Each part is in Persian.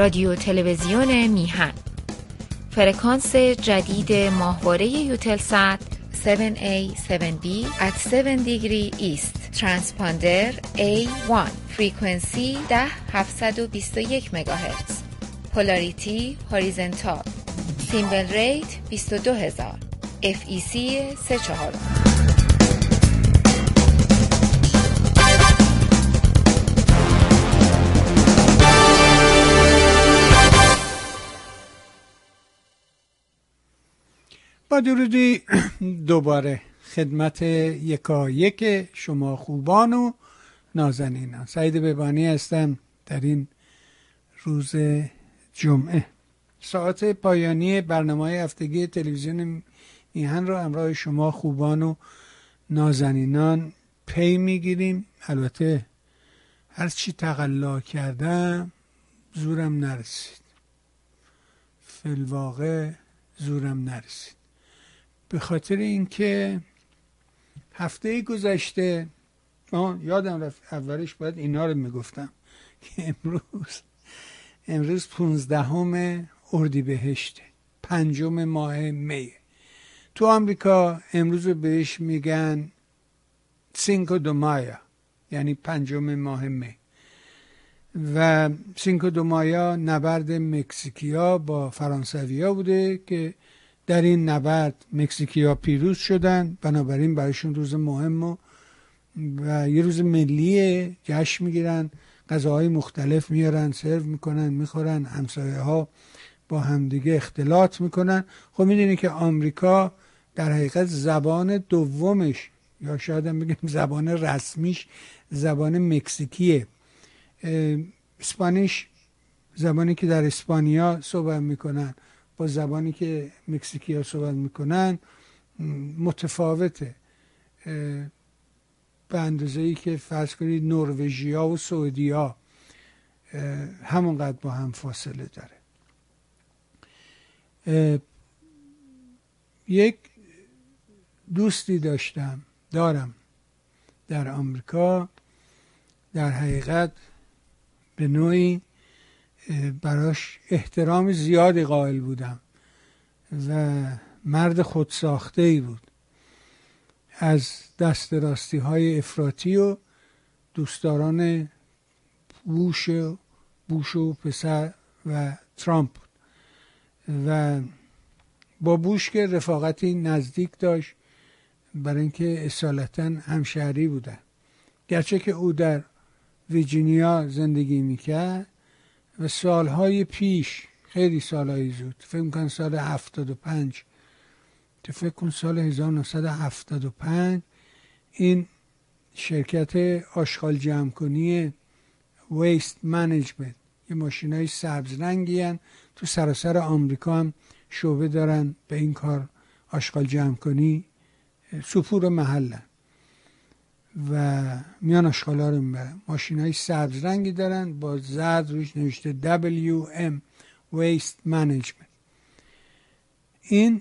رادیو تلویزیون میهن. فرکانس جدید ماهواره یوتلسات 7A 7B at 7 degree east ترانسپاندر A1 فرکانسی 10721 مگاهرتز، پولاریتی هوریزونتال، سیمبل ریت 22000، FEC 34. با درودی دوباره خدمت یکایک شما خوبان و نازنینان، سعید ببانی هستم. در این روز جمعه ساعت پایانی برنامه هفتگی تلویزیون میهن رو همراه شما خوبان و نازنینان پی میگیریم. البته هر چی تقلا کردم زورم نرسید، فی‌الواقع زورم نرسید، به خاطر اینکه هفته گذشته یادم رفت اولش باید اینا رو میگفتم که امروز 15 اردیبهشت، 5 ماه می. تو آمریکا امروز رو بهش میگن سینکو دو مایا، یعنی 5 می. و سینکو دو مایا نبرد مکزیکیا با فرانسویا بوده که در این نبرد مکزیکی‌ها پیروز شدن، بنابراین برایشون روز مهمه و یه روز ملیه، جشن میگیرن، غذاهای مختلف میارن، سرو میکنن، میخورن، همسایه‌ها با همدیگه اختلاط میکنن. خب میدونی که آمریکا در حقیقت زبان دومش، یا شاید هم بگیم زبان رسمیش، زبان مکزیکیه. اسپانیش زبانی که در اسپانیا صحبت میکنن با زبانی که مکزیکی‌ها صحبت میکنن متفاوته، به اندازه‌ای که فرض کنید نروژی‌ها و سعودی‌ها همونقدر با هم فاصله داره. یک دوستی دارم در آمریکا، در حقیقت به نوعی براش احترام زیادی قائل بودم و مرد خودساخته‌ای بود، از دست راستی‌های افراطی و دوستداران بوش و پسر و ترامپ بود و با بوش که رفاقتی نزدیک داشت، برای اینکه اصالتاً همشهری بودن، گرچه که او در ویرجینیا زندگی میکرد و سالهای پیش، خیلی سالهای زود، فکر میکنم سال 75، تو فکر کن سال 1975 این شرکت آشغال جمع کنی ویست منیجمنت، یه ماشینای سبز رنگی هن، تو سراسر آمریکا هم شعبه دارن به این کار، آشغال جمع کنی سپور محل هن. و میان آشغالا رو میبرن، ماشینای سبز رنگی دارن با زرد روش نوشته WM Waste Management. این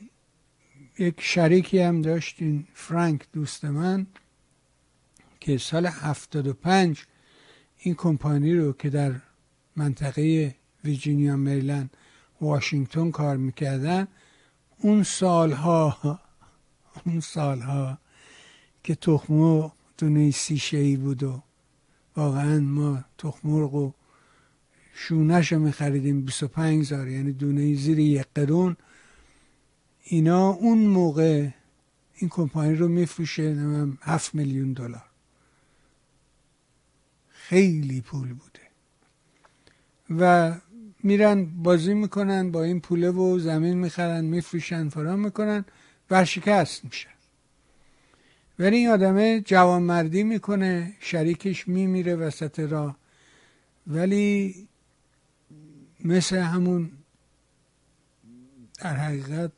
یک شریکی هم داشت، این فرانک دوست من، که سال 75 این کمپانی رو که در منطقه ویرجینیا، مریلند، واشنگتن کار میکردن، اون سالها که تخمه دونه سیشه‌ای بود و واقعا ما تخمرغ و شونش رو میخریدیم 25 زار، یعنی دونه زیر 1 قرون. اینا اون موقع این کمپانی رو میفروشه 7 میلیون دلار، خیلی پول بوده، و میرن بازی میکنن با این پوله و زمین میخرن، میفروشن، فرام میکنن، ورشکست میشن. ولی این آدمه جوانمردی میکنه، شریکش میمیره وسط راه، ولی مثل همون در حقیقت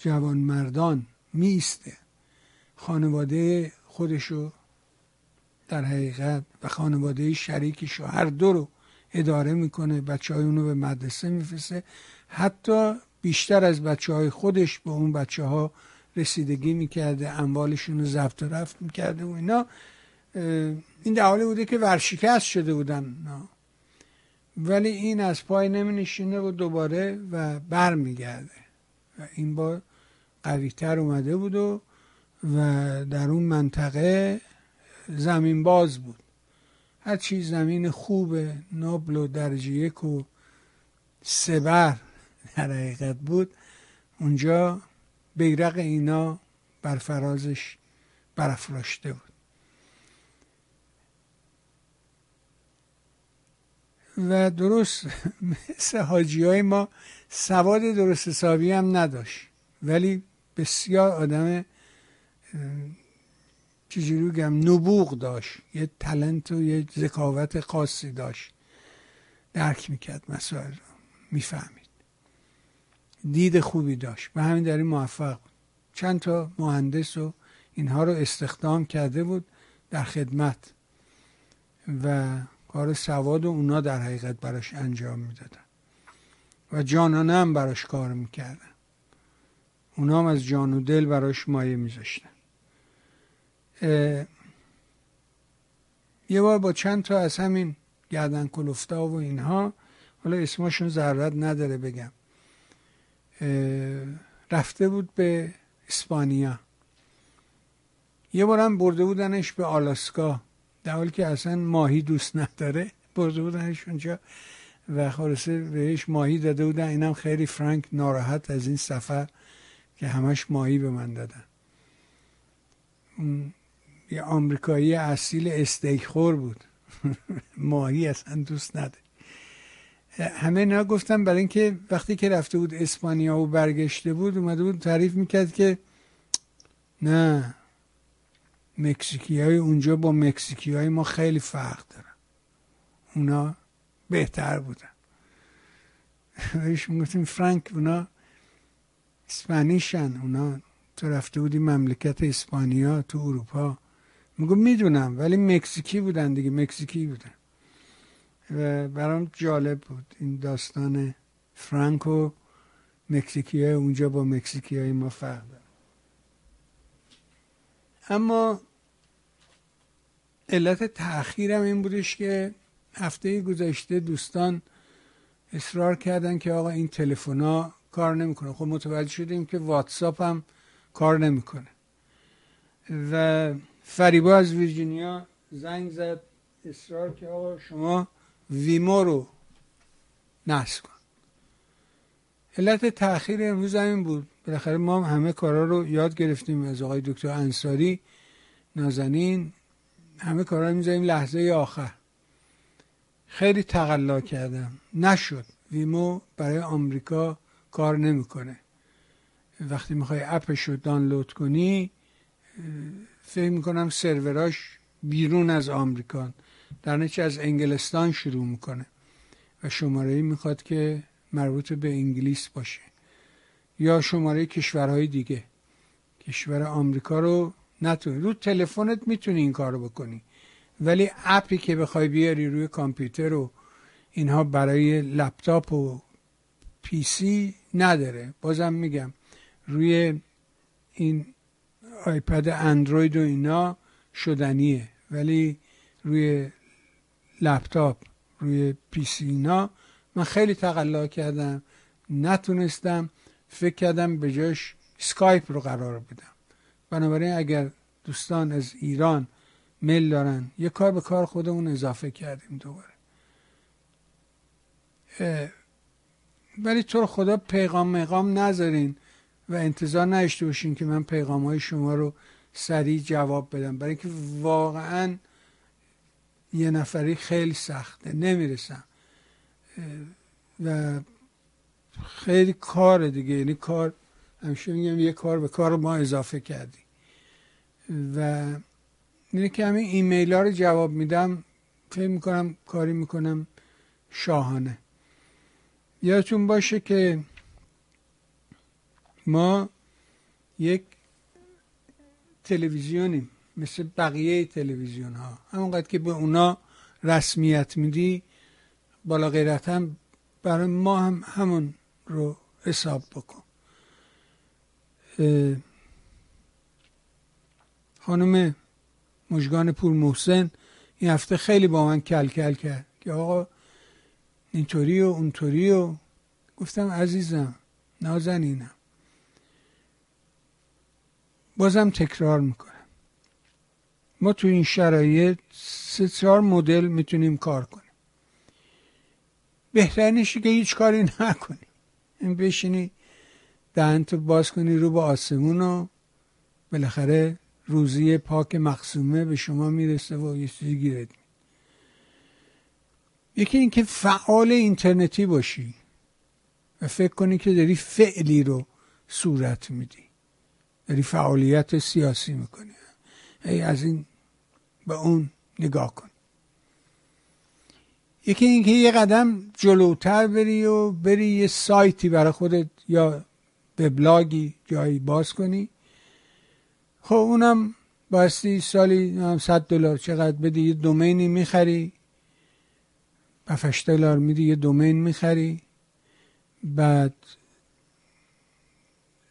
جوانمردان میسته، خانواده خودشو در حقیقت و خانواده شریکشو هر دو رو اداره میکنه، بچه های اونو به مدرسه میفرسته، حتی بیشتر از بچه های خودش به اون بچه ها رسیدگی میکرده، اموالشون رو ضبط و رفت میکرده و اینا. این در حالی بوده که ورشکست شده بودن ولی این از پای نمی نشینه و دوباره و بر می گرده و این بار قوی تر اومده بود و در اون منطقه زمین باز بود. هر چیز زمین خوبه، نابل و درجه یک و سبر در حقیقت بود. اونجا بیرق اینا بر فرازش برافراشته بود و درست مثل حاجیای ما سواد درست حسابی هم نداشت، ولی بسیار آدم چجوری بگم نبوغ داشت، یه تلنت و یه ذکاوت خاصی داشت، درک میکرد مسائل رو، میفهمید، دید خوبی داشت، به همین دلیل موفق بود. چند تا مهندس و اینها رو استخدام کرده بود در خدمت و کار سواد و اونا در حقیقت براش انجام میدادن و جانانه هم براش کار میکردن، اونا هم از جان و دل براش مایه میذاشتن. یه بار با چند تا از همین گردن کلفتا و اینها، حالا اسماشون ضرورت نداره بگم، رفته بود به اسپانیا، یه بار هم برده بودنش به آلاسکا، در حالی که اصلا ماهی دوست نداره، برده بودنش اونجا و خلاصه بهش ماهی داده بودن. اینم خیلی فرانک ناراحت از این سفر که همش ماهی به من دادن. یه آمریکایی اصیل استیک خور بود ماهی اصلا دوست نداره. همه اینا گفتم برای اینکه وقتی که رفته بود اسپانیا و برگشته بود اومده بود تعریف میکرد که نه، مکزیکی های اونجا با مکزیکی های ما خیلی فرق دارن، اونا بهتر بودن. بهش میگفتیم فرانک اونا اسپانیشن، اونا تو رفته بودی مملکت اسپانیا تو اروپا. میگم میدونم ولی مکزیکی بودن دیگه، مکزیکی بودن. و برام جالب بود این داستان فرانک و مکزیکی های اونجا با مکزیکی های ما فرق داره. اما علت تأخیرم این بودش که هفته گذشته دوستان اصرار کردن که آقا این تلفن‌ها کار نمیکنه. خب متوجه شدیم که واتساپ هم کار نمیکنه و فریبا از ویرجینیا زنگ زد اصرار که آقا شما ویمو رو نصب کن. علت تأخیر امروز همین بود. بالاخره ما همه کارا رو یاد گرفتیم از آقای دکتر انصاری نازنین، همه کارا رو میذاریم لحظه آخر. خیلی تقلا کردم، نشد. ویمو برای آمریکا کار نمیکنه. وقتی میخوای اپش رو دانلود کنی فکر میکنم سروراش بیرون از آمریکان، در نتیجه از انگلستان شروع میکنه و شماره میخواد که مربوط به انگلیس باشه یا شماره کشورهای دیگه. کشور آمریکا رو نتونی، رو تلفنت میتونی این کار رو بکنی، ولی اپی که بخوای بیاری روی کامپیوتر و اینها برای لپتاپ و پی سی نداره. بازم میگم روی این آیپد اندروید و اینا شدنیه، ولی روی لپتاپ، روی پی سی اینا من خیلی تقلا کردم، نتونستم. فکر کردم به جاش اسکایپ رو قرار بدم. بنابراین اگر دوستان از ایران میل دارن یه کار به کار خودمون اضافه کردیم دوباره. ولی تو رو خدا پیغام نذارین و انتظار نداشته باشین که من پیغام های شما رو سریع جواب بدم، برای اینکه واقعا یه نفری خیلی سخته، نمیرسم و خیلی کار دیگه. یعنی کار، همیشه میگم یه کار به کار ما اضافه کردی و اینه که همین ایمیل ها رو جواب میدم، فکر میکنم کاری میکنم شاهانه. یادتون باشه که ما یک تلویزیونیم مثل بقیه تلویزیون ها، همونقدر که به اونا رسمیت میدی بالا غیرت هم برای ما هم همون رو حساب بکن. خانم مژگان پور محسن این هفته خیلی با من کل کرد که آقا اینطوری و اونطوری و گفتم عزیزم نازنینم، بازم تکرار میکنم، ما تو این شرایط 3-4 مدل میتونیم کار کنیم. بهترینشه که هیچ کاری نکنی، این بشینی دهنتو باز کنی رو به آسمون و بالاخره روزی پاک مقسومه به شما میرسه و یه چیزی گیرت میاد. یکی این که فعال اینترنتی باشی و فکر کنی که داری فعلی رو صورت میدی، داری فعالیت سیاسی میکنی، ای از این به اون نگاه کن. یکی این که یه قدم جلوتر بری و بری یه سایتی برای خودت یا وبلاگی جایی باز کنی، خب اونم بایستی سالی $100 چقدر بدی یه دومینی میخری، $5 میدی یه دومین میخری، بعد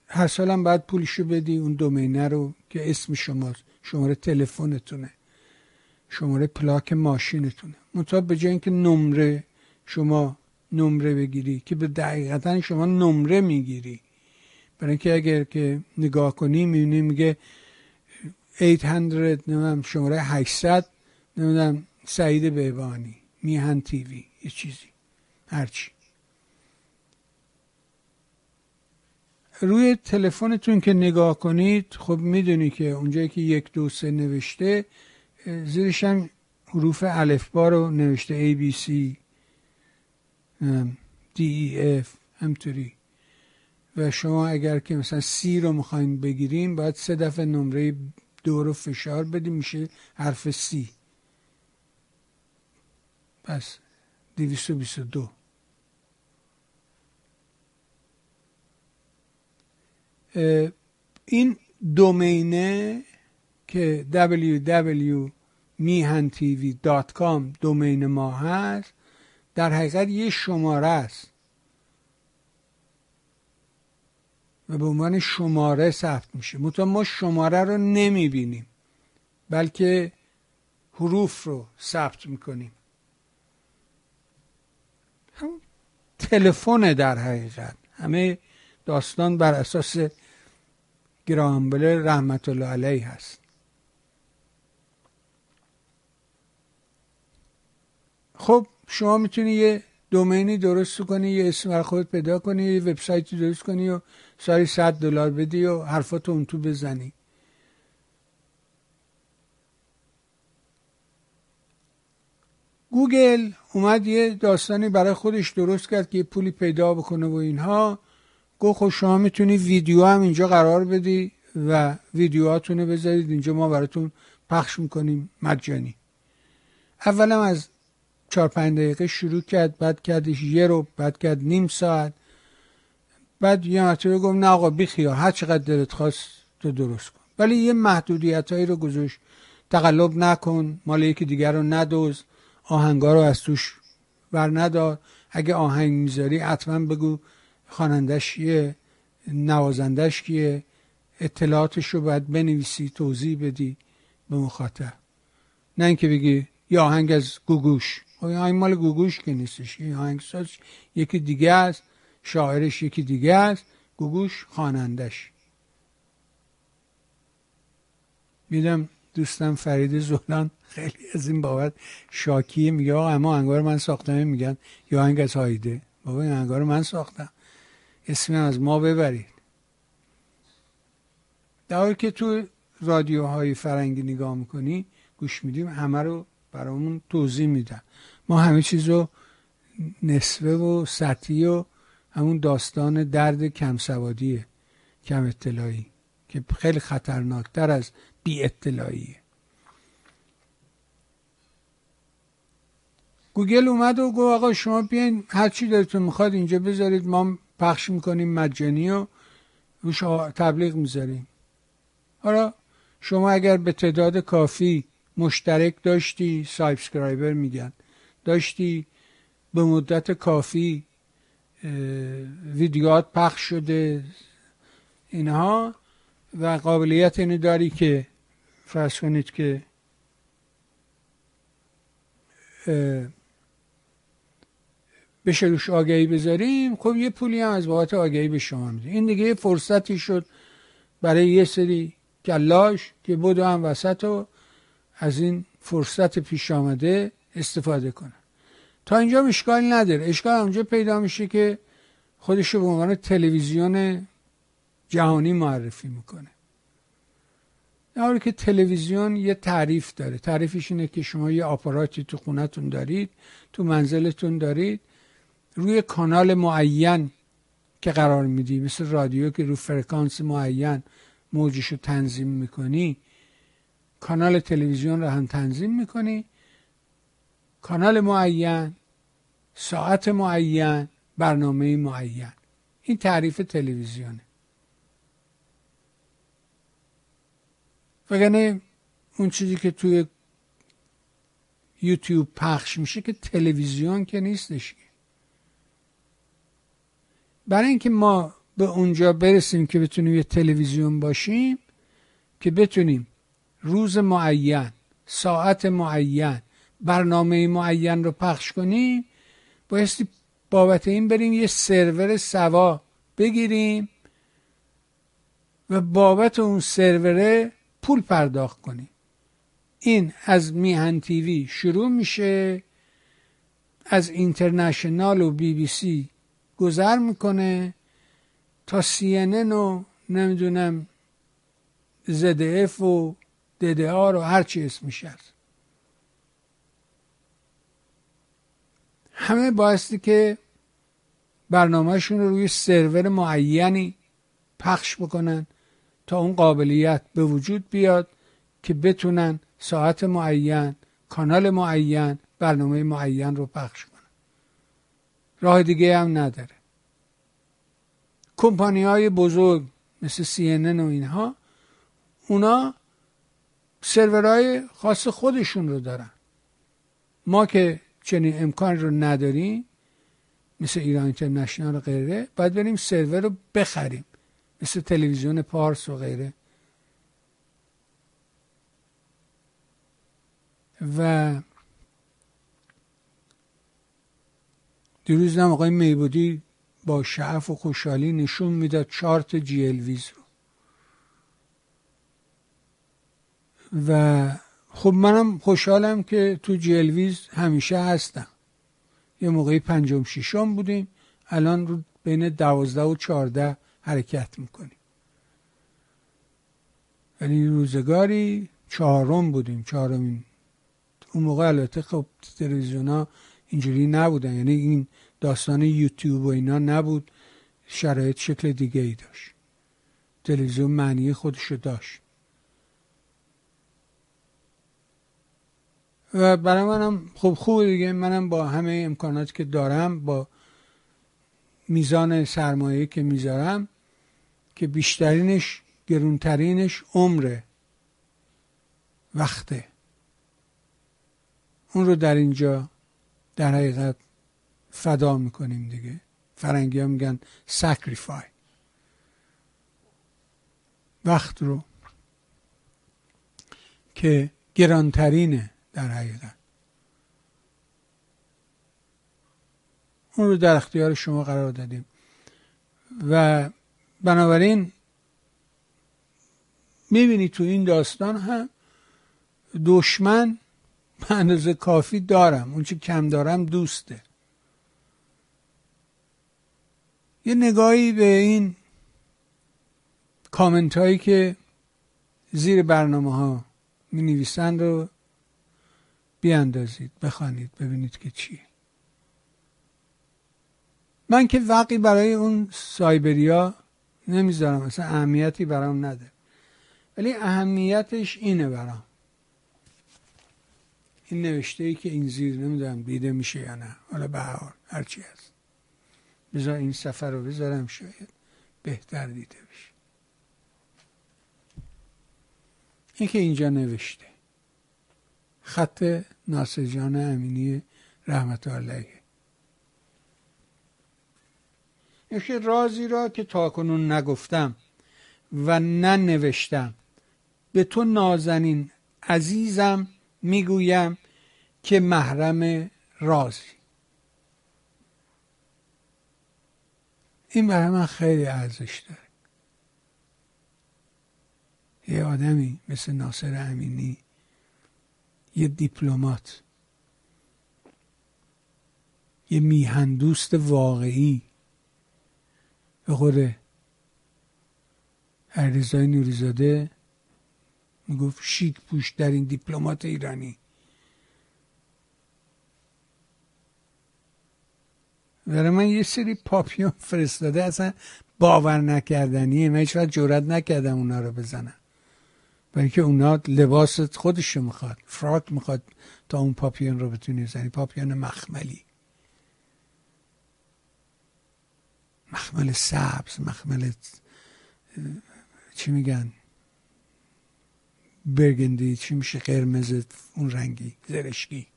هر سالم باید پولشو بدی اون دومینه رو که اسم شماست، شماره تلفنتونه، شماره پلاک ماشینتونه، منطقه به جای اینکه نمره شما نمره بگیری که به دقیقتن شما نمره میگیری، برای اینکه اگر که نگاه کنی میبینی میگه 800 نمیدونم شماره 800 نمیدونم سعید بهبانی میهن تیوی یه چیزی هرچی. روی تلفنتون که نگاه کنید خب میدونی که اونجایی که 1 2 3 نوشته زیرش هم حروف الفبا رو نوشته A B C D E F همطوری، و شما اگر که مثلا C رو میخواین بگیریم باید 3 دفعه نمره 2 رو فشار بدیم میشه حرف C، پس 222. این دومینه که www.mihantv.com دومین ما هست در حقیقت یه شماره است و به عنوان شماره ثبت میشه، منتها ما شماره رو نمیبینیم بلکه حروف رو ثبت میکنیم. همون تلفن در حقیقت، همه داستان بر اساس گراهام بل رحمت الله علیه هست. خب شما میتونی یه دومینی درست کنی، یه اسم برای خودت پیدا کنی، یه وبسایتی درست کنی و سالی $100 بدی و حرفاتو اون تو بزنی. گوگل اومد یه داستانی برای خودش درست کرد که یه پولی پیدا بکنه و اینها. خب شما میتونی ویدیو هم اینجا قرار بدی و ویدیوهاتونو بذارید اینجا، ما براتون پخش میکنیم مجانی. اولم از 4-5 دقیقه شروع کرد، بعد کردش 1 روب، بعد کرد نیم ساعت، بعد یه مرتبه گفت نه آقا بیخیال، هر چقدر دلت خواست تو درست کن، ولی یه محدودیت هایی رو گذاشت، تقلب نکن، مال یکی دیگر رو ندوز، آهنگا رو از توش بر ندار، اگه آهنگ میذاری حتما بگو خوانندش کیه، نوازندش کیه، اطلاعاتش رو باید بنویسی توضیح بدی به مخاطب، نه اینکه بگی یا آهنگ از گوگوش، آهنگ مال گوگوش که نیستش، این آهنگساز یکی دیگه است، شاعرش یکی دیگه است، گوگوش خوانندش. میدم دوستم فرید زولان خیلی از این بابت شاکیه، میگه آقا اما آهنگا رو من ساختم، میگن یا آهنگ از هایده، بابا این آهنگا رو من ساختم، اسم از ما ببرید. در حالی که تو رادیوهای فرنگی نگاه میکنی گوش میدیم همه رو برامون توضیح میدن، ما همه چیز رو نسبه و سطحی و همون داستان درد کم سوادیه، کم اطلاعی که خیلی خطرناکتر از بی اطلاعیه. گوگل اومد و گفت آقا شما بیاین هر چی دلتون میخواد اینجا بذارید، ما پخش میکنیم مجانی و روش تبلیغ میذاریم. حالا شما اگر به تعداد کافی مشترک داشتی، سابسکرایبر میگن، داشتی به مدت کافی ویدیوات پخش شده اینها و قابلیت اینو داری که فرض کنید که بشه روش آگهی بذاریم، خب یه پولی هم از بابت آگهی به شما میده. این دیگه فرصتی شد برای یه سری گلاش که بدو هم وسط و از این فرصت پیش آمده استفاده کنن. تا اینجا اشکال نداره. اشکال اونجا پیدا میشه که خودش رو به عنوان تلویزیون جهانی معرفی میکنه، در حالی که تلویزیون یه تعریف داره. تعریفش اینه که شما یه آپاراتی تو خونتون دارید، تو منزلتون دارید، روی کانال معین که قرار میدی، مثل رادیو که رو فرکانس معین موجش رو تنظیم میکنی، کانال تلویزیون رو هم تنظیم میکنی. کانال معین، ساعت معین، برنامه معین، این تعریف تلویزیونه. وگرنه اون چیزی که توی یوتیوب پخش میشه که تلویزیون که نیستش. برای اینکه ما به اونجا برسیم که بتونیم یه تلویزیون باشیم، که بتونیم روز معین، ساعت معین، برنامه معین رو پخش کنیم، بایستی بابت این بریم یه سرور سوا بگیریم و بابت اون سروره پول پرداخت کنیم. این از میهن تیوی شروع میشه، از اینترنشنال و بی بی سی گذر میکنه تا CNN و نمیدونم ZDF و DDR و هرچی اسمش هست. همه بایستی که برنامهشون رو روی سرور معینی پخش بکنن تا اون قابلیت به وجود بیاد که بتونن ساعت معین، کانال معین، برنامه معین رو پخش کنن. راه دیگه هم نداره. کمپانی‌های بزرگ مثل CNN و اینها، اونا سرورهای خاص خودشون رو دارن. ما که چنین امکان رو نداریم، مثل ایران اینترنشنال و غیره، باید بریم سرور رو بخریم، مثل تلویزیون پارس و غیره. و دیروز هم آقای میبودی با شعف و خوشحالی نشون میداد چارت جی ال ویز رو. و خب منم خوشحالم که تو جی ال ویز همیشه هستم. یه موقعی 5م 6م بودیم، الان رو بین 12 و 14 حرکت میکنیم. ولی روزگاری 4م بودیم، 4مین. اون موقع البته خب تلویزیون ها اینجوری نبودن، یعنی این داستان یوتیوب و اینا نبود، شرایط شکل دیگه ای داشت. تلویزیون معنی خودشو داشت. و برای منم خب خوب دیگه، منم با همه امکاناتی که دارم، با میزان سرمایه که میذارم که بیشترینش، گرونترینش عمره، وقته، اون رو در اینجا در حقیقت فدا میکنیم دیگه. فرنگی ها میگن سکریفای، وقت رو که گرانترینه در حقیقت، اون رو در اختیار شما قرار دادیم. و بنابراین میبینی تو این داستان هم دشمن به اندازه کافی دارم، اون چی کم دارم دوسته. یه نگاهی به این کامنت هایی که زیر برنامه ها می نویسند رو بیاندازید، بخوانید، ببینید که چیه. من که وقتی برای اون سایبریا نمیذارم، اصلا اهمیتی برام نده، ولی اهمیتش اینه برام، این نوشته ای که این زیر، نمیدونم دیده میشه یا نه، حالا به هر چی هست، بذار این سفر رو بذارم شاید بهتر دیده بشه. این که اینجا نوشته خط ناصر جان امینی رحمت الله، این رازی را که تاکنون نگفتم و ننوشتم به تو نازنین عزیزم میگویم که محرم رازی. این برای من خیلی ارزش داره. یه آدمی مثل ناصر امینی، یه دیپلمات، یه میهندوست واقعی، به قول علیرضای نوری‌زاده میگفت شیک پوش در این دیپلمات ایرانی. برای من یه سری پاپیون فرستاده اصلا باور نکردنیه، من هیچوقت جرئت نکردم اونا رو بزنم، برای که اونا لباس خودشو میخواد، فراک میخواد تا اون پاپیون رو بتونی بزنی. پاپیون مخملی، مخمل سبز، مخمل چی میگن، برگندی، چی میشه، قرمز، اون رنگی زرشکی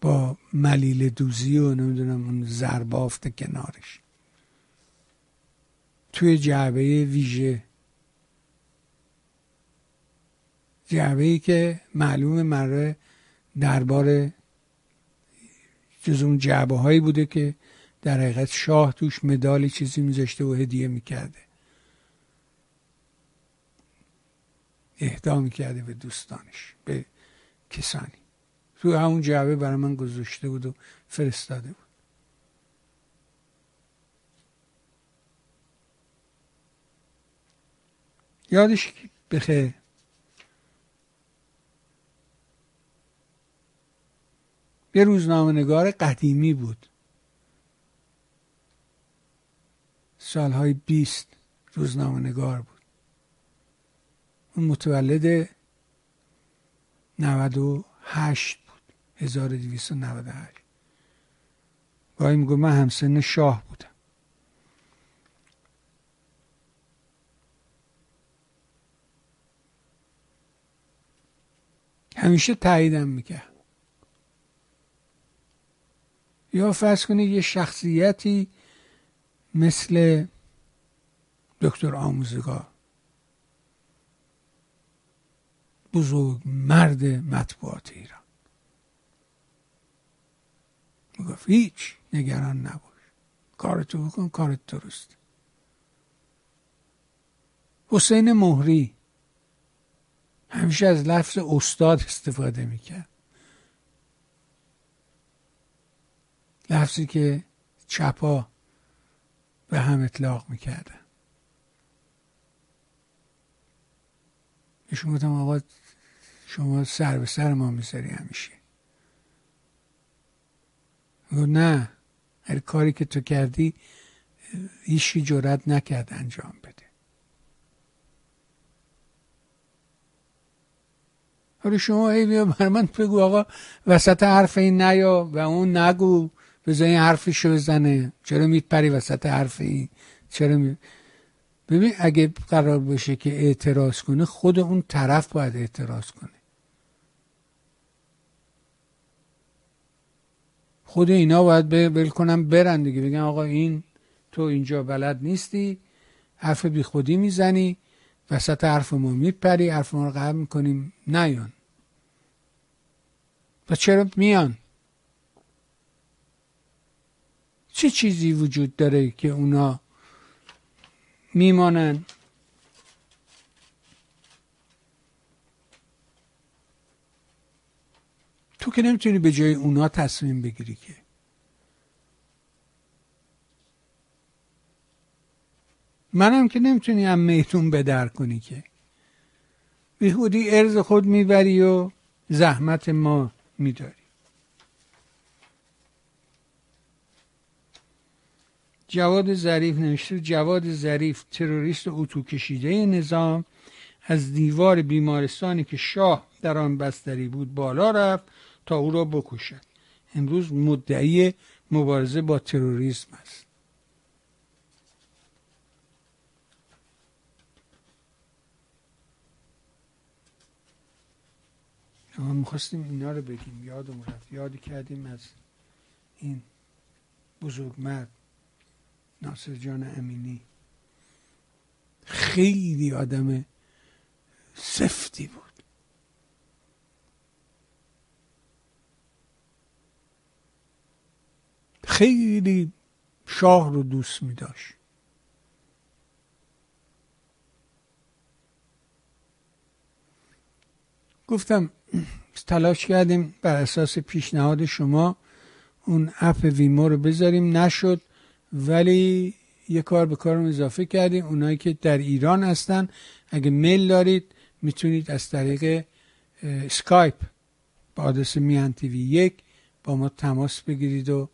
با ملیل دوزی و نمیدونم اون زربافت کنارش، توی جعبه ویژه، جعبه‌ای که معلومه مره دربار جز اون جعبه هایی بوده که در حقیقت شاه توش مدال چیزی میذاشته و هدیه میکرده، اهدا میکرده به دوستانش، به کسانی. تو همون جعبه برای من گذاشته بود و فرستاده بود. یادش بخیر. یه روزنامه‌نگار قدیمی بود، سالهای 20 روزنامه‌نگار بود. اون متولد 98 بود، 1298. گاهی میگو من همسن شاه بودم. همیشه تاییدم میکرد. یا فرض کنید یه شخصیتی مثل دکتر آموزگار، بزرگ مرد مطبوعات ایران، میگفت هیچ، نگران نباش، کارتو بکن، کارت درست. حسین مهری همیشه از لفظ استاد استفاده میکرد، لفظی که چپا به هم اطلاق میکردن. ایشون گفتم آقا شما سر به سر ما میذاری همیشه. گفت نه، هر کاری که تو کردی هیچی جرئت نکرد انجام بده. حالا شما ای بیا بر من بگو آقا وسط حرف این نیا و اون نگو، بذار این حرفشو بزنه، چرا میپری وسط حرف این؟ چرا ببین اگه قرار باشه که اعتراض کنه، خود اون طرف باید اعتراض کنه. خود اینا باید بل کنم برن دیگه، بگن آقا این تو اینجا بلد نیستی، حرف بی خودی میزنی، وسط حرف ما میپری، حرف ما رو قبول میکنیم، نیان. و چرا میان؟ چه چیزی وجود داره که اونا میمانن؟ تو که نمیتونی به جای اونا تصمیم بگیری که. منم که نمیتونی هم میتون بدر کنی که. بیهودی ارز خود میبری و زحمت ما میداری. جواد ظریف نوشته، جواد ظریف تروریست اتو کشیده نظام از دیوار بیمارستانی که شاه در آن بستری بود بالا رفت تا او را بکشد. امروز مدعی مبارزه با تروریسم است. ما میخواستیم اینا رو بگیم، یادم رفت، یاد کردیم از این بزرگمرد ناصر جان امینی. خیلی آدم سفتی بود، خیلی شاه رو دوست می داشت. گفتم تلاش کردیم بر اساس پیشنهاد شما اون اپ ویمو رو بذاریم، نشد، ولی یه کار به کارم اضافه کردیم. اونایی که در ایران هستن اگه میل دارید میتونید از طریق اسکایپ با آدرس میهن تیوی 1 با ما تماس بگیرید و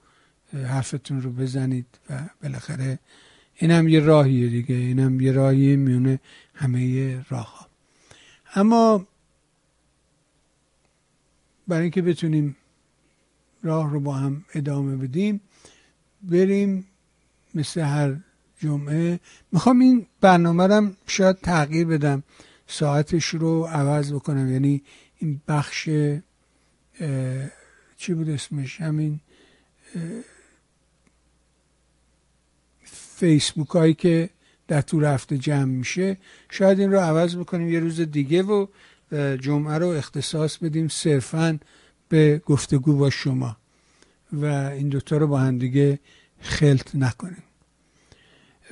حرفتون رو بزنید و بالاخره اینم یه راهیه دیگه، اینم یه راهیه میونه همه راه ها. اما برای اینکه بتونیم راه رو با هم ادامه بدیم، بریم مثل هر جمعه. میخوام این برنامه رو شاید تغییر بدم، ساعتش رو عوض بکنم، یعنی این بخش چی بود اسمش، همین فیسبوک هایی که در طول هفته جمع میشه، شاید این رو عوض بکنیم یه روز دیگه و جمعه رو اختصاص بدیم صرفاً به گفتگو با شما و این دوتا رو با هم دیگه خلط نکنیم.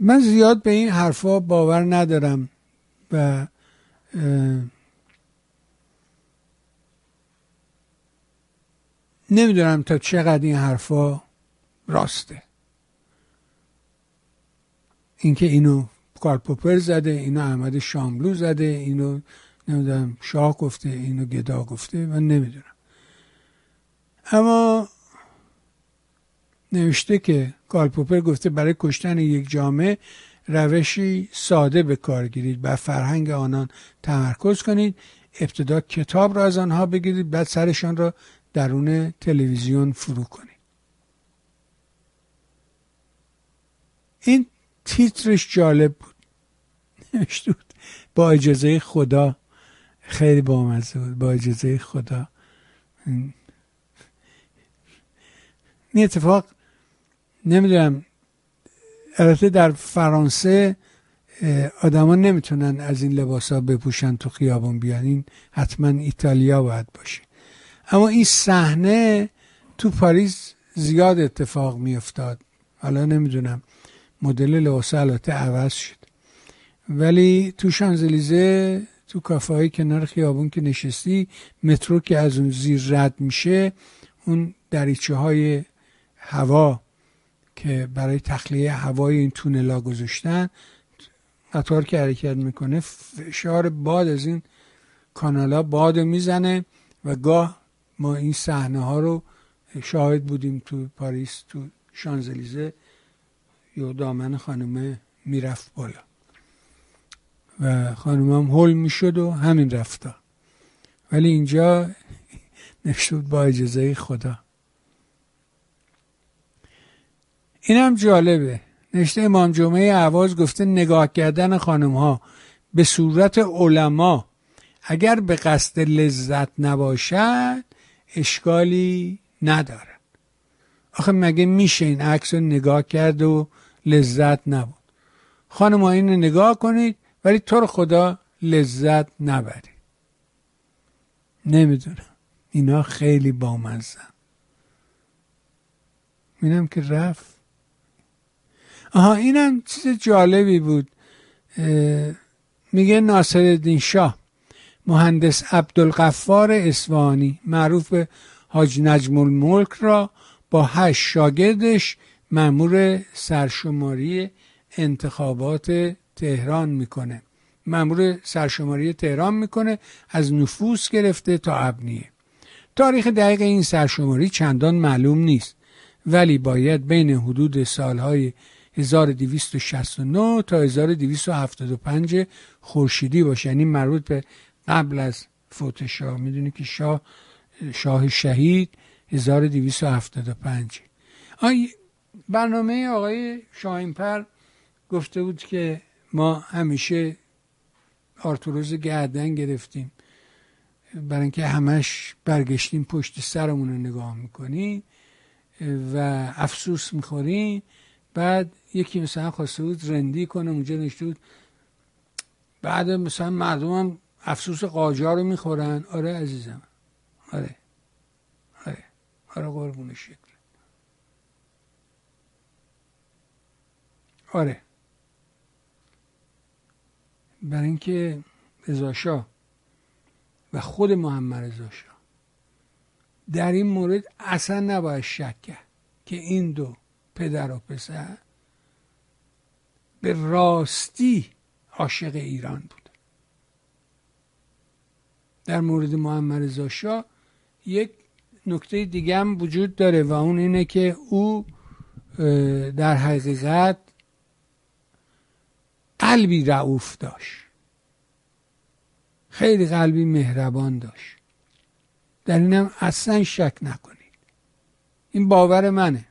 من زیاد به این حرفا باور ندارم و نمیدونم تا چقدر این حرفا راسته، اینکه اینو کارل پوپر زده، اینو احمد شاملو زده، اینو نمیدونم شاه گفته، اینو گدا گفته، من نمیدونم. اما نوشته که کارل پوپر گفته برای کشتن یک جامعه روشی ساده به کار گیرید، بر فرهنگ آنان تمرکز کنید، ابتدا کتاب را از آنها بگیرید، بعد سرشان را درون تلویزیون فرو کنید. این تیترش جالب بود، نوشته بود با اجازه خدا، خیلی بامزه بود، با اجازه خدا. این اتفاق نمیدونم، البته در فرانسه آدما نمیتونن از این لباسا بپوشن تو خیابون بیان، این حتما ایتالیا باید باشه. اما این صحنه تو پاریس زیاد اتفاق میافتاد، حالا نمیدونم مدل لباسا البته عوض شد، ولی تو شانزلیزه، تو کافه‌های کنار خیابون که نشستی، مترو که از اون زیر رد میشه، اون دریچه های هوا که برای تخلیه هوای این تونلا گذاشتن، قطار که حرکت میکنه فشار باد از این کانالا باد میزنه و گاه ما این صحنه ها رو شاهد بودیم تو پاریس، تو شانزلیزه یه دامن خانمه میرفت بالا و خانمم هول میشد و همین رفتا. ولی اینجا نوشته بود با اجازه خدا. این هم جالبه، نوشته امام جمعه اهواز گفته نگاه کردن خانم ها به صورت علما اگر به قصد لذت نباشد اشکالی ندارد. آخه مگه میشه این عکس رو نگاه کرد و لذت نبود؟ خانم ها این رو نگاه کنید ولی تو رو خدا لذت نبرید. نمیدونم، اینا خیلی بامزه. اینم که رفت. آها، اینم چیز جالبی بود. میگه ناصرالدین شاه، مهندس عبدالغفار اصفهانی معروف به حاج نجم الملک را با 8 شاگردش مأمور سرشماری انتخابات تهران میکنه. مأمور سرشماری تهران میکنه، از نفوس گرفته تا ابنیه. تاریخ دقیق این سرشماری چندان معلوم نیست، ولی باید بین حدود سالهای 1269 تا 1275 خورشیدی باشه، یعنی مربوط به قبل از فوت شاه. میدونی که شاه شهید 1275. برنامه آقای شاهین‌پر گفته بود که ما همیشه آرتوروز گردن گرفتیم، برای اینکه همش برگشتیم پشت سرمون رو نگاه میکنیم و افسوس میخوریم. بعد یکی مثلا خواسته بود رندی کنه، اونجا نشته بود بعد مثلا مردم هم افسوس قاجار رو میخورن. آره عزیزم، آره قربون شکل. آره، برای اینکه رضا شاه و خود محمد رضا شاه در این مورد اصلا نباید شک کرد که این دو پدر و پسر به راستی عاشق ایران بود. در مورد محمد رضا شاه یک نکته دیگه هم وجود داره و اون اینه که او در حقیقت قلبی رعوف داشت، خیلی قلبی مهربان داشت. در اینم اصلا شک نکنید. این باور منه،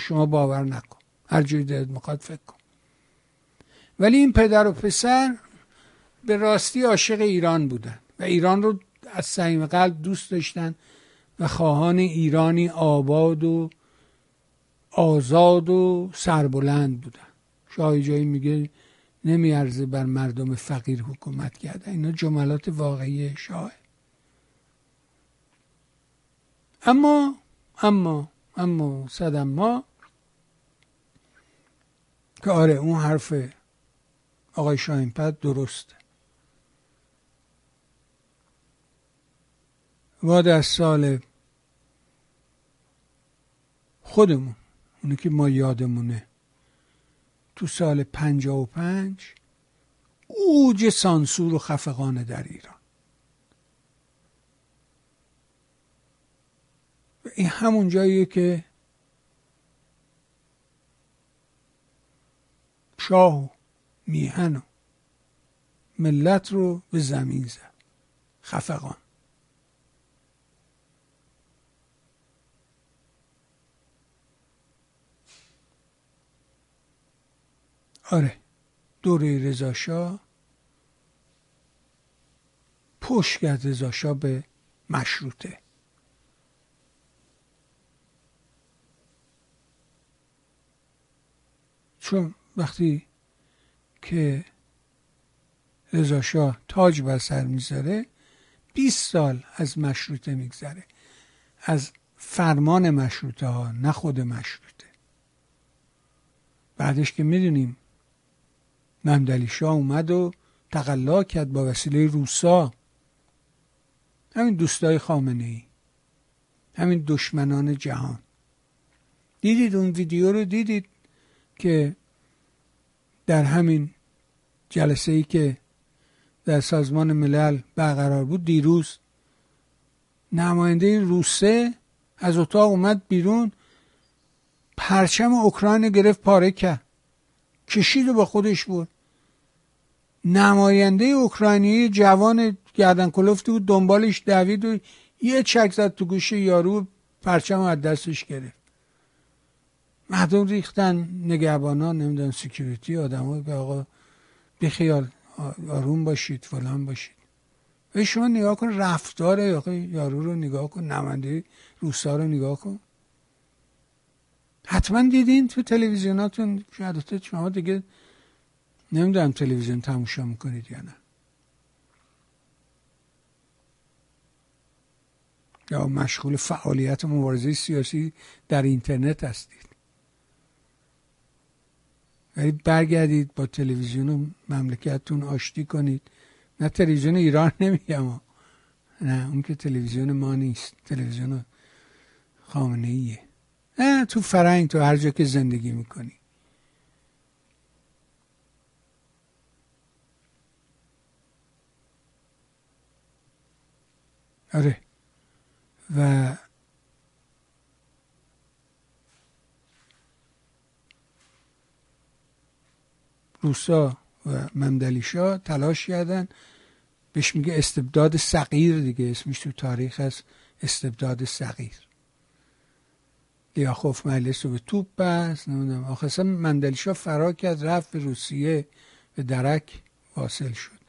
شما باور نکن، هر جوری دلت میخواد فکر کن. ولی این پدر و پسر به راستی عاشق ایران بودن و ایران رو از صمیم قلب دوست داشتن و خواهان ایرانی آباد و آزاد و سربلند بودن. شاهی جایی میگه نمیارزه بر مردم فقیر حکومت کردن. اینا جملات واقعی شاه. اما صدم ما که آره، اون حرف آقای شاهین‌پد درسته. ما در سال خودمون، اونی که ما یادمونه، تو سال 55 اوج سانسور و خفقان در ایران، این همون جاییه که شاه و میهن و ملت رو به زمین زد. خفقان. آره، دوره رضا شاه پشت کرد رضا شاه به مشروطه. چون وقتی که رضا شاه تاج بر سر میذاره 20 سال از مشروطه میگذره، از فرمان مشروطه ها، نه خود مشروطه. بعدش که میدونیم ممدلی شاه اومد و تقلا کرد با وسیله روسا، همین دوستای خامنه ای، همین دشمنان جهان. دیدید اون ویدیو رو؟ دیدید که در همین جلسه ای که در سازمان ملل برقرار بود دیروز، نماینده روسیه از اتاق اومد بیرون، پرچم اوکراین گرفت پاره کرد، کشید و با خودش بود. نماینده اوکراینی جوان گردن کلفتی بود، دنبالش دوید و یه چک زد تو گوش یارو، پرچم از دستش گرفت. مردم ریختن، نگهبانا، نمیدونم سکیوریتی، آدما که آقا بیخیال، آروم باشید، فلان باشید. و شما نگاه کن رفتار یارو رو نگاه کن، نماینده روسا رو نگاه کن. حتما دیدین تو تلویزیوناتون، شاید شما دیگه نمیدونم تلویزیون تماشا میکنید یا نه، یا مشغول فعالیت مبارزه سیاسی در اینترنت هستید. ولی برگردید با تلویزیون و مملکتتون آشتی کنید. نه تلویزیون ایران نمیگم، نه اون که تلویزیون ما نیست، تلویزیون خامنه ایه. نه، تو فرنگ، تو هر جا که زندگی میکنی. آره، و روسا و ممدلی شاه تلاش کردن، بهش میگه استبداد صغیر دیگه، اسمش تو تاریخ هست استبداد صغیر. لیاخوف مجلس رو به توپ بست، نمیدونم، آخرسا ممدلی شاه فرار کرد، رفت به روسیه، به درک واصل شد.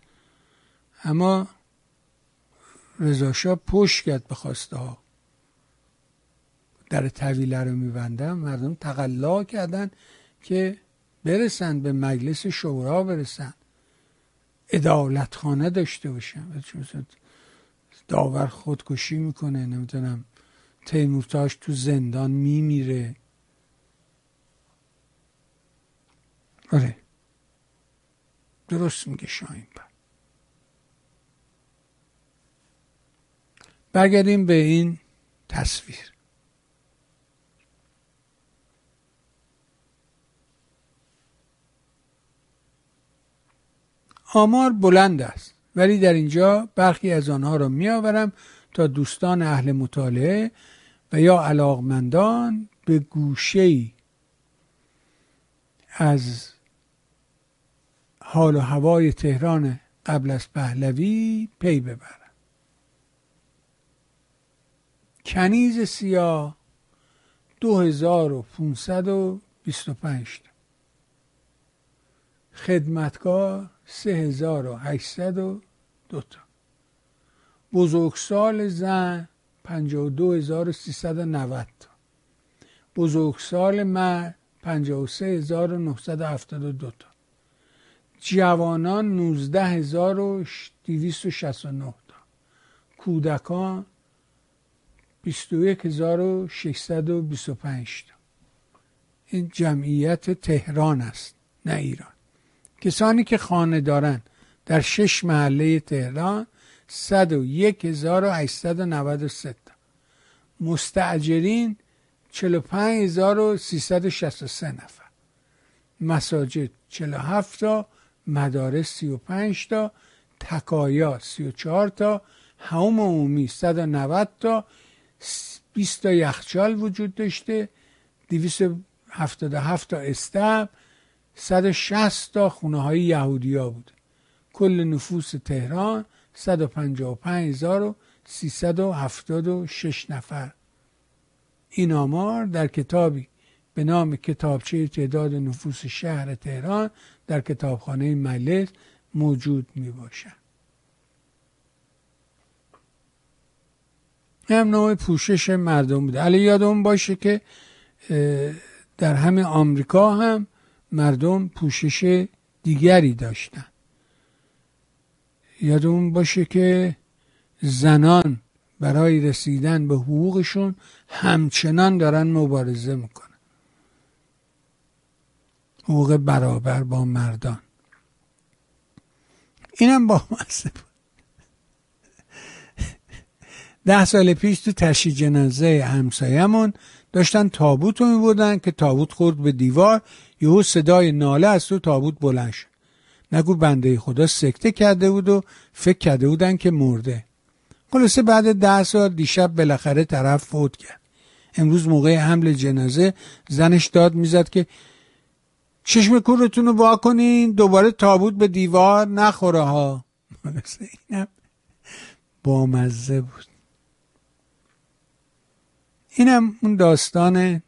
اما رضا شاه پشت کرد به خواسته ها. در طویله رو میبندن، مردم تقلا کردن که برسن به مجلس شورا، برسن عدالتخانه داشته باشن. داور خودکشی میکنه، نمیدونم تیمورتاش تو زندان میمیره. آره درست میگه شاهین پر. برگردیم به این تصویر. آمار بلند است ولی در اینجا برخی از آنها را میآورم تا دوستان اهل مطالعه و یا علاقمندان به گوشه‌ای از حال و هوای تهران قبل از پهلوی پی ببرند. کنیز سیاه 2525 تا، خدمتکار 3802 تا، بزرگسال زن 52390 تا، بزرگسال مرد 53972 تا، جوانان 19269 تا، کودکان 21625 تا. این جمعیت تهران است نه ایران. کسانی که خانه دارند در 6 محله تهران 101893 تا. مستاجرین 45363 نفر. مساجد 47 تا، مدارس 35 تا، تکایا 34 تا، حوم عمومی 190 تا، 20 تا یخچال وجود داشته، 277 تا استبل، 160 تا خونه های یهودیا بود. کل نفوس تهران 155376 نفر. این آمار در کتابی به نام کتابچه تعداد نفوس شهر تهران در کتابخانه مجلس موجود می باشد. هم نوع پوشش مردم بوده. علی یادمون باشه که در همه آمریکا هم مردم پوشش دیگری داشتن. یادمون باشه که زنان برای رسیدن به حقوقشون همچنان دارن مبارزه میکنن. حقوق برابر با مردان. اینم با مزه. 10 سال پیش تو تشییع جنازه همسایمون داشتن تابوت رو میبردن که تابوت خورد به دیوار، یهو صدای ناله از تو تابوت بلند شد. نگو بنده خدا سکته کرده بود و فکر کرده بودن که مرده. خلاصه بعد 10 سال دیشب بالاخره طرف فوت کرد. امروز موقع حمل جنازه زنش داد میزد که چشم کورتون رو وا کنین دوباره تابوت به دیوار نخوره ها. خلاصه اینم با مزه بود. اینم اون داستان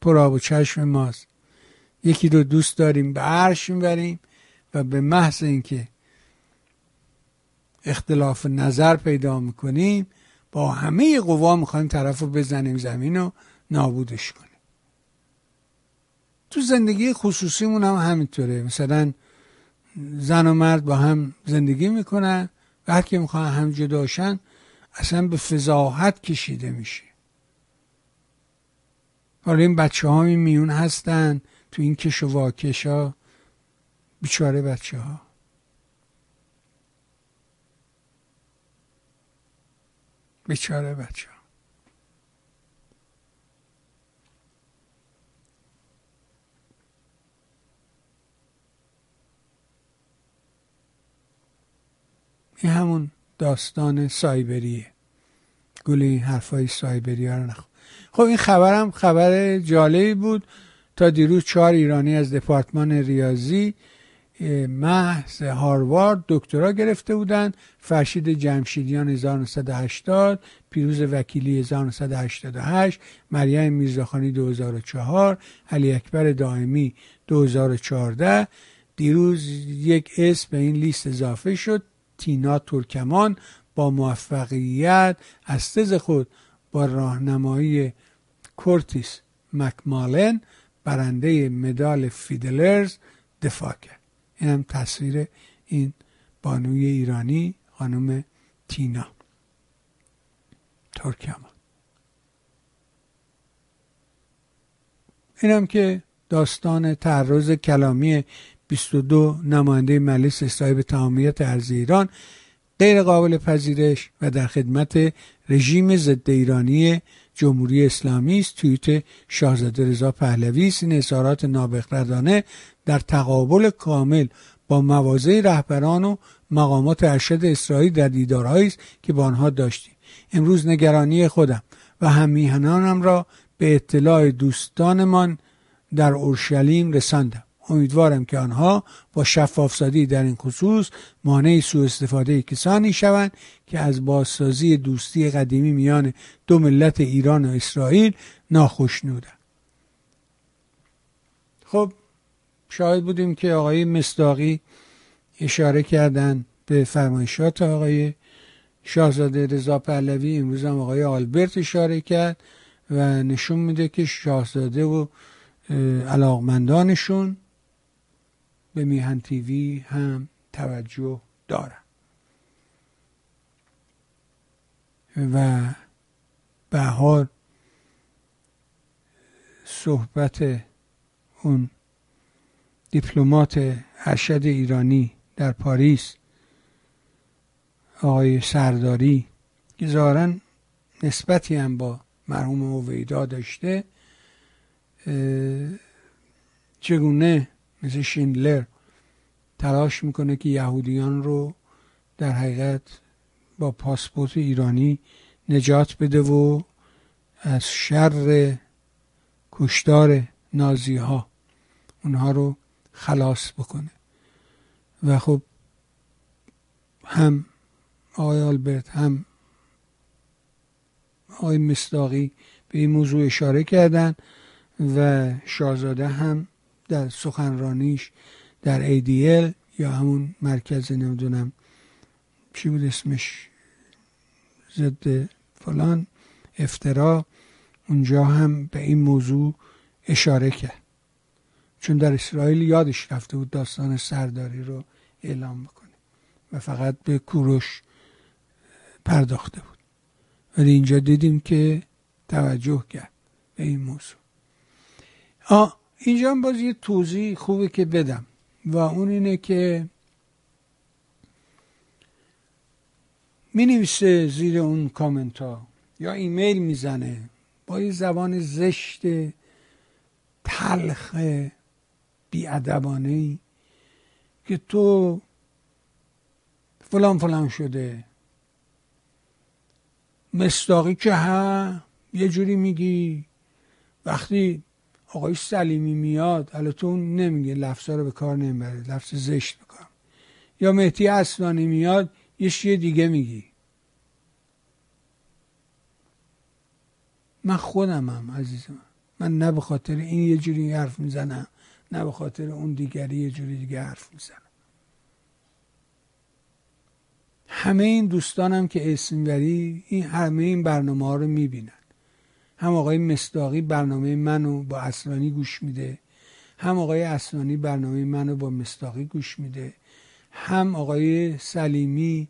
پرآب و چشم ماست. یکی رو دوست داریم به عرش میبریم و به محض اینکه اختلاف نظر پیدا میکنیم با همه قوا میخوایم طرف رو بزنیم زمین و نابودش کنیم. تو زندگی خصوصیمون هم همینطوره. مثلا زن و مرد با هم زندگی میکنن و هر که میخوان هم جداشن اصلا به فضاحت کشیده میشه. حالا این بچه ها میون هستن تو این کش و واکش ها. بیچاره بچه ها. بیچاره بچه ها. این همون داستان سایبریه. گولی این حرفای سایبری ها رو نخواه. خب این خبرم خبر جالبی بود. تا دیروز 4 ایرانی از دپارتمان ریاضی محض هاروارد دکترا گرفته بودند. فرشید جمشیدیان 1980، پیروز وکیلی 1988، مریم میرزاخانی 2004، علی اکبر دائمی 2014. دیروز یک اسم به این لیست اضافه شد، تینا ترکمان، با موفقیت از تز خود با راهنمایی کورتیس مکمالن برنده مدال فیدلرز دفاع کرد. این هم تصویر این بانوی ایرانی خانم تینا ترکمان. این هم که داستان تعرض کلامی 22 نماینده مجلس صاحب تمامیت ارضی ایران غیر قابل پذیرش و در خدمت رژیم ضد ایرانی جمهوری اسلامی است، توییت شاهزاده رضا پهلوی است. این اظهارات نابخردانه در تقابل کامل با مواضع رهبران و مقامات ارشد اسرائیل در دیدارهایی است که با آنها داشتیم. امروز نگرانی خودم و هممیهنانم را به اطلاع دوستانمان در اورشلیم رساندم. امیدوارم که آنها با شفافسازی در این خصوص مانع سوء استفاده کسانی شوند که از بازسازی دوستی قدیمی میان دو ملت ایران و اسرائیل ناخوشنودند. خب شاهد بودیم که آقای مصداقی اشاره کردن به فرمایشات آقای شاهزاده رضا پهلوی، امروز هم آقای آلبرت اشاره کرد و نشون میده که شاهزاده و علاقمندانشون به میهن تیوی هم توجه دارن و به حال صحبت اون دیپلمات ارشد ایرانی در پاریس آقای سرداری که ظاهراً نسبتی هم با مرحوم هویدا داشته، چگونه مثل شیندلر تلاش میکنه که یهودیان رو در حقیقت با پاسپورت ایرانی نجات بده و از شر کشتار نازی ها اونها رو خلاص بکنه. و خب هم آقای آلبرت هم آقای مصداقی به این موضوع اشاره کردن و شاهزاده هم در سخنرانیش در ADL یا همون مرکز نمیدونم چی بود اسمش ضد فلان افترا، اونجا هم به این موضوع اشاره کرد، چون در اسرائیل یادش رفته بود داستان سرداری رو اعلام بکنه و فقط به کوروش پرداخته بود، ولی اینجا دیدیم که توجه کرد به این موضوع. اینجا هم باز یه توضیح خوبه که بدم و اون اینه که می نویسه زیر اون کامنت ها یا ایمیل میزنه با یه زبان زشت تلخ بی‌ادبانه‌ای که تو فلان فلان شده، مصداقی که ها یه جوری میگی، وقتی آقای سلیمی میاد الاتون نمیگه لفظا رو به کار نمیبره، لفظ زشت بکن، یا مهدی اصلانی میاد یه چیه دیگه میگی. من خودمم عزیزم، من نه به خاطر این یه جوری حرف میزنم نه به خاطر اون دیگری یه جوری دیگه حرف میزنم. همه این دوستانم که اسمبری این همه این برنامه ها رو میبینن، هم آقای مصداقی برنامه منو با اصلانی گوش میده، هم آقای اصلانی برنامه منو با مصداقی گوش میده، هم آقای سلیمی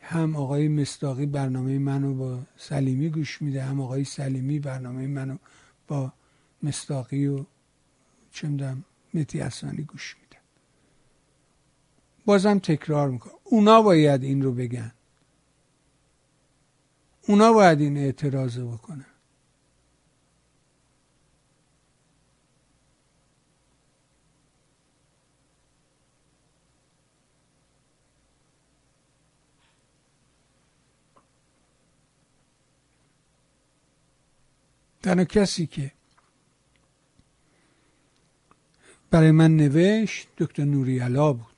هم آقای مصداقی برنامه منو با سلیمی گوش میده، هم آقای سلیمی برنامه منو با مصداقی و چه میدونم مهدی اصلانی گوش میده. بازم تکرار میکنم، اونا باید این رو بگن، اونا باید این اعتراض بکنن. تنها کسی که برای من نوشت دکتر نوری‌علا بود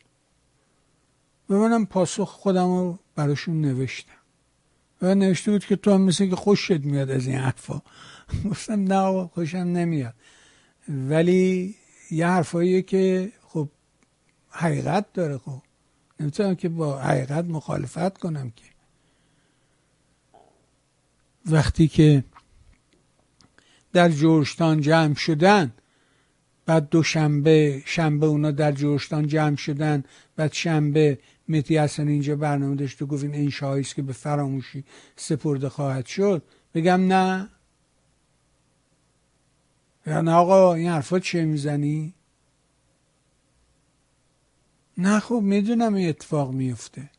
و منم پاسخ خودم رو براشون نوشتم و نوشته بود که تو هم مثل که خوشت میاد از این حرفا. گفتم نه خوشم نمیاد، ولی یه حرفاییه که خب حقیقت داره، خب نمیتونم که با حقیقت مخالفت کنم که. وقتی که در جورجتاون جمع شدن، بعد دوشنبه شنبه اونا در جورجتاون جمع شدن، بعد شنبه مهدی حسن اینجا برنامه داشت و گفت این انشاهایی است که به فراموشی سپرده خواهد شد، بگم نه؟ نه آقا این حرفا چیه میزنی؟ نه خب میدونم این اتفاق میفته.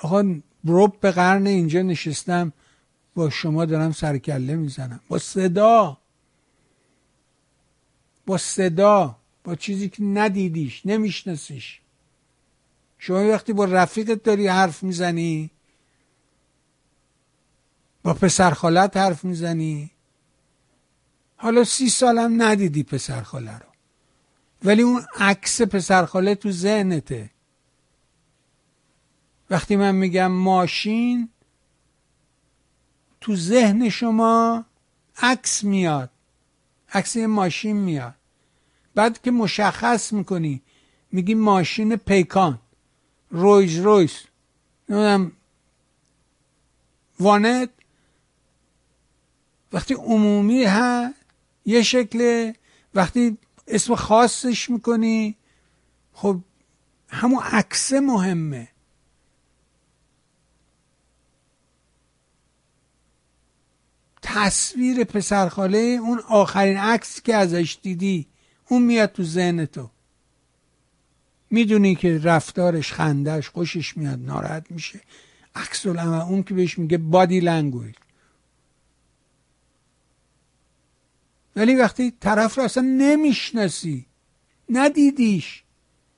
آقا رب به قرن اینجا نشستم با شما دارم سرکله میزنم، با صدا با چیزی که ندیدیش نمیشناسیش. شما وقتی با رفیقت داری حرف میزنی، با پسرخالت حرف میزنی، حالا 30 سالم ندیدی پسرخاله رو، ولی اون عکس پسرخاله تو ذهنته. وقتی من میگم ماشین، تو ذهن شما عکس میاد، عکس ماشین میاد. بعد که مشخص میکنی میگی ماشین پیکان، رویز رویز، نمیدونم وانت، وقتی عمومی ها یه شکله، وقتی اسم خاصش میکنی خب همون عکس مهمه. تصویر پسرخاله، اون آخرین عکس که ازش دیدی، اون میاد تو ذهن تو. میدونی که رفتارش، خندهش، خوشش میاد، ناراحت میشه، عکس العمل، اون که بهش میگه بادی لنگویج. ولی وقتی طرف رو اصلا نمیشناسی، ندیدیش،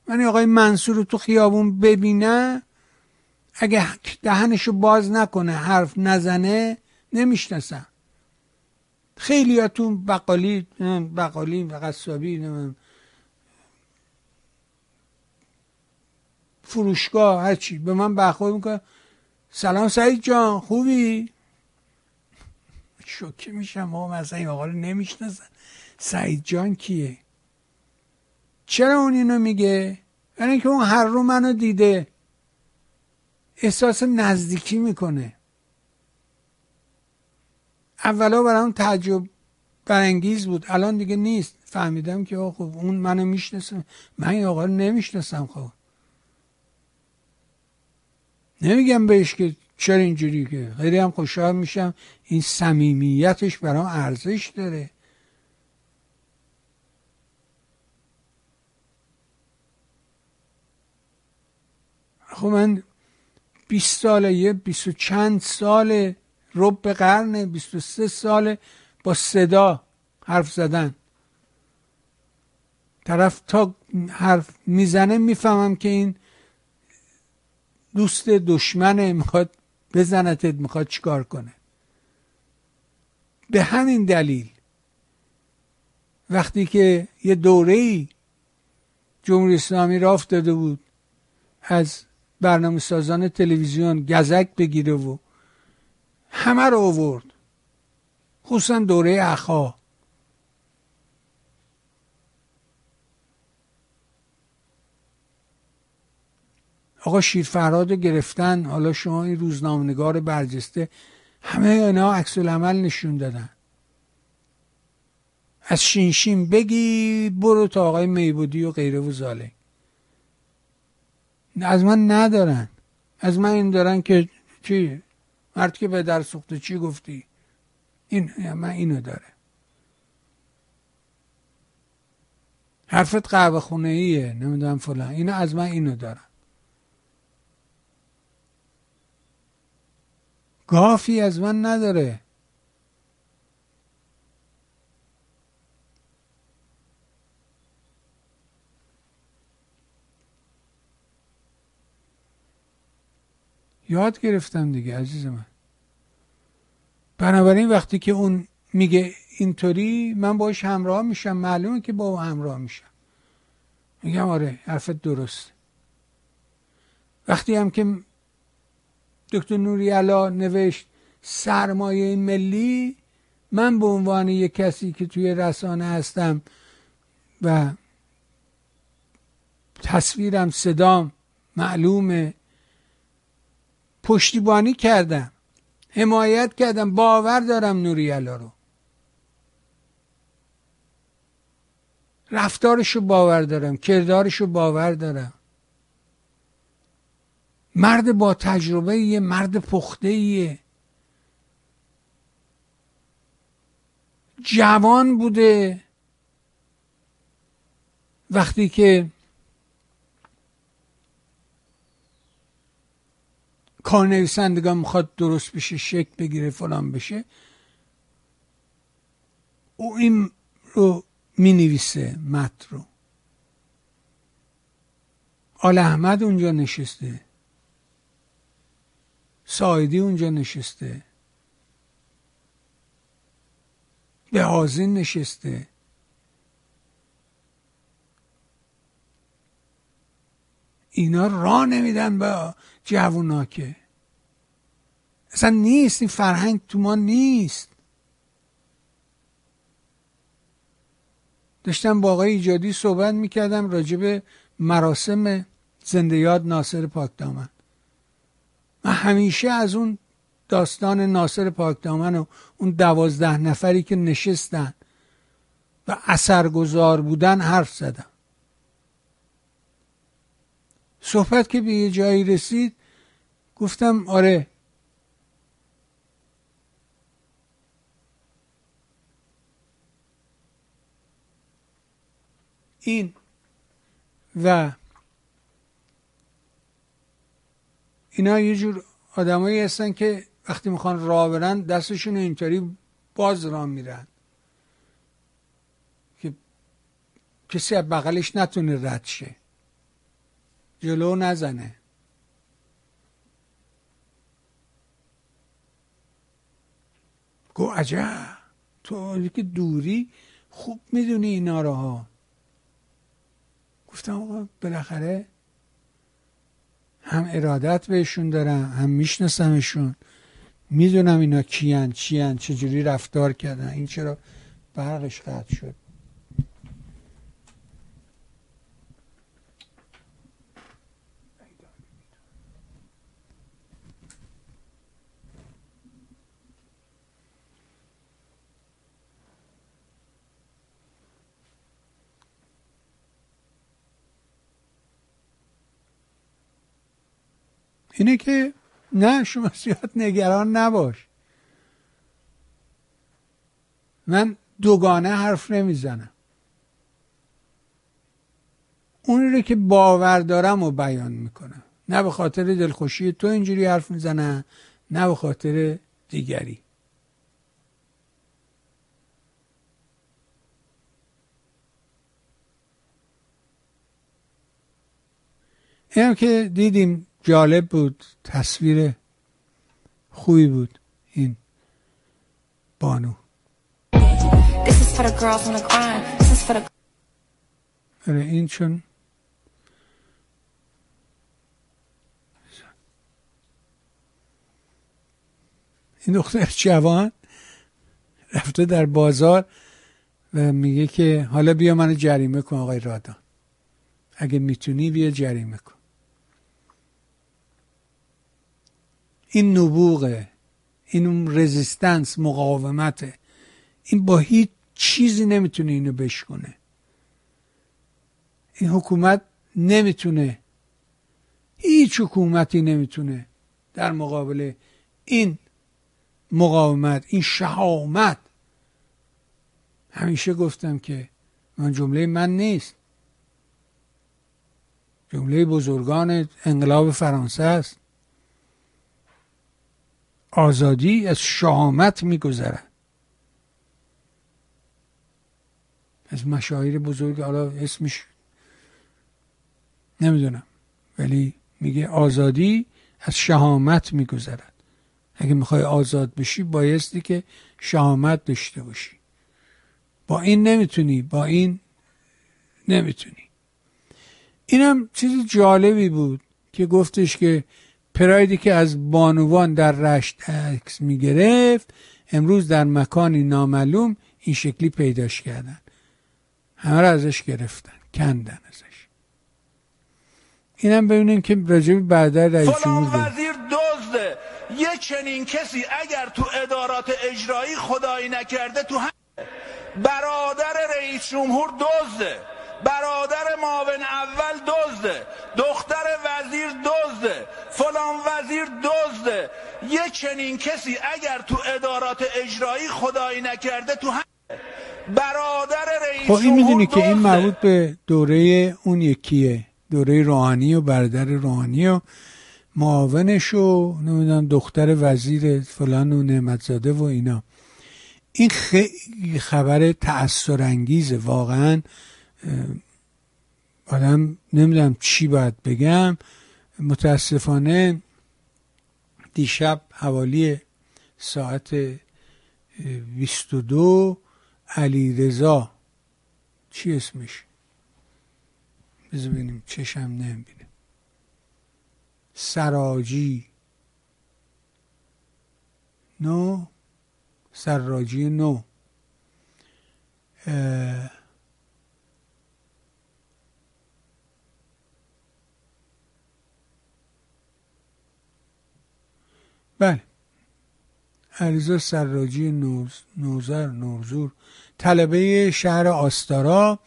من آقای منصور رو تو خیابون ببینه اگه دهنشو باز نکنه حرف نزنه نمیشناسم. خیلی ها تو بقالی و قصابی، فروشگاه، هرچی به من برخورد میکنه سلام سعید جان خوبی؟ شوکه میشم آقا، مثلا این آقا رو نمیشناسن. سعید جان کیه؟ چرا اون اینو میگه؟ یعنی که اون هر رو منو دیده، احساس نزدیکی میکنه. اولا برام تعجب برانگیز بود، الان دیگه نیست. فهمیدم که آقا خب اون منو میشناسه، من این آقا رو نمیشناسم. خب نمیگم بهش که چرا اینجوری، که خیلی هم خوشحال میشم، این صمیمیتش برام ارزش داره. خب من 20 ساله، یه 20 چند ساله، رب قرن 23 ساله با صدا حرف زدن. طرف تا حرف میزنه میفهمم که این دوست دشمنه، میخواد بزنتت، میخواد چیکار کنه. به همین دلیل وقتی که یه دوره‌ای جمهوری اسلامی را افتاده بود از برنامه سازان تلویزیون گزک بگیره و همه رو آورد، خصوصا دوره اخا، آقا شیرفرهاد رو گرفتن، حالا شما این روزنامه‌نگار برجسته، همه اینا عکس العمل نشون دادن، از شینشین بگی برو تا آقای میبودی و غیره و زاله. از من ندارن، از من این دارن که چی؟ مرد که به در سوخته چی گفتی؟ این من اینو داره. حرفت قهوه خونه ایه، نمیدونم فلان، اینو از من اینو دارن. گافی از من نداره. یاد گرفتم دیگه عزیز من. بنابراین وقتی که اون میگه اینطوری، من باش همراه میشم، معلومه که با او همراه میشم، میگم آره حرفت درست. وقتی هم که دکتر نوری علا نوشت سرمایه ملی، من به عنوان یک کسی که توی رسانه هستم و تصویرم، صدام معلومه، پشتیبانی کردم، حمایت کردم، باور دارم نوری علا رو، رفتارشو باور دارم، کردارشو باور دارم. مرد با تجربه، مرد پخته، جوان بوده وقتی که کارنویسندگان میخواد درست بشه، شکل بگیره، فلان بشه، او این رو مینویسه متن رو. آل احمد اونجا نشسته، ساعدی اونجا نشسته، بهازین نشسته، اینا راه نمیدن به جوونا که اصلا نیست، این فرهنگ تو ما نیست. داشتم با آقای ایجادی صحبت میکردم راجب مراسم زنده یاد ناصر پاکدامن. من همیشه از اون داستان ناصر پاکدامن و اون 12 نفری که نشستن و اثرگذار بودن حرف زدم. صحبت که به یه جایی رسید گفتم آره، این و اینا یه جور آدمایی هستن که وقتی میخوان راه برن دستشون اینطوری باز راه میرن که کسی از بغلش نتونه رد شه، جلو نزنه. گو عجب، تو که دوری خوب میدونی اینا رو ها. گفتم آقا بالاخره هم ارادت بهشون دارم، هم میشناسمشون، میدونم اینا کیان، چیان، چجوری رفتار کردن. این چرا برقش قطع شد؟ اینه که نه، شما زیاد نگران نباش، من دوگانه حرف نمیزنم، اونی رو که باور دارم و بیان میکنم، نه به خاطر دلخوشی تو اینجوری حرف میزنم، نه به خاطر دیگری. اینم که دیدیم جالب بود، تصویر خوبی بود این بانو. این چون این دختر جوان رفته در بازار و میگه که حالا بیا منو جریمه کن آقای رادان، اگه میتونی بیا جریمه کن. این نبوغه، این رزیستنس، مقاومته، این با هیچ چیزی نمیتونه اینو بشکنه. این حکومت نمیتونه، هیچ حکومتی نمیتونه در مقابل این مقاومت، این شهامت. همیشه گفتم که من جمله من نیست، جمله بزرگان انقلاب فرانسه است، آزادی از شهامت میگذرد. از مشاهیر بزرگ، حالا اسمش نمیدونم، ولی میگه آزادی از شهامت میگذرد. اگه میخوای آزاد بشی بایستی که شهامت داشته باشی، با این نمیتونی، با این نمیتونی. اینم چیز جالبی بود که گفتش که پرایدی که از بانوان در رشت عکس میگرفت امروز در مکانی نامعلوم این شکلی پیداش کردن، همه رو ازش گرفتن، کندن ازش. اینم ببینیم که راجع به بعدی رئیس جمهور وزیر دزده. یه چنین کسی اگر تو ادارات اجرایی خدایی نکرده تو هم برادر رئیس جمهور دزده، برادر معاون اول دزده، دختر وزیر دزده، فلان وزیر دزده. یه چنین کسی اگر تو ادارات اجرایی خدایی نکرده تو هم برادر رئیس جمهور. خب میدونی که این مربوط به دوره اون یکیه، دوره روحانی و برادر روحانی و معاونش و نمیدونم دختر وزیر فلان و نعمتزاده و اینا. این خیلی خبر تأثرانگیزه واقعا. آدم نمیدونم چی باید بگم. متاسفانه دیشب حوالی ساعت 22 علیرضا چی اسمش؟ ببینیم چشم نمیبینه. سراجی نو بله، علیرضا سراجی نوزور طلبه شهر آستارا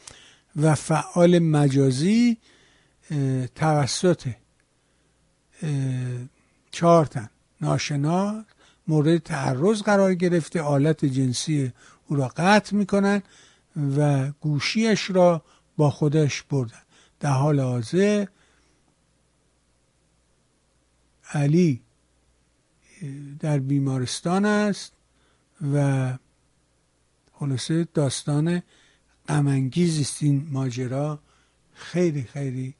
و فعال مجازی توسط 4 تن ناشناس مورد تعرض قرار گرفته، آلت جنسی او را قطع میکنن و گوشیش را با خودش بردن. در حال حاضر علی در بیمارستان است و خلاصه داستان غم انگیزی است این ماجرا. خیلی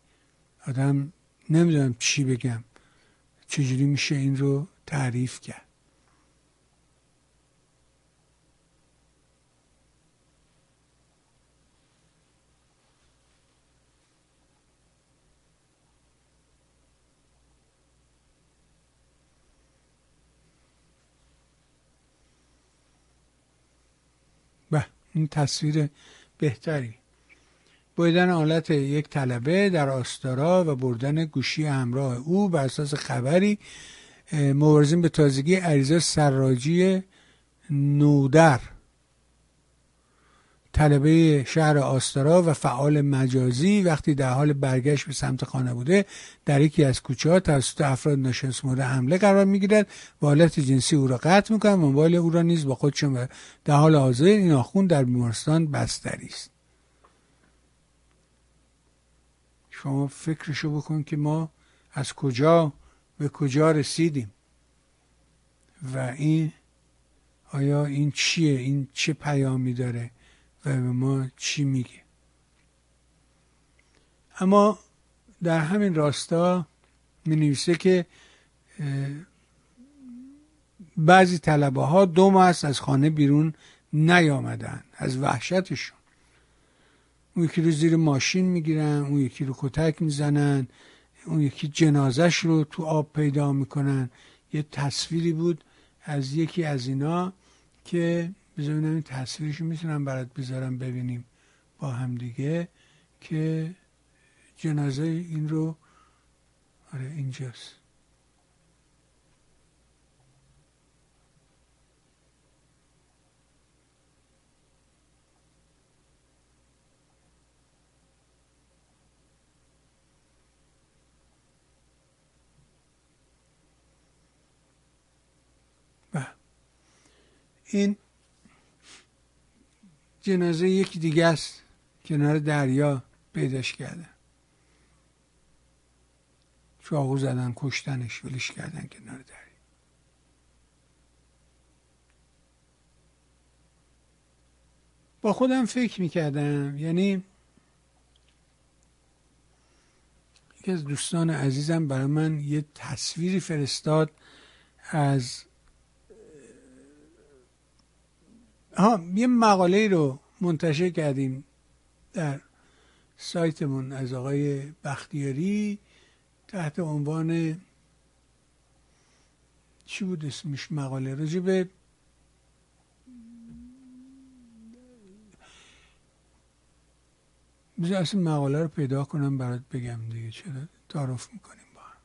آدم نمیدونم چی بگم، چجوری میشه این رو تعریف کرد. این تصویر بهتری بردن آلت یک طلبه در آستارا و بردن گوشی همراه او بر اساس خبری مبارزین به تازگی علیرضا سراجی نودر طلبه شهر آستارا و فعال مجازی وقتی در حال برگشت به سمت خانه بوده در یکی از کوچه‌ها توسط افراد ناشناس مورد حمله قرار می‌گیرد و حالت جنسی او را قطع می‌کنند. موبایل او را نیز با خودشون برد. در حال حاضر این آخوند در بیمارستان بستری است. شما فکرشو بکن که ما از کجا به کجا رسیدیم و این آیا این چیه؟ این چه پیامی داره و به ما چی میگه؟ اما در همین راستا مینویسه که بعضی طلبه ها 2 ماه است از خانه بیرون نیامدن از وحشتشون. اون یکی رو زیر ماشین میگیرن، اون یکی رو کتک میزنن، اون یکی جنازش رو تو آب پیدا میکنن. یه تصویری بود از یکی از اینا که بذاریم این تصویرشو میتونم برات بذارم ببینیم با هم دیگه، که جنازه این رو آره اینجاست. و این جنازه یکی دیگه است کنار دریا پیداش کردن، چاقو زدن کشتنش، ولش کردن کنار دریا. با خودم فکر میکردم، یعنی یکی از دوستان عزیزم برای من یه تصویری فرستاد از یه مقاله رو منتشر کردیم در سایتمون از آقای بختیاری تحت عنوان چی بود اسمش مقاله؟ راجب بذار اصلا مقاله رو پیدا کنم برات بگم دیگه، چرا تعارف میکنیم با هم.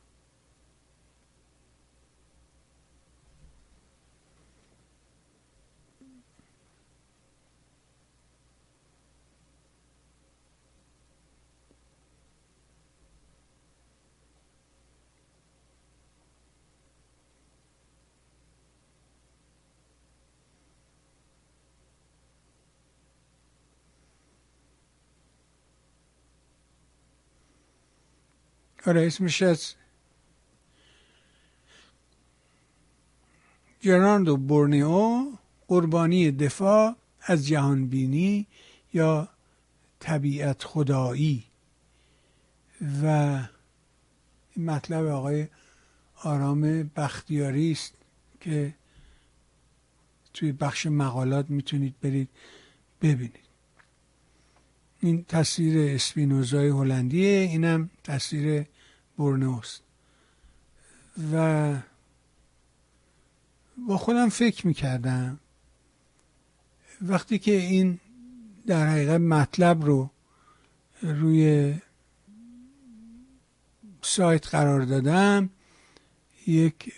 رئیس میشست، جراندو بورنئو قربانی دفاع از جهانبینی یا طبیعت خدایی و مطلب آقای آرام بختیاری است که توی بخش مقالات میتونید برید ببینید. این تصویر اسپینوزای هلندیه، اینم تصویر بورنئوست. و با خودم فکر میکردم وقتی که این در حقیقت مطلب رو روی سایت قرار دادم، یک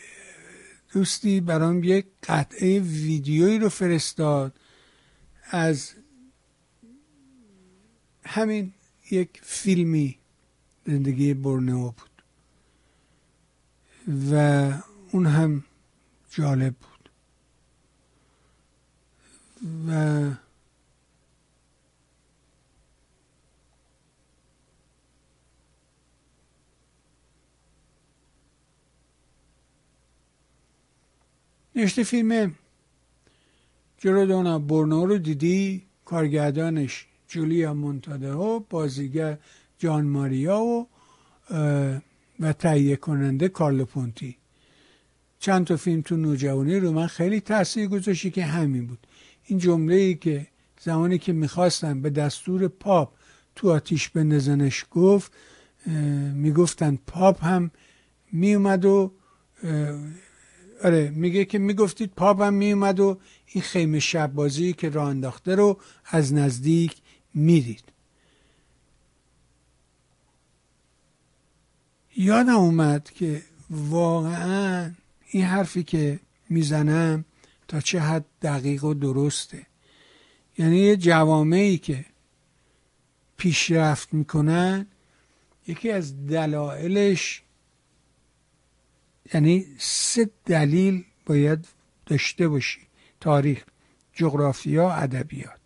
دوستی برام یک قطعه ویدیویی رو فرستاد از همین یک فیلمی زندگی بورنئو بود و اون هم جالب بود و نشته فیلم جرودونا بورنئو رو دیدی؟ کارگردانش جولیا مونتادئو، بازیگر جان ماریا و تهیه کننده کارلو پونتی. چند تا فیلم تو نوجوانی رو من خیلی تاثیر گذاشتی که همین بود. این جمله‌ای که زمانی که میخواستن به دستور پاپ تو آتیش بندازنش گفت، میگفتن پاپ هم میومد و آره میگه که میگفتید پاپ هم میومد و این خیمه شب بازی که راه انداخته رو از نزدیک میدید. یادم اومد که واقعا این حرفی که میزنم تا چه حد دقیق و درسته. یعنی یه جوامعی که پیشرفت میکنن یکی از دلایلش، یعنی 3 دلیل باید داشته باشی: تاریخ، جغرافیا، ادبیات.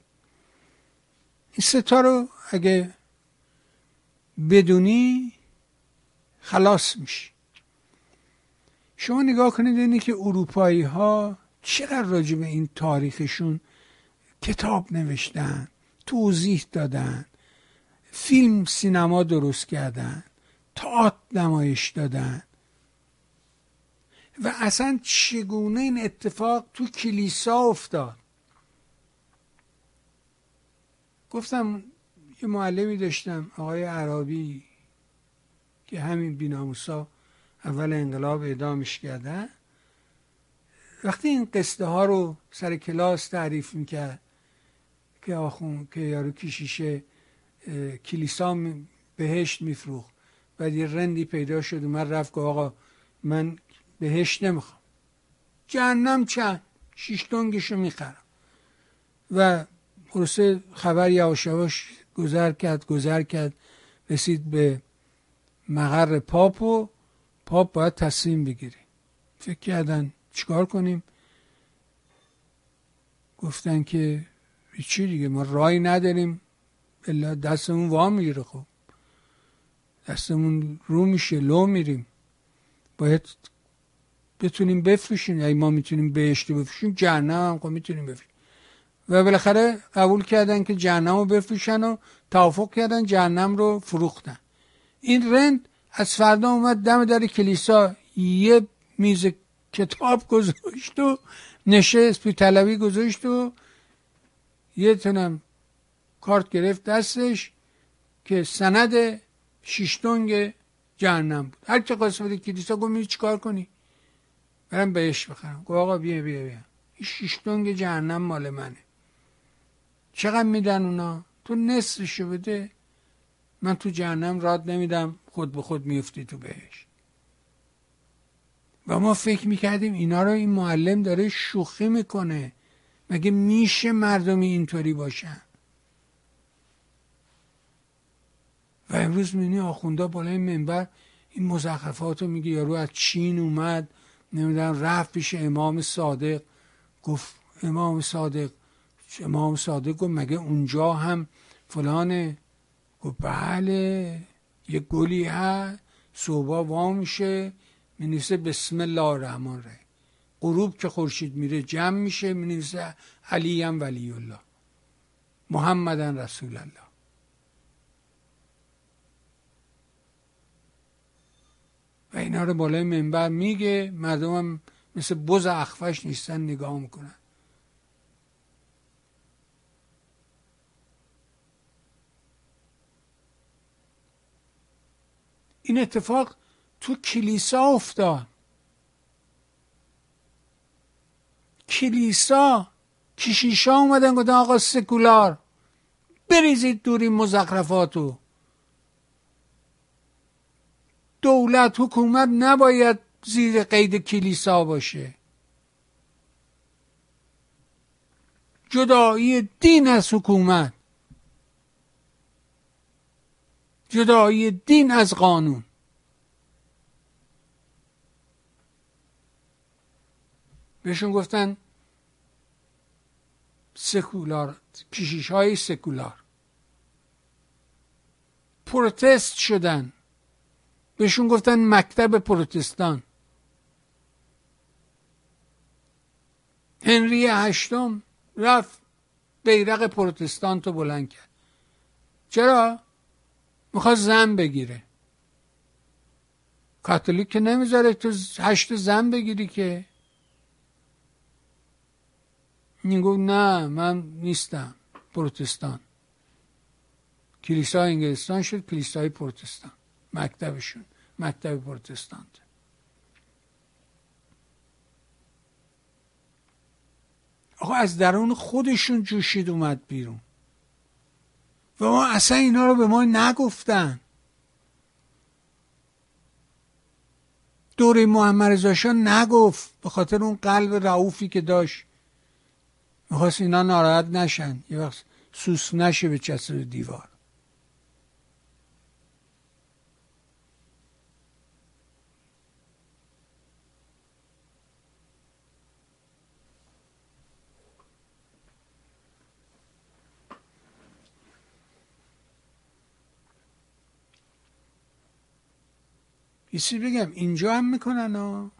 این 3 تا رو اگه بدونی خلاص میشی. شما نگاه کنید اینی که اروپایی ها چقدر راجع به این تاریخشون کتاب نوشتن، توضیح دادن، فیلم سینما درست کردن، تئاتر نمایش دادن و اصلا چگونه این اتفاق تو کلیسا افتاد. گفتم یه معلمی داشتم آقای عربی که همین بیناموسا اول انقلاب اعدامش کردن، وقتی این قصه ها رو سر کلاس تعریف میکرد که آخون که یارو کشیشه کلیسا بهشت میفروخت، بعد یه رندی پیدا شد و من رفت که آقا من بهشت نمیخوام، جهنم چند 6 تنگشو میخرم. و خلاصه خبر یواش یواش گذر کرد رسید به مقر پاپ و پاپ باید تصمیم بگیره. فکر کردن چیکار کنیم، گفتن که چی دیگه، ما رای نداریم الا دستمون وا میگیره. خب دستمون رو میشه، لو میریم، باید بتونیم بفروشیم. یعنی ما میتونیم بهشت بفروشیم، جهنم هم خب میتونیم بفروشیم. و بالاخره قبول کردن که جهنم رو بفروشن و توافق کردن، جهنم رو فروختن. این رند از فردا اومد دم در کلیسا، یه میز کتاب گذاشت و نشست، پی طلبی گذاشت و یه تونم کارت گرفت دستش که سند 6 تنگ جهنم بود. هر چه قسمت کلیسا گفت میری چیکار کنی؟ برم بهش بخرم. گفت آقا بیا این 6 تنگ جهنم مال منه. چقدر میدن اونا؟ تو نصفشو بده، من تو جهنم راد نمیدم، خود به خود میفتی تو بهش. و ما فکر میکردیم اینا رو این معلم داره شوخی میکنه، مگه میشه مردمی اینطوری باشن؟ و امروز میبینی آخوندا بالای منبر این مزخرفات رو میگه. یارو از چین اومد، نمیدونم رفت پیش امام صادق، گفت امام صادق گفت مگه اونجا هم فلانه؟ گفت بله، یه گلی هست صبحا وا میشه مینویسه بسم الله الرحمن الرحیم، غروب که خورشید میره جمع میشه مینویسه علی هم ولی الله، محمدن رسول الله. و اینا رو بالای منبر میگه، مردمم مثل بز اخفش نیستن نگاه میکنن. این اتفاق تو کلیسا افتاد. کلیسا کشیشا اومدن گفتن آقا سکولار بریزید دور این مزخرفاتو، دولت حکومت نباید زیر قید کلیسا باشه، جدایی دین از حکومت، جدایی دین از قانون. بهشون گفتن سکولار، کشیش های سکولار. پروتست شدن، بهشون گفتن مکتب پروتستان. هنری هشتم رفت بیرق پروتستان تو بلند کرد. چرا؟ میخواد زن بگیره. کاتولیک که نمیذاره تو هشت زن بگیری که. میگو نه من نیستم پروتستان. کلیسا انگلستان شد کلیسای پروتستان، مکتبشون مکتب پروتستان. آقا از درون خودشون جوشید اومد بیرون و ما اصلا اینا رو به ما نگفتن. دوره محمد رضا شاه نگفت به خاطر اون قلب رئوفی که داشت، میخواست اینا ناراحت نشن، یه وقت سوس نشه به چسب دیوار. یسی بگم اینجا هم میکنن ها.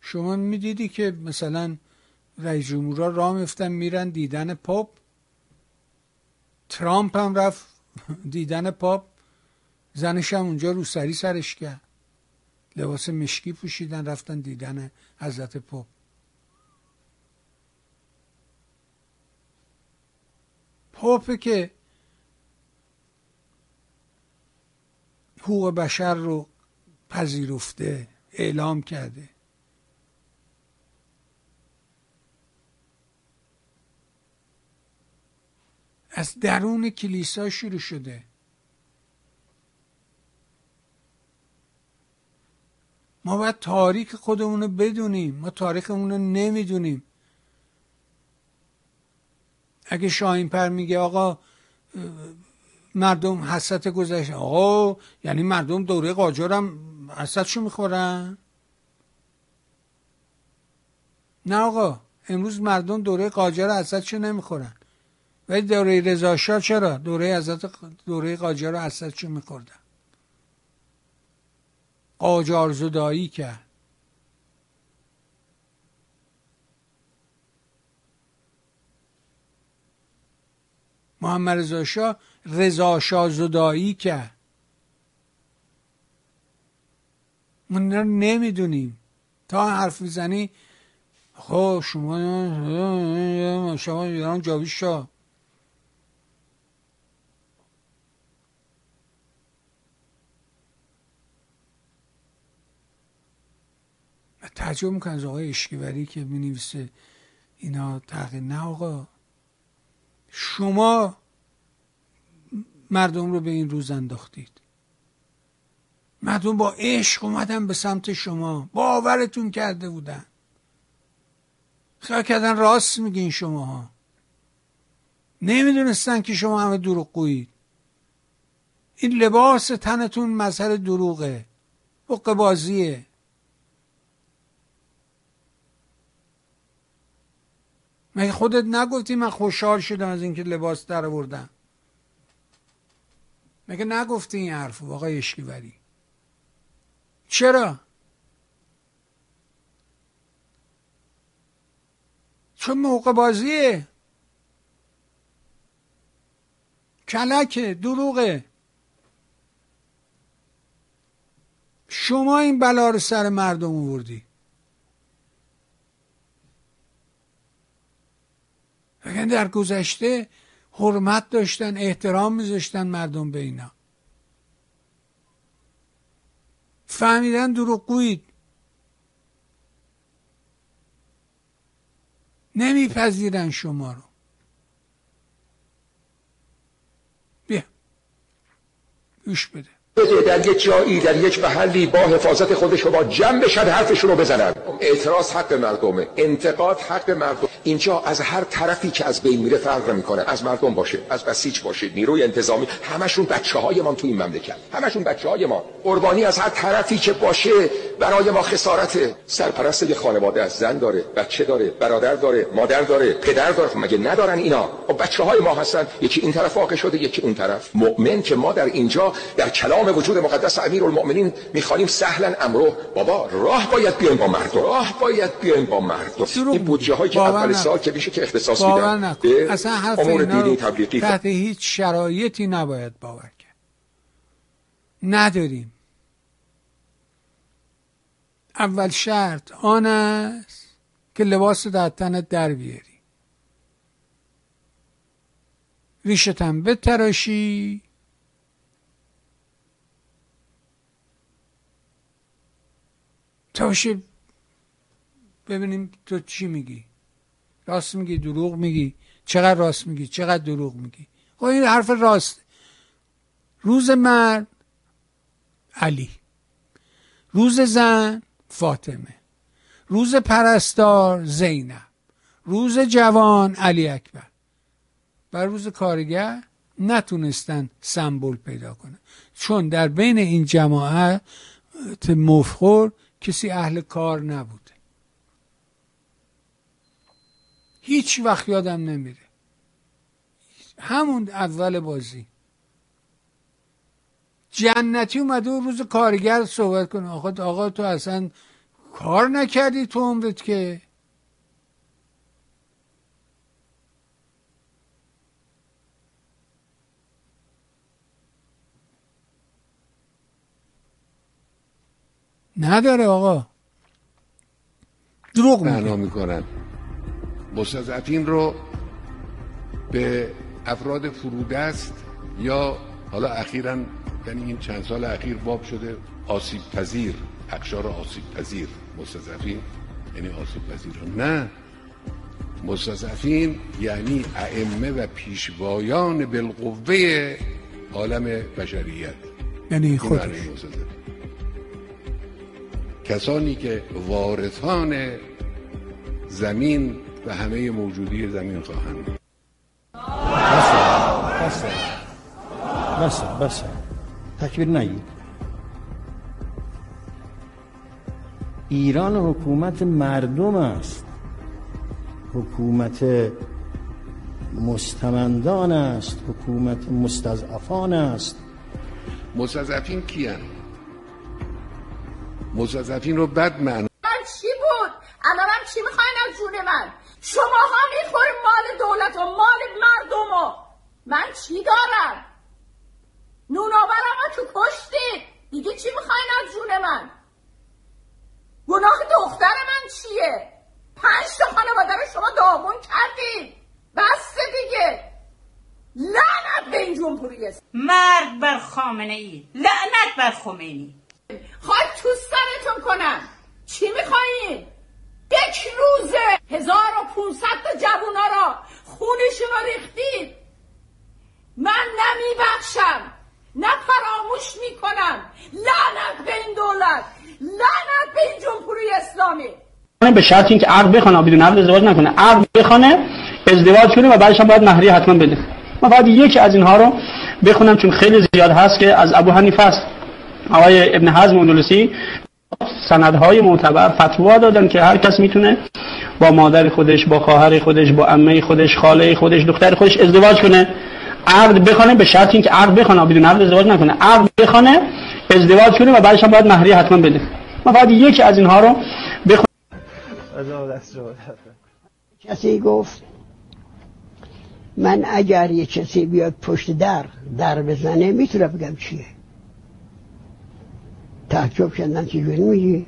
شما میدیدی که مثلا رئیس جمهورا راه میفتن میرن دیدن پاپ. ترامپ هم رفت دیدن پاپ، زنش هم اونجا روسری سرش کرد، لباس مشکی پوشیدن رفتن دیدن حضرت پاپ. پاپ که حقوق بشر رو پذیرفته اعلام کرده، از درون کلیسا شروع شده. ما باید تاریخ خودمونو بدونیم، ما تاریخمونو نمیدونیم. اگه شاهین‌پر میگه آقا مردم حسد گذشته، آقا یعنی مردم دوره قاجار هم حسدشو میخورن؟ نه آقا، امروز مردم دوره قاجار حسدشو نمیخورن، ولی دوره رضا شاه چرا؟ دوره قاجار حسدشو میخوردن، قاجار زدایی کرد. محمد رضا شاه زدایی کرد. ما نمیدونیم. تا حرف میزنی خب شما ایران جاوید شاه. تعجب میکنم از آقای اشکیوری که مینویسه اینا تحقیق. نه آقا، شما مردم رو به این روز انداختید. مردم با عشق اومدن به سمت شما، باورتون کرده بودن، خیال کردن راست میگین شماها. نمیدونستن که شما همه دروغگویید. این لباس تنتون مظهر دروغه، حقه‌بازیه. مگه خودت نگفتی من خوشحال شدم از اینکه لباس در آوردم؟ مگه نگفتی این حرفو آقای اشکیوری؟ چرا؟ چه موقع بازیه؟ کلکه، دروغه. شما این بلا رو سر مردم آوردی. اگر در گذشته حرمت داشتن، احترام میذاشتن مردم به اینا، فهمیدن دروغگویید، نمیپذیرن شما رو. بیا گوش بده. در یک جایی، در یک محلی با حفاظت خودش با جمع بشن، حرفشون رو بزنن. اعتراض حق مردمه، انتقاد حق مردم. اینجا از هر طرفی که از بین میره فرق میکنه، از مردم باشه، از بسیج باشه، نیروی انتظامی، همشون بچه‌های ما تو این مملکت، همشون بچه‌های ما. قربانی از هر طرفی که باشه برای ما خسارته. سرپرست یه خانواده از زن داره، بچه داره، برادر داره، مادر داره، پدر داره، مگه ندارن اینا؟ بچه‌های ما هستن، یکی این طرف واقع شده، یکی اون طرف. مؤمن که ما در اینجا در کلام وجود مقدس امیرالمؤمنین می‌خوانیم سهلا امره. بابا راه باید بیایم با مردم، راه باید بیایم با مردم. این بودجه‌هایی که سال که بیشه که اختصاص میدن اصلا حرف اینا تحت هیچ شرایطی نباید باور کرد. نداریم. اول شرط آن است که لباس در تنت در بیاری، ریشت هم بتراشی، تاشی ببینیم تو چی میگی، راست میگی، دروغ میگی، چقدر راست میگی، چقدر دروغ میگی. خب این حرف راست. روز مرد علی، روز زن فاطمه، روز پرستار زینب، روز جوان علی اکبر. بر روز کارگر نتونستن سمبل پیدا کنن، چون در بین این جماعت مفخور کسی اهل کار نبود. هیچ وقت یادم نمیره همون اول بازی جنتی اومده و روز کارگر صحبت کنه. آقا تو اصلا کار نکردی تو عمرت که. نداره آقا، دروغ میکنن. مستضعفین رو به افراد فرودست یا حالا اخیراً، یعنی این چند سال اخیر باب شده آسیب پذیر، اقشار آسیب پذیر. مستضعفین یعنی آسیب پذیران؟ نه، مستضعفین یعنی ائمه و پیشوایان بالقوه عالم بشریت، یعنی خودش. کسانی که وارثان زمین و همه موجودی زمین خواهند. بس تکبیر نگید. ایران حکومت مردم است، حکومت مستمندان است، حکومت مستضعفان است. مستضعفین کیان؟ مستضعفین رو بد معنی چی بود؟ الانم چی میخواین از جون من؟ شماها میخوریم مال دولت و مال مردم و من چی دارم؟ نوناورم تو کشتید، دیگه چی میخواین از جون من؟ گناه دختر من چیه؟ 5 تا خانواده رو شما داغون کردید، بس دیگه. لعنت به این جمهوری است. مرگ بر خامنه ای، لعنت بر خمینی. خاک تو سرتون کنم. چی میخواین؟ یک روزه 1500 تا جوونا را خونشون را ریختید. من نمیبخشم، نه فراموش میکنم. لعنت به این دولت، لعنت به این جمهوری اسلامی. به شرط اینکه عقد بخونه، بدون عقد ازدواج نکنه. عقد بخونه، ازدواج کنه و بعدش هم باید مهریه حتما بده. من باید یکی از اینها رو بخونم چون خیلی زیاد هست که از ابو حنیفه است. آقای ابن حزم اندلسی سندهای معتبر فتوا دادن که هر کس میتونه با مادر خودش، با خواهر خودش، با عمه خودش، خاله خودش، دختر خودش ازدواج کنه. عقد بخونه به شرط اینکه عقد بخونه، بدون عقد ازدواج نکنه. عقد بخونه، ازدواج کنیم و بعدش هم باید مهریه حتما بده. ما فقط یکی از اینها رو بخونیم. کسی گفت من اگر یه کسی بیاد پشت در بزنه میتونم بگم چیه؟ تعجب کردن چجوری میگی؟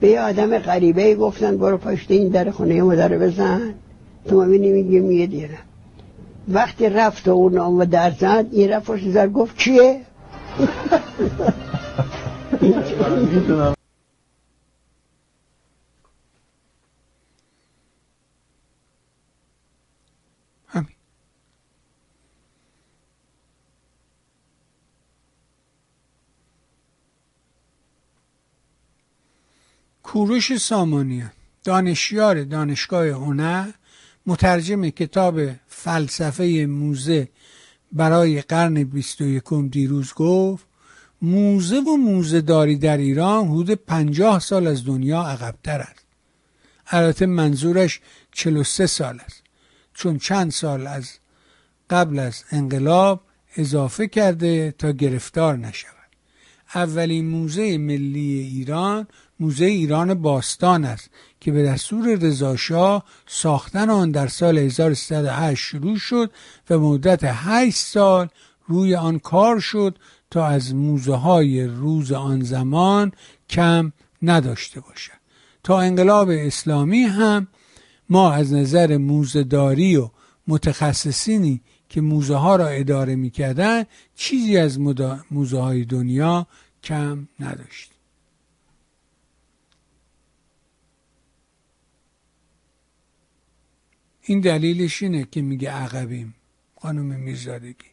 به یه آدم غریبه گفتن برو پشت این در خونه مادر بزن، تو مبینی میگه میگه دیرم. وقتی رفت و اون آم و در زد، این رفت پشت زد گفت چیه؟ کوروش سامانیان، دانشیار دانشگاه هنر، مترجم کتاب فلسفه موزه برای قرن 21 دیروز گفت موزه و موزه داری در ایران حدود 50 سال از دنیا عقب‌تر است. البته منظورش 43 سال است، چون چند سال از قبل از انقلاب اضافه کرده تا گرفتار نشود. اولین موزه ملی ایران موزه ایران باستان است که به دستور رضا شاه ساختن آن در سال 1308 شروع شد و مدت 8 سال روی آن کار شد تا از موزه های روز آن زمان کم نداشته باشد. تا انقلاب اسلامی هم ما از نظر موزه داری و متخصصینی که موزه ها را اداره می کردن چیزی از موزه های دنیا کم نداشت. این دلیلش اینه که میگه عقبیم. خانم میرزادگی،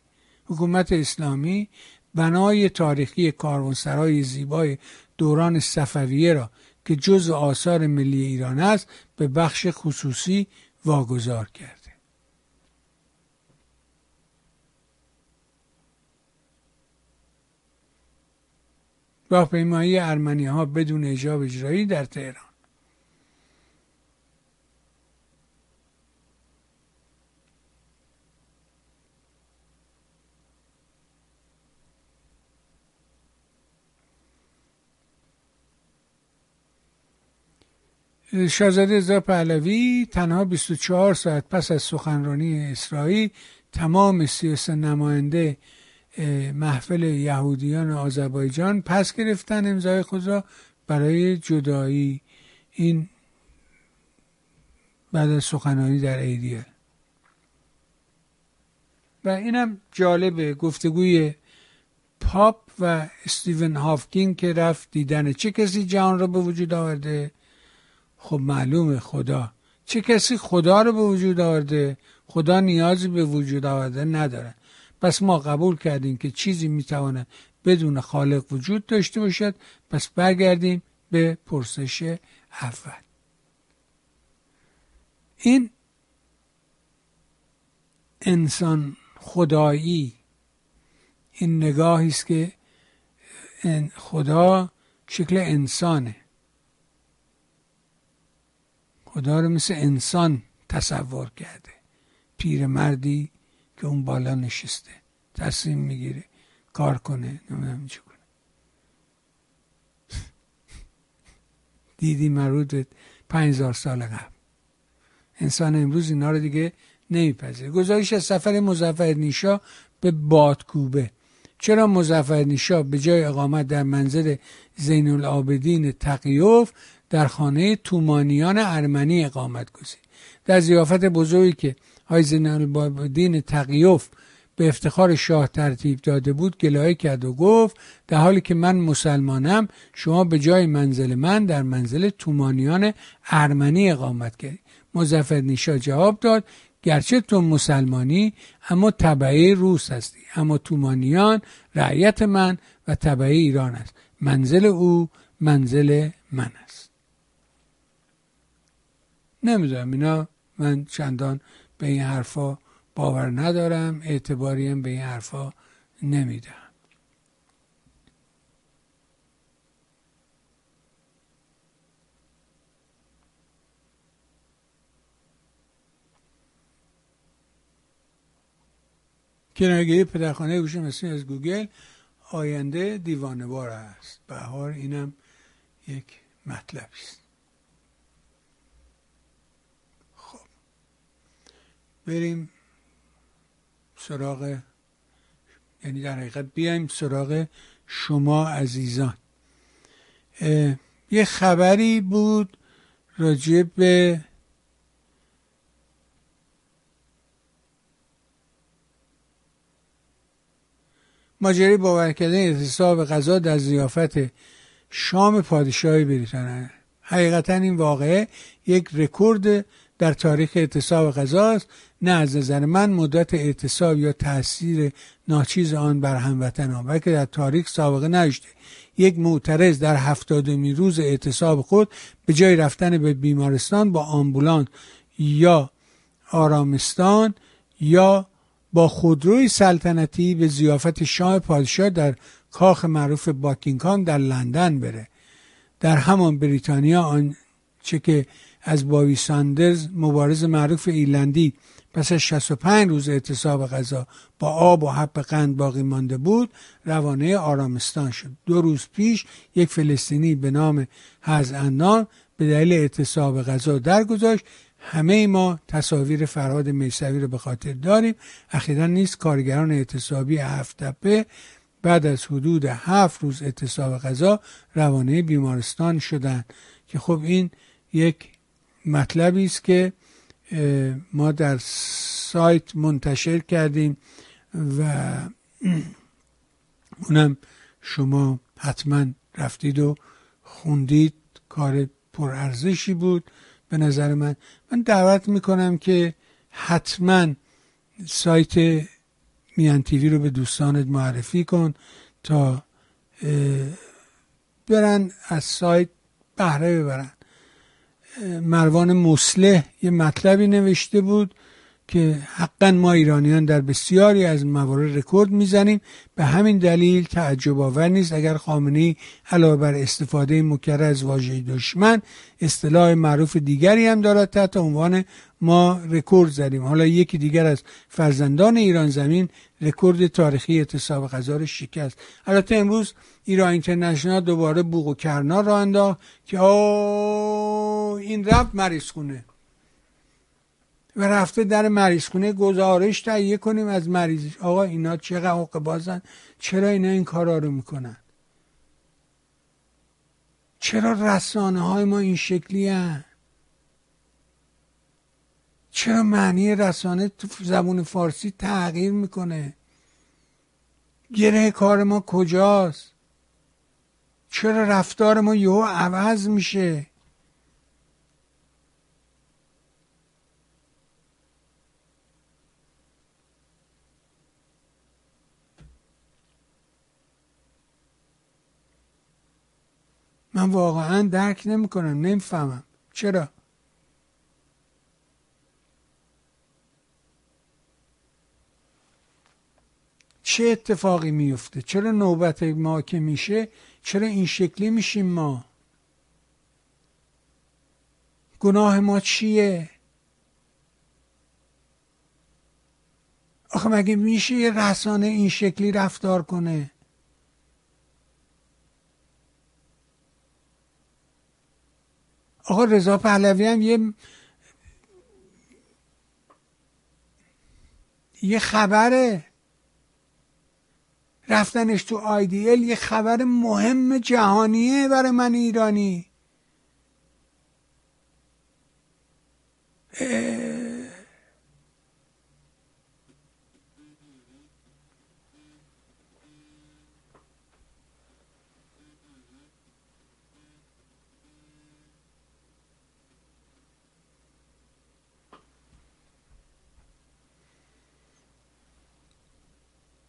حکومت اسلامی بنای تاریخی کاروانسرای زیبای دوران صفویه را که جزء آثار ملی ایران است به بخش خصوصی واگذار کرد. راهپیمایی ارمنی‌ها بدون حجاب اجرایی در تهران. شاهزاده رضا پهلوی تنها 24 ساعت پس از سخنرانی اسرائیل تمام 33 نماینده محفل یهودیان آذربایجان پس گرفتن امضای خود را برای جدایی. این بعد از سخنرانی در عیدیه. و اینم جالبه گفتگوی پاپ و استیون هاوکینگ که رفت دیدن چه کسی جهان را به وجود آورده. خب معلومه خدا. چه کسی خدا را به وجود آورده؟ خدا نیازی به وجود آورده نداره. پس ما قبول کردیم که چیزی میتواند بدون خالق وجود داشته باشد. پس برگردیم به پرسش اول. این انسان خدایی، این نگاهی است که خدا شکل انسانه، خدا رو مثل انسان تصور کرده. پیرمردی که اون بالا نشسته تصمیم میگیره کار کنه، نمیدونم چه کنه. دیدی مربوط 5000 سال قبل. انسان امروز اینا رو دیگه نمیپذیره. گزارش از سفر مظفرالدین شاه به بادکوبه. چرا مظفرالدین شاه به جای اقامت در منزل زینالعابدین تقیوف در خانه تومانیان ارمنی اقامت گزید؟ در ضیافت بزرگی که های زینالعابدین تقیوف به افتخار شاه ترتیب داده بود گلایه کرد و گفت در حالی که من مسلمانم شما به جای منزل من در منزل تومانیان ارمنی اقامت کردید. مظفرالدین شاه جواب داد گرچه تو مسلمانی اما تبعه روس هستی، اما تومانیان رعیت من و تبعه ایران است. منزل او منزل من است. نمیدونم اینا، من چندان به این حرفا باور ندارم، اعتباریم به این حرفا نمیدم. کنارگیری پدرخانه گوش مصنوعی از گوگل. آینده دیوانه‌وار است. بهار اینم یک مطلبی است. خب بریم سراغ، یعنی در حقیقت بیایم سراغ شما عزیزان. یه خبری بود راجع به ماجرای باور کردن اعتصاب غذا در ضیافت شام پادشاهی بریتانیا. حقیقتا این واقعه یک رکورد در تاریخ اعتصاب غذاست، نه از نظر من مدت اعتصاب یا تاثیر ناچیز آن بر هموطنان، بلکه در تاریخ سابقه نداشته. یک معترض در 70 روز اعتصاب خود به جای رفتن به بیمارستان با آمبولانس یا آرامستان یا با خودروی سلطنتی به ضیافت شام پادشاه در کاخ معروف باکینگهام در لندن بره. در همان بریتانیا آنچه که از باوی ساندرز مبارز معروف ایرلندی پس از 65 روز اعتصاب غذا با آب و حب قند باقی مانده بود روانه آرامستان شد. 2 روز پیش یک فلسطینی به نام حزعندان به دلیل اعتصاب غذا درگذشت. همه ما تصاویر فرهاد میثوی رو به خاطر داریم. اخیراً نیست کارگران اعتصابی هفت‌تپه بعد از حدود 7 روز اعتصاب غذا روانه بیمارستان شدند که خب این یک مطلبی است که ما در سایت منتشر کردیم و اونم شما حتما رفتید و خوندید. کار پرارزشی بود به نظر من. من دعوت میکنم که حتما سایت میان تیوی رو به دوستانت معرفی کن تا برن از سایت بهره ببرن. مروان مصلح یه مطلبی نوشته بود که حقا ما ایرانیان در بسیاری از موارد رکورد میزنیم. به همین دلیل تعجب آور نیست اگر خامنه‌ای علاوه بر استفاده مکرر از واژه دشمن اصطلاح معروف دیگری هم دارد تحت عنوان ما رکورد زدیم. حالا یکی دیگر از فرزندان ایران زمین رکورد تاریخی اعتصاب غذا را شکست. البته امروز ایران اینترنشنال دوباره بوق و کرنا را انداخت که این رب مریض خونه و رفته در مریض خونه گزارش تهیه کنیم از مریضش. آقا اینا چقدر حق بازن؟ چرا اینا این کارا رو میکنن؟ چرا رسانه های ما این شکلی هن؟ چرا معنی رسانه زبون فارسی تغییر میکنه؟ گره کار ما کجاست؟ چرا رفتار ما یهو عوض میشه؟ من واقعا درک نمیکنم، نمیفهمم چرا. چه اتفاقی میفته؟ چرا نوبت ما که میشه چرا این شکلی میشیم؟ ما گناه ما چیه؟ آخه مگه میشه یه رسانه این شکلی رفتار کنه؟ آقا رضا پهلوی هم یه خبره، رفتنش تو آیدیل یه خبر مهم جهانیه برای من ایرانی.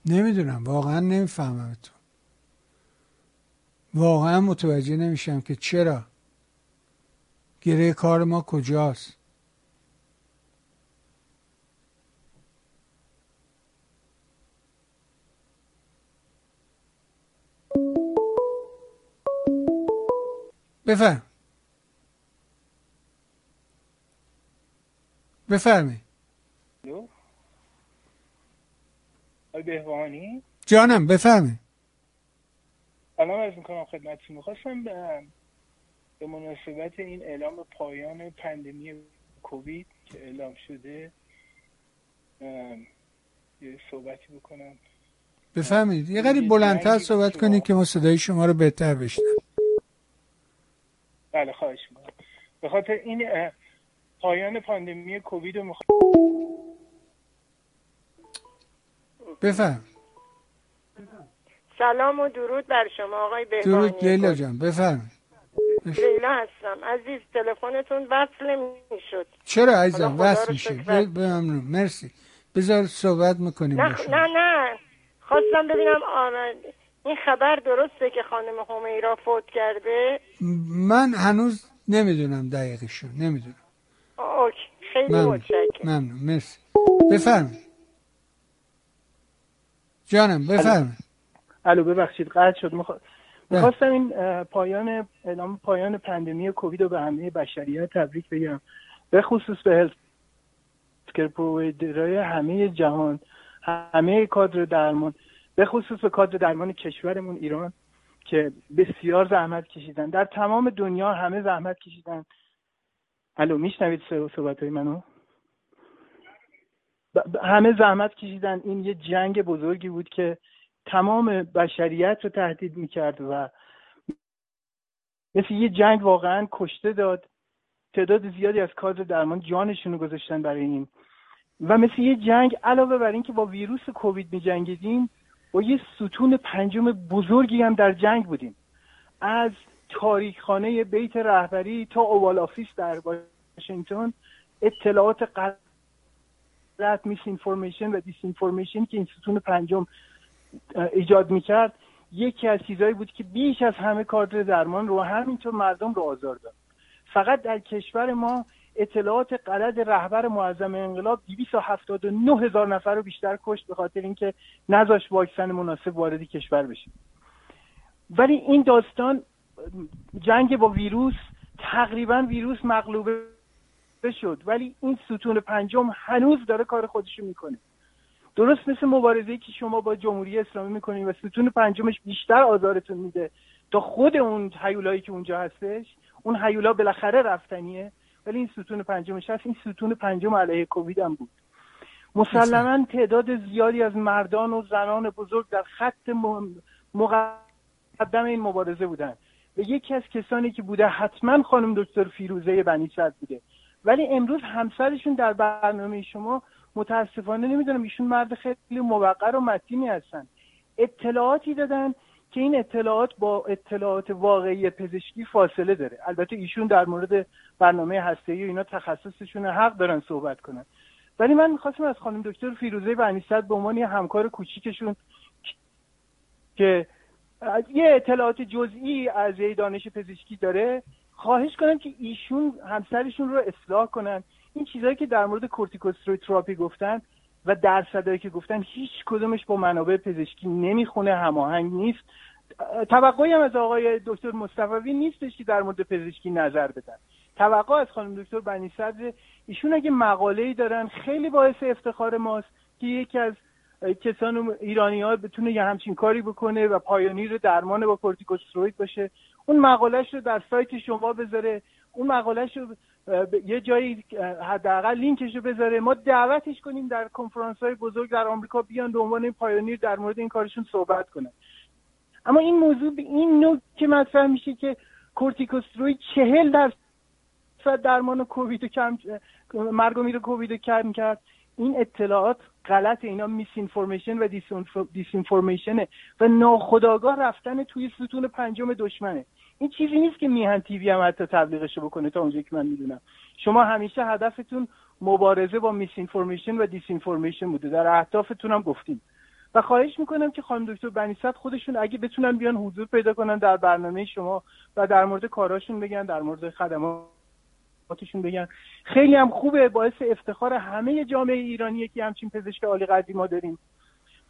نمیدونم، واقعا نمیفهمم. تو واقعا متوجه نمیشم که چرا گره کار ما کجاست. بفرمی بهوانی جانم، بفرمایید. سلام عرض میکنم خدمتتون. میخواستم به مناسبت این اعلام پایان پندمی کووید که اعلام شده یه صحبتی بکنم. بفهمید یه قدری بلندتر صحبت کنید که ما صدای شما رو بهتر بشنویم. بله خواهش میکنم. به خاطر این پایان پاندمی کووید رو بفهم. سلام و درود بر شما آقای بهبانی. درود لیلا جان. بفرمایید. لیلا هستم عزیز. تلفنتون وصل میشد. چرا عزیزم وصل میشه؟ ممنون مرسی. بذار صحبت میکنیم. نه خواستم ببینم این خبر درسته که خانم همیرا فوت کرده؟ من هنوز نمیدونم دقیقشو نمیدونم. اوکی خیلی متشکرم. ممنون مرسی. بفرمایید جانم. بفرمایید. الو ببخشید قطع شد. میخواستم این اعلام پایان پاندمی کووید رو به همه بشریت تبریک بگم، به خصوص به هلت کر پرووایدرهای همه جهان، همه کادر درمان، به خصوص به کادر درمان کشورمون ایران که بسیار زحمت کشیدن. در تمام دنیا همه زحمت کشیدن. الو میشنوید صحبت‌های منو؟ همه زحمت کشیدن. این یه جنگ بزرگی بود که تمام بشریت رو تهدید میکرد و مثل یه جنگ واقعا کشته داد. تعداد زیادی از کادر درمان جانشون رو گذاشتن برای این و مثل یه جنگ علاوه بر این که با ویروس کووید میجنگیدیم با یه ستون پنجم بزرگی هم در جنگ بودیم، از تاریخخانه بیت رهبری تا اوال آفیس در واشنگتن، اطلاعات غلط، میس اینفورمیشن و دیس اینفورمیشن که این ستون پنجم ایجاد میکرد، یکی از چیزایی بود که بیش از همه کادر درمان رو همینطور مردم رو آزار داد. فقط در کشور ما اطلاعات غلط رهبر معظم انقلاب 279,000 نفر رو بیشتر کشت به خاطر اینکه نذاشت واکسن مناسب وارد کشور بشه. ولی این داستان جنگ با ویروس، تقریبا ویروس مغلوبه شد ولی این ستون پنجم هنوز داره کار خودش رو میکنه. درست مثل مبارزه‌ای که شما با جمهوری اسلامی میکنید و ستون پنجمش بیشتر آزارتون میده تا خود اون هیولایی که اونجا هستش. اون هیولا بالاخره رفتنیه ولی این ستون پنجمش هست. این ستون پنجم علیه کووید هم بود. مسلماً تعداد زیادی از مردان و زنان بزرگ در خط مقدم این مبارزه بودن و یکی از کسانی که بوده حتما خانم دکتر فیروزه بنی صدر بوده. ولی امروز همسرشون در برنامه شما، متاسفانه نمیدونم، ایشون مرد خیلی موقر و متینی هستن، اطلاعاتی دادن که این اطلاعات با اطلاعات واقعی پزشکی فاصله داره. البته ایشون در مورد برنامه هسته‌ای و اینا تخصصشون، حق دارن صحبت کنن. ولی من می‌خواستم از خانم دکتر فیروزه بنی صدر به عنوان همکار کوچیکشون که یه اطلاعات جزئی از دانش پزشکی داره خواهش کنم که ایشون همسرشون رو اصلاح کنن. این چیزایی که در مورد کورتیکوستروید تراپی گفتن و درصدایی که گفتن هیچ کدومش با منابع پزشکی نمیخونه، هماهنگ نیست. توقعی هم از آقای دکتر مصطفی نیستش که در مورد پزشکی نظر بدن. توقع از خانم دکتر بنی صدر، ایشون اگه مقاله‌ای دارن خیلی باعث افتخار ماست که یکی از کسان ایرانی‌ها بتونه یه همچین کاری بکنه و پایونیر درمان با کورتیکوستروید باشه. اون مقاله‌اش رو در سایت شما بذاره، اون مقاله‌اش رو یه جایی حداقل لینکش رو بذاره، ما دعوتش کنیم در کنفرانس‌های بزرگ در آمریکا بیان به عنوان پایونیر در مورد این کارشون صحبت کنن. اما این موضوع به این نوع که مطرح میشه که کورتیکوستروید 40% درمان کووید کم، مرگ و میر کووید کم کرد، این اطلاعات غلط، اینا میس اینفورمیشن و دیس اینفورمیشنه و ناخودآگاه رفتن توی ستون پنجم دشمنه. این چیزی نیست که میهن تیوی هم حتی تبلیغش رو بکنه. تا اونجایی که من میدونم شما همیشه هدفتون مبارزه با میس اینفورمیشن و دیس اینفورمیشن بوده، در اهدافتون هم گفتیم و خواهش میکنم که خانم دکتر بنی صدر خودشون اگه بتونن بیان حضور پیدا کنن در برنامه شما و در مورد کاراشون بگن، در مورد خدماتشون بگن. خیلی هم خوبه، باعث افتخار همه جامعه ایرانیه که همچین پزشک عالی قدری ما داریم.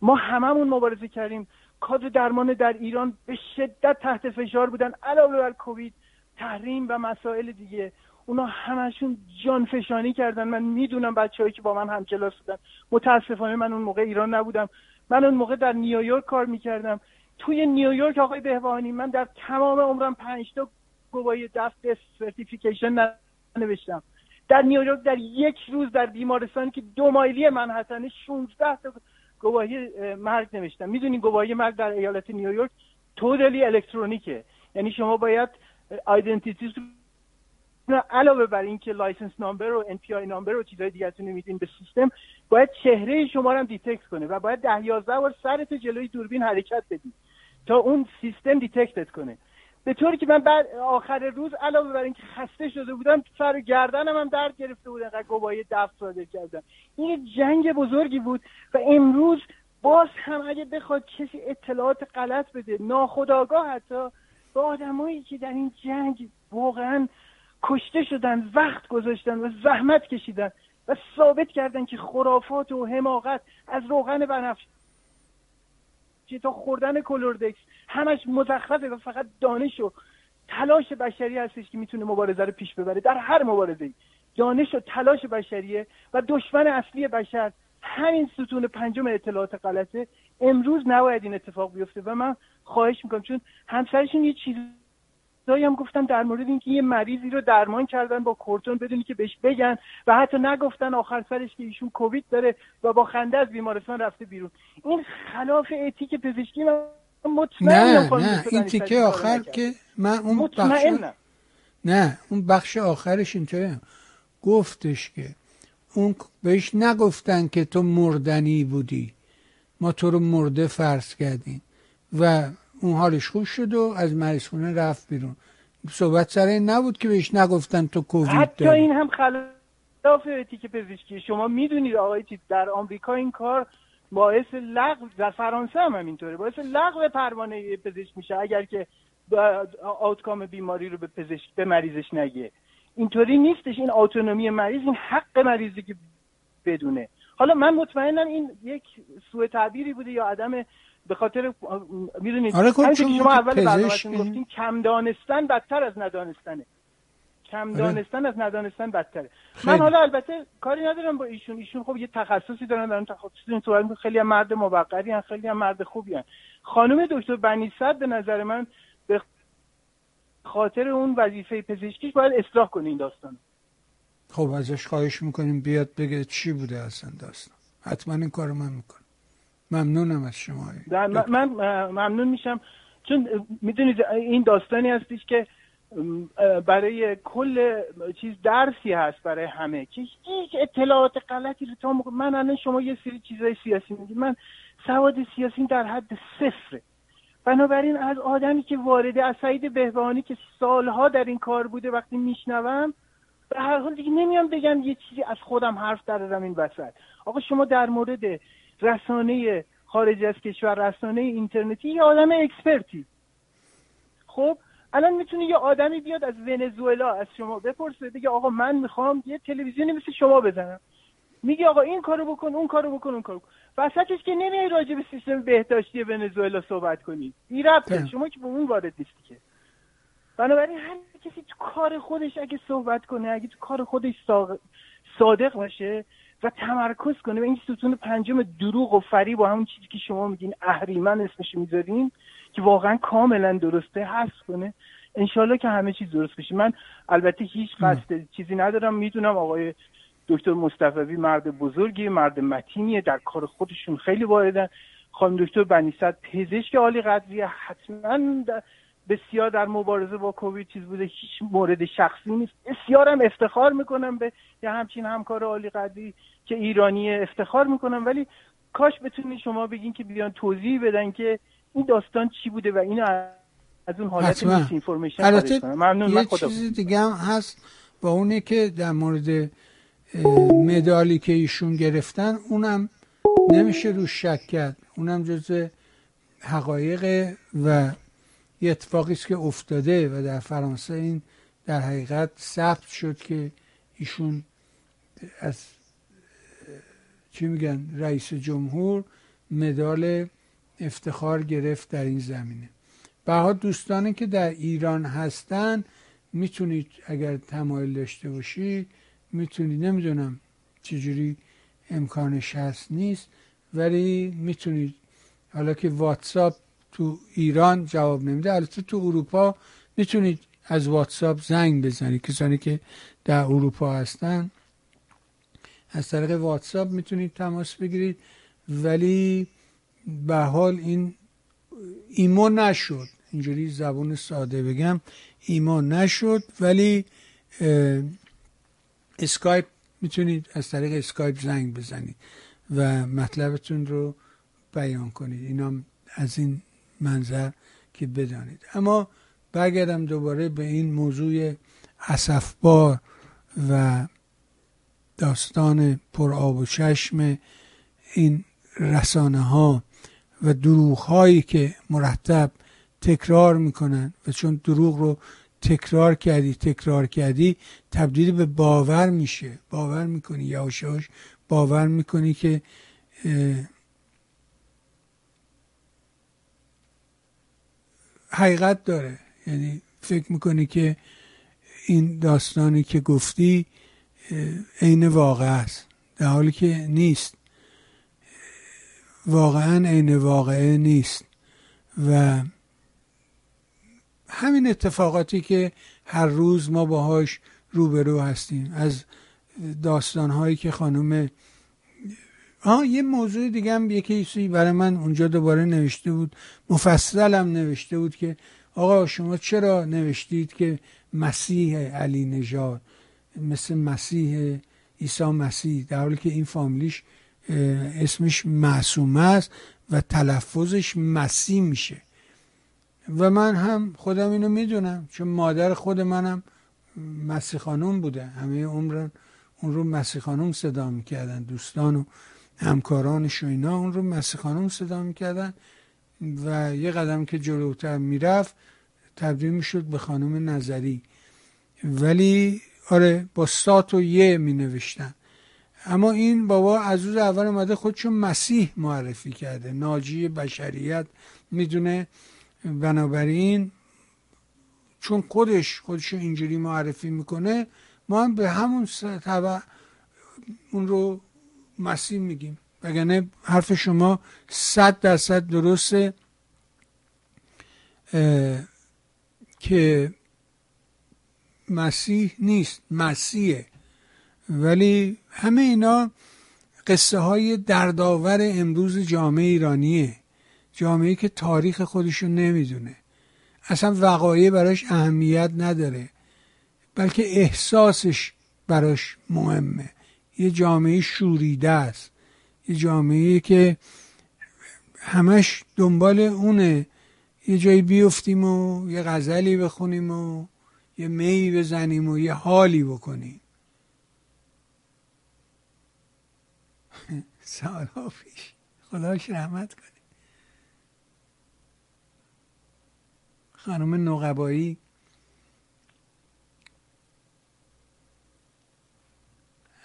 ما هممون مبارزه کردیم. کادر درمان در ایران به شدت تحت فشار بودن، علاوه بر کووید، تحریم و مسائل دیگه. اونا همشون جان فشانی کردن. من میدونم بچه‌هایی که با من همکلاس بودن، متاسفانه من اون موقع ایران نبودم، من اون موقع در نیویورک کار میکردم، توی نیویورک آقای بهبهانی، من در تمام عمرم 5 تا گواهی دفع سرتیفیکیشن ننوشتم. در نیویورک در یک روز در بیمارستانی که 2 مایلی منحتنه 16 تا گواهی مرگ نوشتم. میدونین گواهی مرگ در ایالت نیویورک تودلی الکترونیکه، یعنی شما باید آیدنتیتیز علاوه بر این که لایسنس نامبر و NPI نامبر و چیزهای دیگه‌تون میدین به سیستم، باید چهره شما رو هم دیتکت کنه و باید 10-11 بار سرت جلوی دوربین حرکت بدی تا اون سیستم دیتکتت کنه. به طوری که من بعد آخر روز علاوه بر اینکه خسته شده بودم، سر و گردنم هم درد گرفته بود، انقدر گواهی دفع صادر کردم. این جنگ بزرگی بود و امروز باز هم اگه بخواد کسی اطلاعات غلط بده، ناخودآگاه حتی، به آدمایی که در این جنگ واقعاً کشته شدن، وقت گذاشتن و زحمت کشیدن و ثابت کردن که خرافات و حماقت از روغن بنفش تا خوردن کلوردکس همش مزخرفه و فقط دانش و تلاش بشری هستش که میتونه مبارزه رو پیش ببره. در هر مبارزه‌ای دانش و تلاش بشریه و دشمن اصلی بشر همین ستون 5 اطلاعات غلطه. امروز نباید این اتفاق بیفته و من خواهش میکنم، چون همسرشون یه چیز دایی هم گفتن در مورد اینکه یه مریضی رو درمان کردن با کورتون بدونی که بهش بگن و حتی نگفتن آخر سرش که ایشون کووید داره و با خنده از بیمارستان رفته بیرون. این خلاف اتیک پزشکی من مطمئنم. نه این تیکه آخر که من اون بخش نه اون بخش آخرش اینطوریه گفتش که اون بهش نگفتن که تو مردنی بودی، ما تو رو مرده فرض کردیم و اون حالش خوب شد و از مریض خونه رفت بیرون. صحبت سر این نبود که بهش نگفتن تو کووید داری. حتی این هم خلاف اتیک پزشکی. شما میدونید آقای چیز در آمریکا این کار باعث لغو، در فرانسه هم همینطوره، باعث لغو پروانه پزشک میشه اگر که آوتکام بیماری رو به پزشک به مریضش نگه. اینطوری نیستش. این اتونومی مریض، این حق مریضی که بدونه. حالا من مطمئنم این یک سوء تعبیری بوده یا عدم، به خاطر میدونید شما اول برنامه‌تون گفتین کم دانستن بدتر از ندانستنه. کم دانستن از ندانستن بدتره. من حالا البته کاری ندارم با ایشون خب یه تخصصی دارن، در اون تخصصشون صحبت، خیلی هم مرد موقری ان، خیلی هم مرد خوبی ان. خانم دکتر بنی صدر به نظر من به خاطر اون وظیفه پزشکیش باید اصلاح کنه این داستانو. خب ازش خواهش میکنیم بیاد بگه چی بوده اصلا داستان. حتما این کارو من میکنم. ممنونم از شما. من ممنون میشم، چون میدونید این داستانی هستش که برای کل چیز درسی هست برای همه که هیچ اطلاعات غلطی رو تا من الان شما یه سری چیزای سیاسی میگید، من سواد سیاسی در حد صفره. بنابراین از آدمی که وارد، از سعید بهبهانی که سالها در این کار بوده، وقتی میشنوم به هر حال دیگه نمیام بگم یه چیزی از خودم حرف درارم این وسط. آقا شما در مورد رسانه خارج از کشور، رسانه اینترنتی، یه آدم اکسپرتی. خب الان میتونه یه آدمی بیاد از ونزوئلا از شما بپرسه، بگه آقا من میخوام یه تلویزیونی مثل شما بزنم، میگه آقا این کارو بکن، اون کارو بکن، اون کارو بکن. وسطش که نمیای راجع به سیستم بهداشتی ونزوئلا صحبت کنی، این ربطه شما که به اون وارد نیستی که. بنابراین هر کسی تو کار خودش اگه صحبت کنه، اگه تو کار خودش صادق باشه و تمرکز کنه و این ستون 5 دروغ و فریب و همون چیزی که شما میگین اهریمن اسمش میذارین که واقعا کاملا درسته حذف کنه، انشالله که همه چیز درست بشه. من البته هیچ قصد چیزی ندارم. میدونم آقای دکتر مصطفی مرد بزرگی، مرد متینیه، در کار خودشون خیلی واردن. خانم دکتر بنی صدر پزشک عالی قدریه، حتما بسیار در مبارزه با کووید چیز بوده، هیچ مورد شخصی نیست. بسیارم افتخار میکنم به یه همچین همکار عالی قدری که ایرانیه، افتخار میکنم. ولی کاش بتونین شما بگین که بیان توضیح بدن که این داستان چی بوده و اینو از اون حالت میس اینفورمیشن خارج کنم. ممنون. من خودم یه چیز دیگه هم هست با اونه که در مورد مدالی که ایشون گرفتن، اونم نمیشه روش شک کرد، اونم جزء حقایق و یه اتفاقی است که افتاده و در فرانسه این در حقیقت ثبت شد که ایشون از چی میگن رئیس جمهور مدال افتخار گرفت در این زمینه. بها دوستانی که در ایران هستن میتونید اگر تمایل داشته باشید، میتونید، نمیدونم چجوری امکانش هست نیست، ولی میتونید حالا که واتساپ تو ایران جواب نمیده. البته تو اروپا میتونید از واتساپ زنگ بزنید، کسانی که در اروپا هستن از طریق واتساپ میتونید تماس بگیرید، ولی به حال این ایما نشد، اینجوری زبون ساده بگم ایما نشد، ولی اسکایپ میتونید از طریق اسکایپ زنگ بزنید و مطلبتون رو بیان کنید. اینا از این منظر که بدانید. اما برگردم دوباره به این موضوع اسفبار و داستان پر آب و چشم این رسانه ها و دروغ هایی که مرتب تکرار میکنن و چون دروغ رو تکرار کردی تبدیل به باور میشه، باور میکنی، یواش یواش باور میکنی که حقیقت داره، یعنی فکر میکنی که این داستانی که گفتی عین واقع است، در حالی که نیست، واقعا عین واقعه نیست. و همین اتفاقاتی که هر روز ما باهاش روبرو هستیم، از داستانهایی که خانم یه موضوع دیگه هم یکی برای من اونجا دوباره نوشته بود، مفصل هم نوشته بود که آقا شما چرا نوشتید که مسیح علی نژاد مثل مسیح عیسی مسیح، در حالی که این فامیلیش اسمش معصومه است و تلفظش مسیح میشه. و من هم خودم اینو میدونم، چون مادر خود منم مسیح خانوم بوده، همه عمرم اون رو مسیح خانوم صدا میکردن، دوستان و همکارانش و اینا اون رو مسیح خانوم صدا میکردن و یه قدم که جلوتر میرفت تبدیل میشد به خانم نظری، ولی آره با سات و یه مینوشتن. اما این بابا از روز اول اومده خودشو مسیح معرفی کرده، ناجی بشریت میدونه، بنابراین چون خودشو اینجوری معرفی میکنه ما هم به همون طبع اون رو مسیح میگیم. وگرنه حرف شما 100% درسته که مسیح نیست، مسیحه. ولی همه اینا قصه های دردآور امروز جامعه ایرانیه، جامعه‌ای که تاریخ خودشو نمیدونه، اصلا وقایع براش اهمیت نداره، بلکه احساسش براش مهمه. یه جامعه شوریده است، یه جامعه‌ای که همش دنبال اونه یه جایی بیفتیم و یه غزلی بخونیم و یه می بزنیم و یه حالی بکنیم. سالها پیش خداش رحمت کنه خانم نقبایی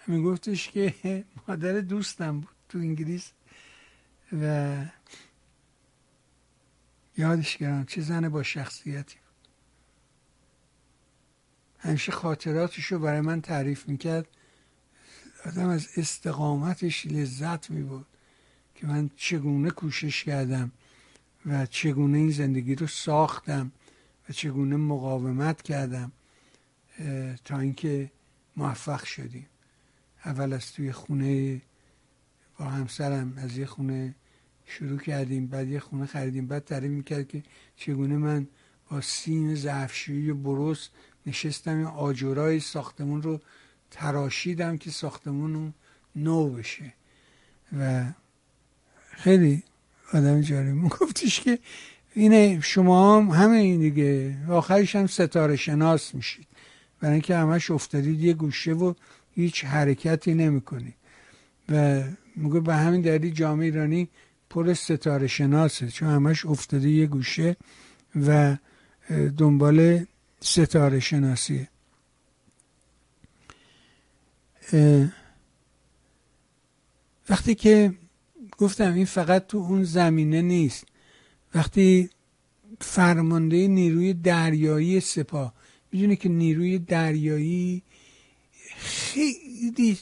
میگفتش که مادر دوستم بود تو انگلیس و یادش گرم، چه زن با شخصیتی بود، همیشه خاطراتشو برای من تعریف میکرد، آدم از استقامتش لذت میبرد که من چگونه کوشش کردم و چگونه این زندگی رو ساختم و چگونه مقاومت کردم تا اینکه موفق شدیم. اول از توی خونه با همسرم از یه خونه شروع کردیم، بعد یه خونه خریدیم، بعد تعریف میکرد که چگونه من با سیم ظرفشویی و برس نشستم این آجرای ساختمون رو تراشیدم که ساختمون رو نو بشه. و خیلی آدم جالب من گفتش که اینه شما هم همه این دیگه، آخرش هم ستاره شناس میشید، برای اینکه همش افتادید یه گوشه و هیچ حرکتی نمی کنید. و میگه به همین دلیل جامعه ایرانی پر ستاره شناسه، چون همش افتاده یه گوشه و دنبال ستاره شناسیه. وقتی که گفتم این فقط تو اون زمینه نیست، وقتی فرمانده نیروی دریایی سپاه، میدونه که نیروی دریایی خیلی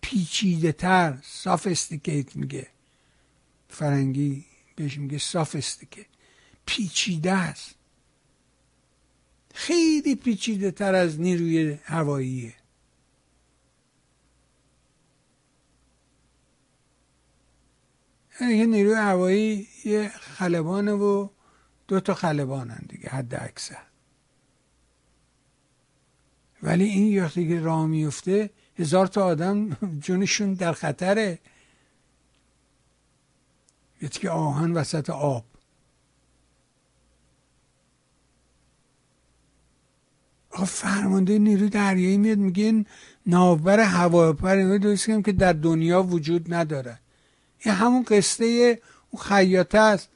پیچیده تر، سافستیکیت میگه فرنگی بهش میگه سافستیکه، پیچیده است، خیلی پیچیده تر از نیروی هواییه. یعنی نیروی هوایی یه خلبانه و دو تا خلبانن دیگه حد اکثر، ولی این یختی که راه میفته 1000 تا آدم جونشون در خطره، یه تیکه آهن وسط آب. فرمانده نیروی دریایی میاد میگه این ناوبر هواپر دوستیم که در دنیا وجود نداره. این همون قصه اون خیاطه است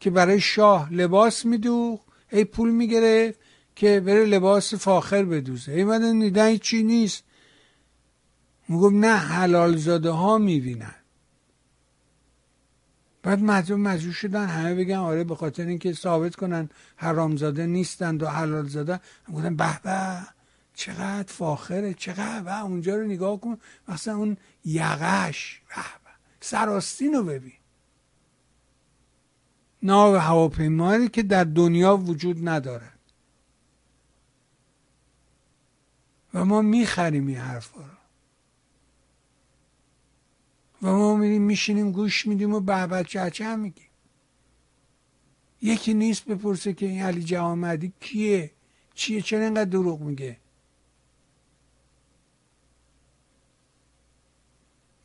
که برای شاه لباس میدوخت، هی پول میگرفت که بره لباس فاخر بدوزه. هی بعدن دیدن چی نیست، میگفت نه حلال زاده ها میبینن. بعد مردم مجبور شدن همه بگن آره، به خاطر اینکه ثابت کنن حرامزاده نیستند و حلال زاده. گفتن به به چقدر فاخره، چقدر و اونجا رو نگاه کن، مثلا اون یقش، به به سراستین رو ببین، ناو هواپیمایی که در دنیا وجود نداره و ما میخریم این حرفا رو و ما میریم میشینیم گوش میدیم و به به چه چه هم میگیم. یکی نیست بپرسه که این علی جوامردی کیه، چیه، چرا اینقدر دروغ میگه،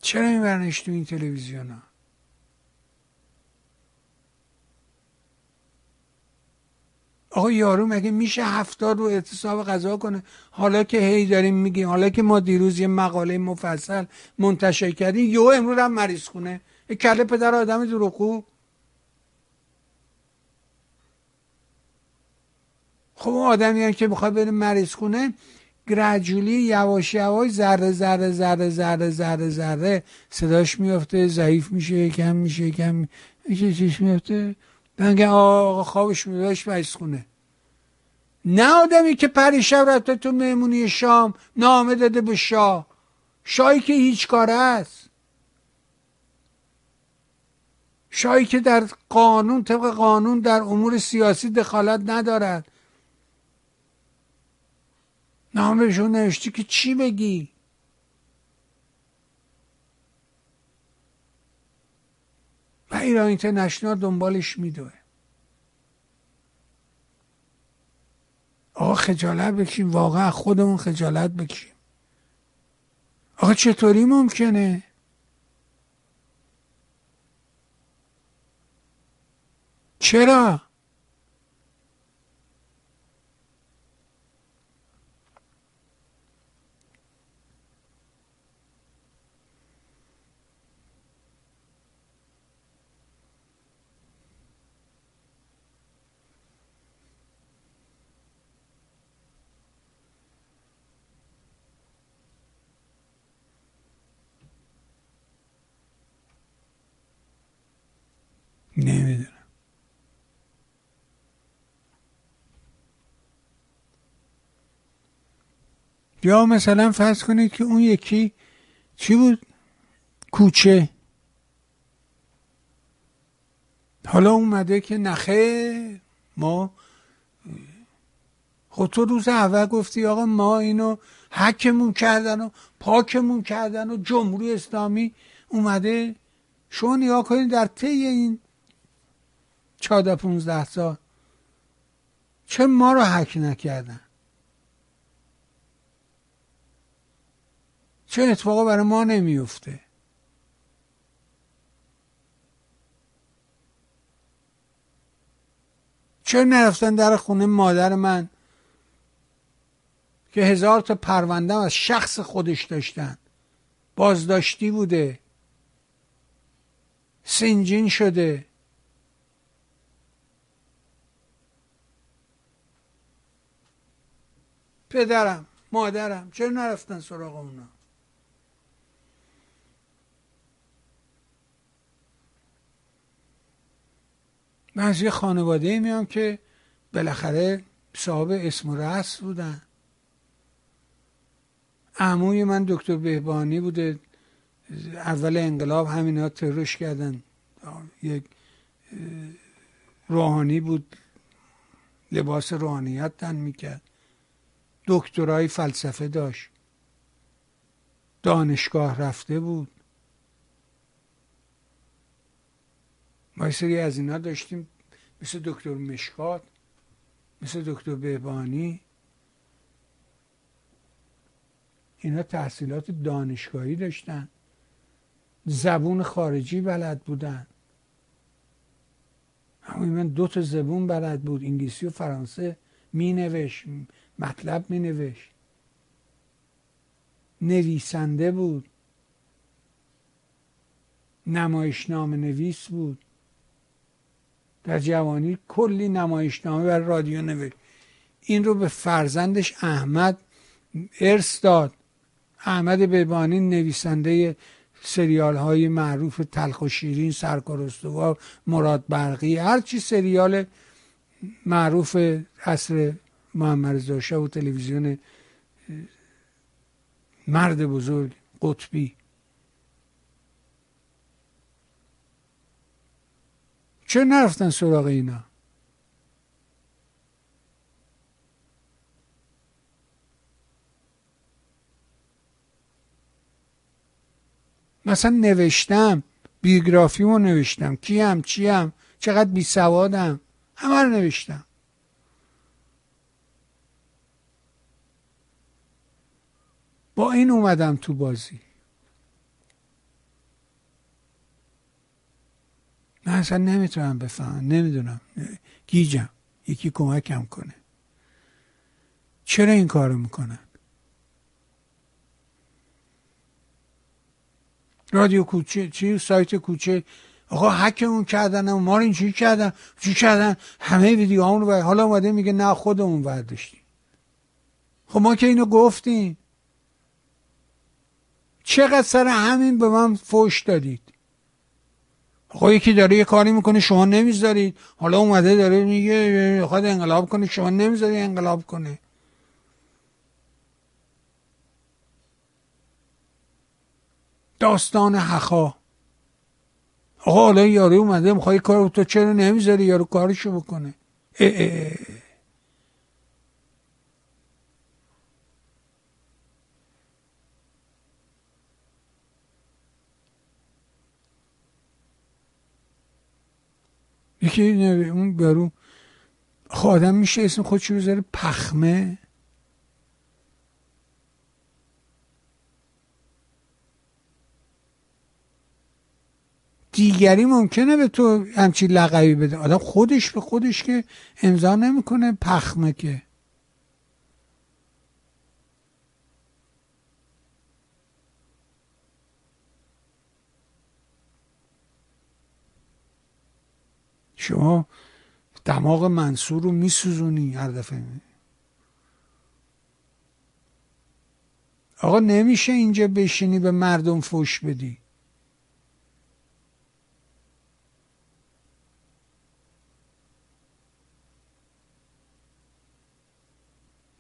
چرا میبرنش تو این تلویزیون ها. آقا یارو مگه میشه 70 رو اعتصاب غذا کنه؟ حالا که هی داریم میگیم، حالا که ما دیروز یه مقاله مفصل منتشر کردیم، یهو امروز هم مریض خونه، کله پدر آدم دروغگو. خب آدمی هم که بخواد بره مریض خونه گرجولی یواش یواش ذره ذره ذره ذره ذره ذره صداش میفته، ضعیف میشه، کم میشه، کم میشه، چیش میفته، بنگه آقا خوابش میدهش مریض خونه. نه آدمی که پریشب رفته تو مهمونی شام نامه داده به شاه، شاهی که هیچ کاره است، شاهی که در قانون، طبق قانون در امور سیاسی دخالت ندارد، نامه بهشون نوشتی که چی بگی. و ایران اینترنشنال دنبالش میدوه. آقا خجالت بکشیم، واقعا خودمون خجالت بکشیم. آقا چطوری ممکنه؟ چرا؟ نمیدونم. یا مثلا فرض کنید که اون یکی چی بود؟ کوچه. حالا اومده که نخه ما، خود تو روز اول گفتی آقا ما اینو حکمون کردن و پاکمون کردن و جمهوری اسلامی اومده. شما نگاه کنید در طی این 14-15 سال چه ما رو حک نکردن، چه اتفاقا برای ما نمیفته. چه نرفتن در خونه مادر من که 1000 تا پرونده از شخص خودش داشتن، بازداشتی بوده، سنجین شده. پدرم، مادرم، چرا نرفتن سراغ اونا؟ من از یه خانواده میام که بالاخره صاحب اسم و رسم بودن. عموی من دکتر بهبانی بوده، اول انقلاب همینا ترورش کردن، یک روحانی بود، لباس روحانیت تن میکرد، دکترای فلسفه داشت، دانشگاه رفته بود. ما یه سری از اینا داشتیم، مثل دکتر مشکات، مثل دکتر بهبانی. اینا تحصیلات دانشگاهی داشتن، زبون خارجی بلد بودن. من 2 تا زبون بلد بود، انگلیسی و فرانسه، مینوشت، مطلب مینوشت، نویسنده بود، نمایشنامه نویس بود. در جوانی کلی نمایشنامه برای رادیو نوشت. این رو به فرزندش احمد ارث داد. احمد بهبانی نویسنده سریال های معروف تلخ و شیرین، سرکار استوار، مراد برقی، هرچی سریال معروف عصر محمدرضا شاه و تلویزیون مرد بزرگ قطبی. چه نرفتن سراغ اینا؟ مثلا نوشتم، بیوگرافیمو نوشتم، کیم، چیم، چقدر بیسوادم، همه رو نوشتم. با این اومدم تو بازی. من اصلا نمیتونم بفهمم، نمیدونم، گیجم، یکی کمکم کنه. چرا این کارو میکنن؟ رادیو کوچه، چی سایت کوچه، آقا هکمون کردن، ما رو اینجوری کردن، چی کردن، همه ویدیوهامون رو. حالا اومده میگه نه خودمون برداشتیم. خب ما که اینو گفتیم. چقدر سر همین به من فوش دادید. آقا یکی داره یه کاری میکنه شما نمیذارید، حالا اومده داره میگه خود انقلاب کنه، شما نمیذارید انقلاب کنه. داستان حقا. آقا حالا یارو اومده میخوای کارو، تو چرا نمیذاری یارو کارشو بکنه؟ یکی اون برو آدم میشه اسم خودشو بذاره پخمه؟ دیگری ممکنه به تو همچین لقبی بده، آدم خودش به خودش که امضا نمیکنه پخمه. که شما دماغ منصور رو میسوزونی هر دفعه. آقا نمیشه اینجا بشینی به مردم فوش بدی.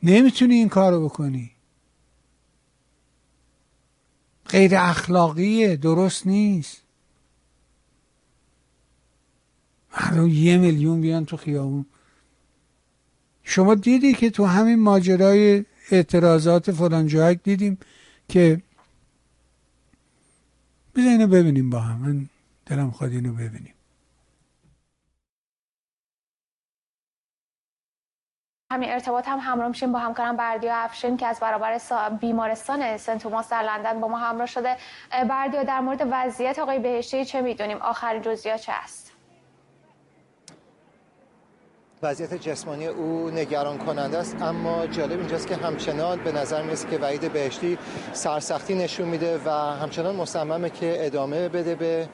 نمیتونی این کارو بکنی. غیر اخلاقیه، درست نیست. حالا 1 میلیون بیان تو خیابون. شما دیدی که تو همین ماجرای اعتراضات فلان جاهک دیدیم که بذار اینو ببینیم با هم. من دلم خواهد اینو ببینیم. همین ارتباط هم همراه میشیم با همکارم بردیا افشین که از برابر بیمارستان سنت توماس در لندن با ما همراه شده. بردیا، در مورد وضعیت آقای بهشتی چه میدونیم؟ آخرین جزئیات چه است؟ وضعیت جسمانی او نگران کننده است، اما جالب اینجاست که همچنان به نظر میاد که وحید بهشتی سرسختی نشون میده و همچنان مصممه که ادامه بده به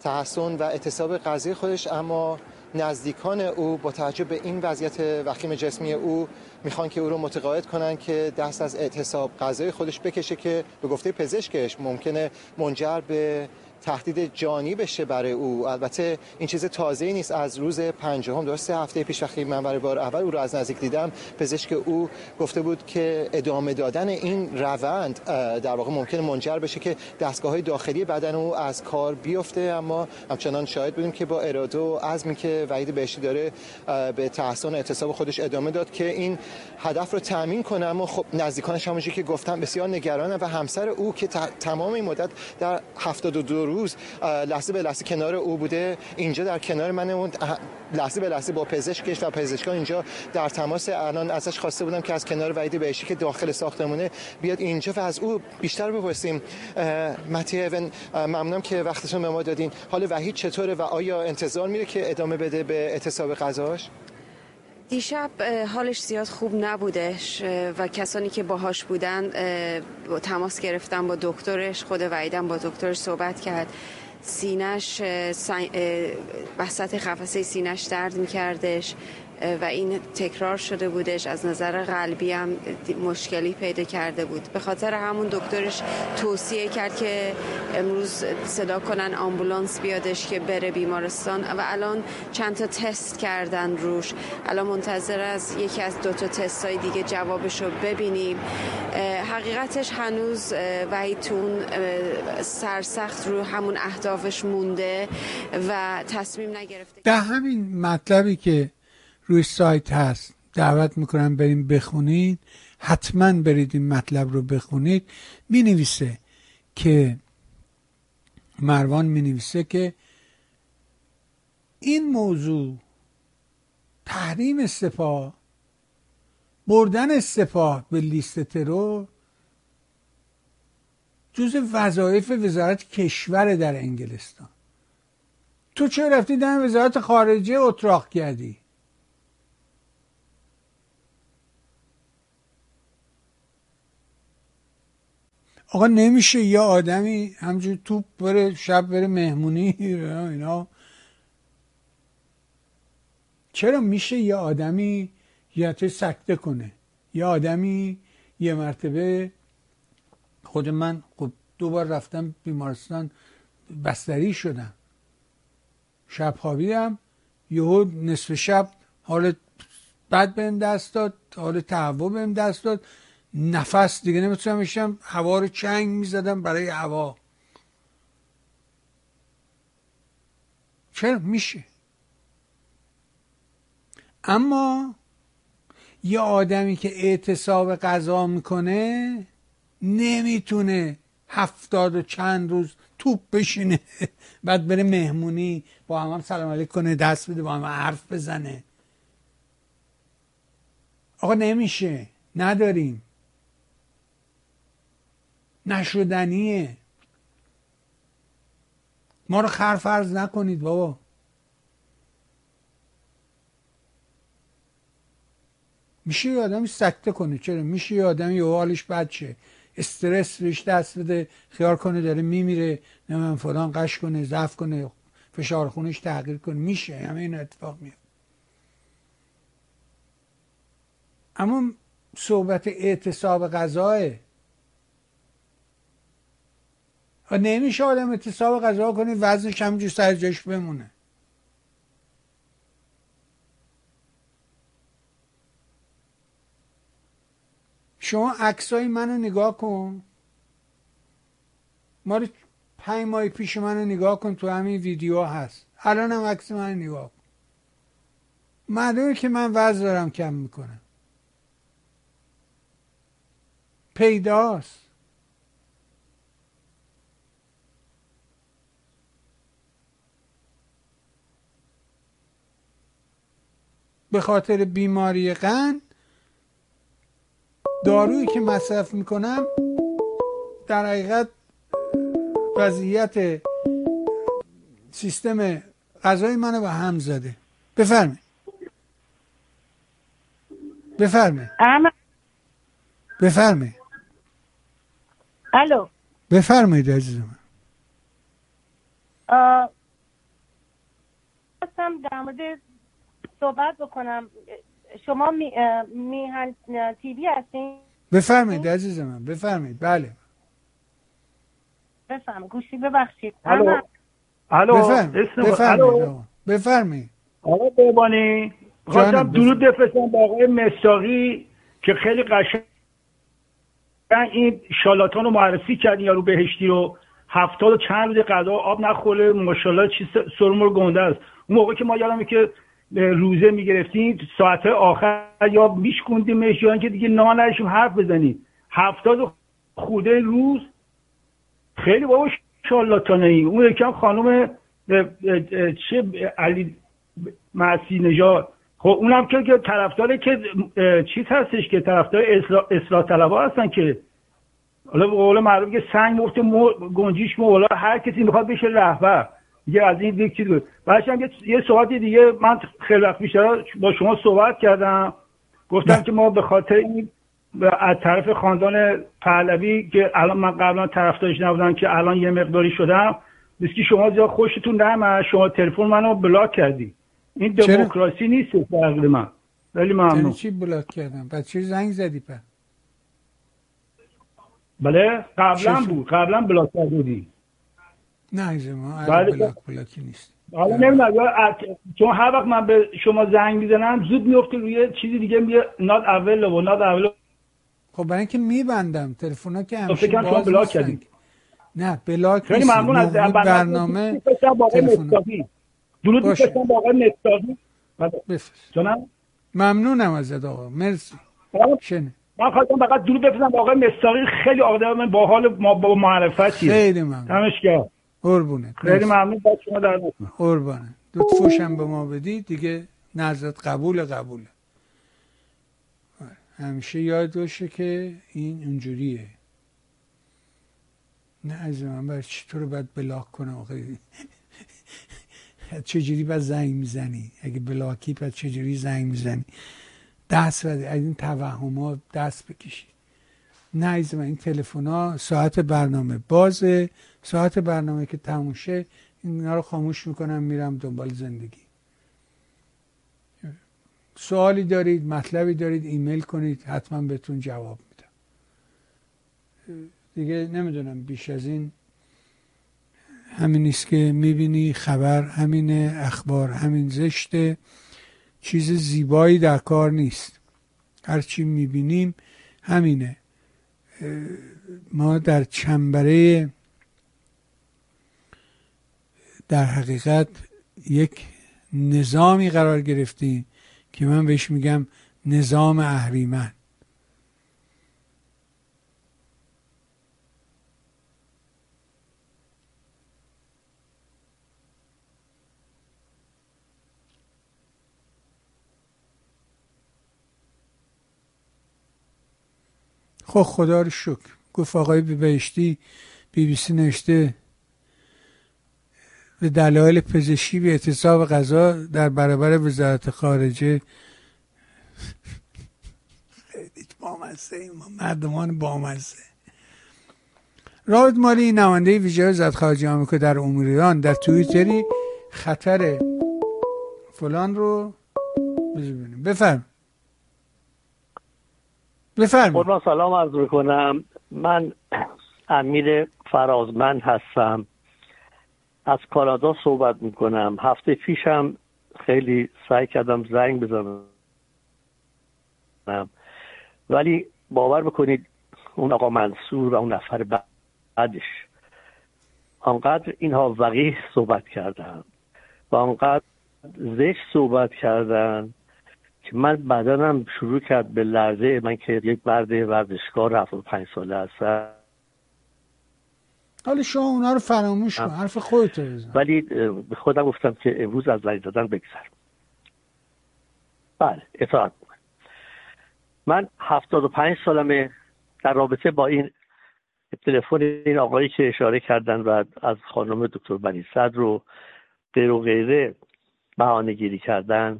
تحسن و اعتصاب قضیه خودش. اما نزدیکان او با توجه به این وضعیت وخیم جسمی او میخوان که او رو متقاعد کنن که دست از اعتصاب قضیه خودش بکشه که به گفته پزشکش ممکنه منجر به تهدید جانی بشه برای او. البته این چیز تازه‌ای نیست، از روز پنجم درست 3 هفته پیش وقتی من برای بار اول او را از نزدیک دیدم، پزشک او گفته بود که ادامه دادن این روند در واقع ممکن منجر بشه که دستگاه‌های داخلی بدن او از کار بیفته، اما همچنان شاهد بودیم که با اراده و عزمی که وحید بهشتی داره به تحسن اعتصاب خودش ادامه داد که این هدف رو تامین کنه. اما خب نزدیکانش همونجوری که گفتم بسیار نگرانه و همسر او که تمام این مدت در 72 روز لحظه به لحظه کنار او بوده، اینجا در کنار من لحظه به لحظه با پزشکش و پزشکان اینجا در تماس. الان ازش خواسته بودم که از کنار وحید بهشتی که داخل ساختمونه بیاد اینجا و از او بیشتر بپرسیم. متی ایون، ممنونم که وقتتون به ما دادین. حال وحید چطوره و آیا انتظار میره که ادامه بده به اعتصاب غذاش؟ دیشب حالش زیاد خوب نبودش و کسانی که باهاش بودن تماس گرفتن با دکترش، خود وحیدم با دکترش صحبت کرد. سینش وسط قفسه سینش درد میکردش و این تکرار شده بودش. از نظر قلبی هم مشکلی پیدا کرده بود، به خاطر همون دکترش توصیه کرد که امروز صدا کنن آمبولانس بیادش که بره بیمارستان و الان چند تا تست کردن روش. الان منتظر از یکی از 2 تا تستای دیگه جوابشو ببینیم. حقیقتش هنوز وحیدتون سرسخت رو همون اهدافش مونده و تصمیم نگرفته. در همین مطلبی که روی سایت هست دعوت میکنم بریم بخونید، حتما برید این مطلب رو بخونید. مینویسه که مروان مینویسه که این موضوع تحریم سپاه، بردن سپاه به لیست ترور جزء وظایف وزارت کشور در انگلستان. تو چه رفتی در وزارت خارجه اتراق کردی؟ آقا نمیشه یه آدمی همجور توپ بره شب بره مهمونی اینا؟ چرا میشه یه آدمی یه سکته کنه، یه آدمی یه مرتبه؟ خود من خب 2 بار رفتم بیمارستان بستری شدم، شب خوابیدم یهو نصف شب حال بد بهم دست داد، حال تهوع بهم دست داد، نفس دیگه نمیتونم بشم، هوا رو چنگ میزدم برای هوا. چرا میشه؟ اما یه آدمی که اعتصاب غذا میکنه نمیتونه 70 و چند روز توپ بشینه بعد بره مهمونی با هم سلام علیک کنه، دست بده، با هم حرف بزنه. آقا نمیشه، نداریم، نشدنیه. ما رو خرفرز نکنید بابا. میشه یه آدمی سکته کنه؟ چرا میشه یه آدمی حالش بد شه، استرس روش دست بده، خیال کنه داره میمیره، نمیدونم فلان قش کنه، ضعف کنه، فشار خونش تغییر کنه؟ میشه، همه این اتفاق میفته. اما صحبت اعتصاب غذاه، نمیشه آدم اعتصاب غذا کنه وزنش همینجور سر جاش بمونه. شما عکسای منو نگاه کن، ما رو 5 ماه پیش منو نگاه کن، تو همین ویدیو هست، الان هم عکس منو نگاه کن، معلومه که من وزن دارم کم میکنم، پیداست. به خاطر بیماری قند دارویی که مصرف میکنم در حقیقت وضعیت سیستم غذای منو به هم زده. بفرمایید. بفرمایید. بفرمایید. الو. بفرمایید عزیزم. خواستم در مورد صحبت بکنم. شما میهن تیوی هستین؟ بفرمایید عزیز من، بفرمایید. بله. بفهم گوشی ببخشید. الو الو بفرمایید بفرمایید. آقا بهبانی خواستم درود بفرستم به آقای مصداقی که خیلی قشنگ این شالاتان رو معرفی کرد. یارو بهشتی رو 70 و چند روز قضا آب نخوره ماشاءالله چی سرمور گنده است. اون موقع که ما یادمه که روزه میگرفتیم ساعت آخر یا میشکوندیمش یا اینکه دیگه نانشیم حرف بزنیم. 70 خوده روز خیلی بابا شالاتانه. اون یکم خانم چه علی معصی نژاد خب اونم که طرفدار که چیز هستش که طرفدار اصلاح طلبا هستن که حالا به قول معروف که سنگ مفت گنجیش مولا هر کسی میخواد بشه رهبر دیگه. از این یک چیز بود. بعدش هم یه صحبت دیگه من خیلی وقت بیشتر با شما صحبت کردم گفتم که ما به خاطر این از طرف خاندان پهلوی که الان من قبلا طرفدارش نبودم که الان یه مقداری شدم دیگه شما زیاد خوشتون نمیاد. شما تلفن منو بلاک کردی. این دموکراسی نیست به عقل من. ولی ممنون. چی بلاک کردم؟ بعد چی زنگ زدی پس؟ بله قبلا بود. قبلا بلاک کردی. نه از ما بلاکی نیست. حالا نمیدونم چون هر وقت من به شما زنگ میزنم زود میفته روی چیزی دیگه میگه نات اول و نات اول. خب برای اینکه میبندم تلفنا که همیشه باز بلاک کردی. نه بلاک خیلی ممنون از برنامه تلفنی. درود می‌فرستم با آقای مصداقی. جناب ممنونم ازت آقا. مرسی. من خواستم فقط درود بفرستم با آقای مصداقی. خیلی آقا من با حال با معرفتیه. خیلی ممنون. تماشاگر. قربونت. خیلی ممنون از شما در مورد. قربانه. دو فوشم به ما بدی دیگه نظرت قبوله. همیشه یاد باشه که این اونجوریه. نه از من برای چی تو رو باید بلاک کنم آقا؟ چجوری باید زنگ میزنی؟ اگه بلاکی باید چجوری زنگ میزنی؟ دست از این توهم ها دست بکشید. نه از من این تلفن ها ساعت برنامه بازه. ساعت برنامه که تموم شه اینا رو خاموش میکنم میرم دنبال زندگی. سوالی دارید مطلبی دارید ایمیل کنید حتما بهتون جواب میدم دیگه. نمیدونم بیش از این همین نیست که میبینی خبر همین اخبار همین زشته. چیز زیبایی در کار نیست. هرچی میبینیم همینه. ما در چنبره در حقیقت یک نظامی قرار گرفتیم که من بهش میگم نظام اهریمن. خب خدا رو شکر. گفت آقای بهشتی BBC نوشته به دلایل پزشکی به اعتصاب غذا در برابر وزارت خارجه. خیلی بامزه این مردمان بامزه. رابرت مالی نماینده ویژه وزارت خارجه آمریکا در امور ایران در توییتری خطر فلان رو ببینیم. بفرمایید. قربان سلام عرض می‌کنم. من امیر فرازمند هستم. از کانادا صحبت می‌کنم. هفته پیشم خیلی سعی کردم زنگ بزنم. ولی باور بکنید اون آقا منصور و اون نفر بعدش آنقدر اینها وقیح صحبت کردن و آنقدر زشت صحبت کردن که من بدنم شروع کرد به لرزه. من که یک مرد ورزشکار 75 ساله هستم. حالا شما اونا رو فراموش کن. حرف خودت بزن. ولی به خودم گفتم که امروز از لرزه زدن بگذرم. بله اطاعت میکنم. من 75 سالمه. در رابطه با این تلفن این آقایی که اشاره کردن و از خانم دکتر بنی صدر رو غیر و غیره بهانه گیری کردن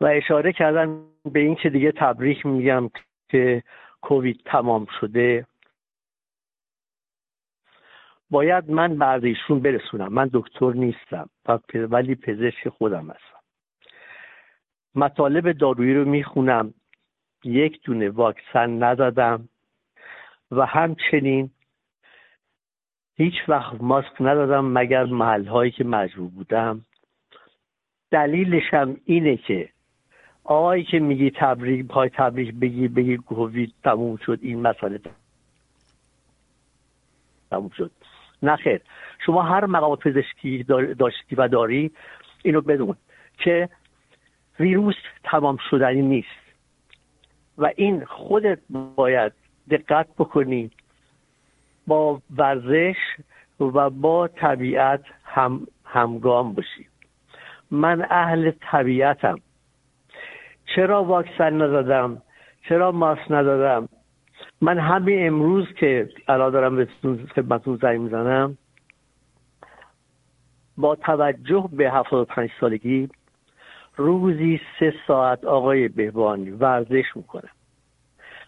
و اشاره کردن به این که دیگه تبریک میگم که کووید تمام شده. باید من بعد ایشون برسونم. من دکتر نیستم ولی پزشک خودم هستم. مطالب دارویی رو میخونم. یک دونه واکسن نزدم و همچنین هیچ وقت ماسک ندادم مگر محلهایی که مجبور بودم. دلیلش هم اینه که آقایی که میگی تبریک پای تبریک بگی کووید تموم شد، این مسئله تموم شد. نه خیر، شما هر مقام پزشکی داشتی و داری اینو بدون که ویروس تمام شدنی نیست و این خودت باید دقت بکنی، با ورزش و با طبیعت همگام باشی. من اهل طبیعتم. چرا واکسن ندادم؟ چرا ماسک ندادم؟ من همین امروز که الان دارم به خدمتتون زنگ میزنم، با توجه به 75 سالگی روزی 3 ساعت آقای بهبانی ورزش میکنم.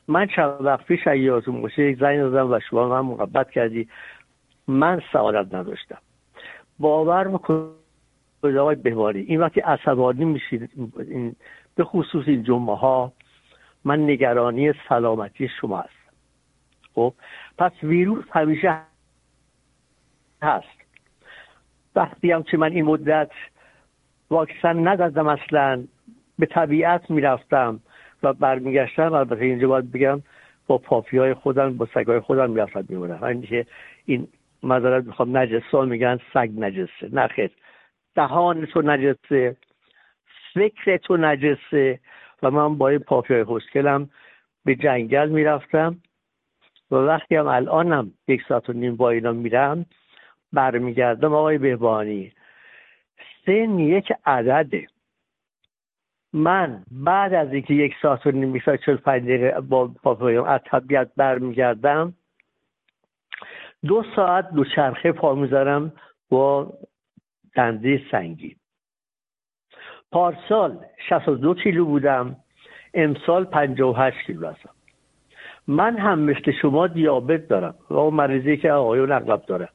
من چند وقت پیش ایازون باشه یک زنگ دادم و شما هم محبت کردی، من سعادت نداشتم. باور میکنم آقای بهبانی این وقتی عصبانی میشید، به خصوص این جمعه ها، من نگرانی سلامتی شما هستم. خب پس ویروس همیشه هست. وقتی هم که من این مدت واکسن ندادم اصلا، به طبیعت میرفتم و برمیگشتم، البته اینجا باید بگم با پاپیای خودم با سگای خودم میرفتم میمونم، یعنی که این مذارت میخوام نجسا میگن سگ نجسه، نه خیر، دهان تو نجسه، فکر تو نجسه و من با این پاپیای خوشگلم به جنگل میرفتم و وقتی هم الانم 1.5 ساعت با اینا میرم برمیگردم. آقای بهبانی، سن یک عدده. من بعد از اینکه 1.5 ساعت میشه 45 دقیقه با پاپایم از طبیعت برمیگردم، 2 ساعت دوچرخه پا میذارم با دنده سنگین. پارسال 62 کیلو بودم، امسال 58 کیلو هستم. من هم مثل شما دیابت دارم و اون مریضی که آقایون اغلب دارم،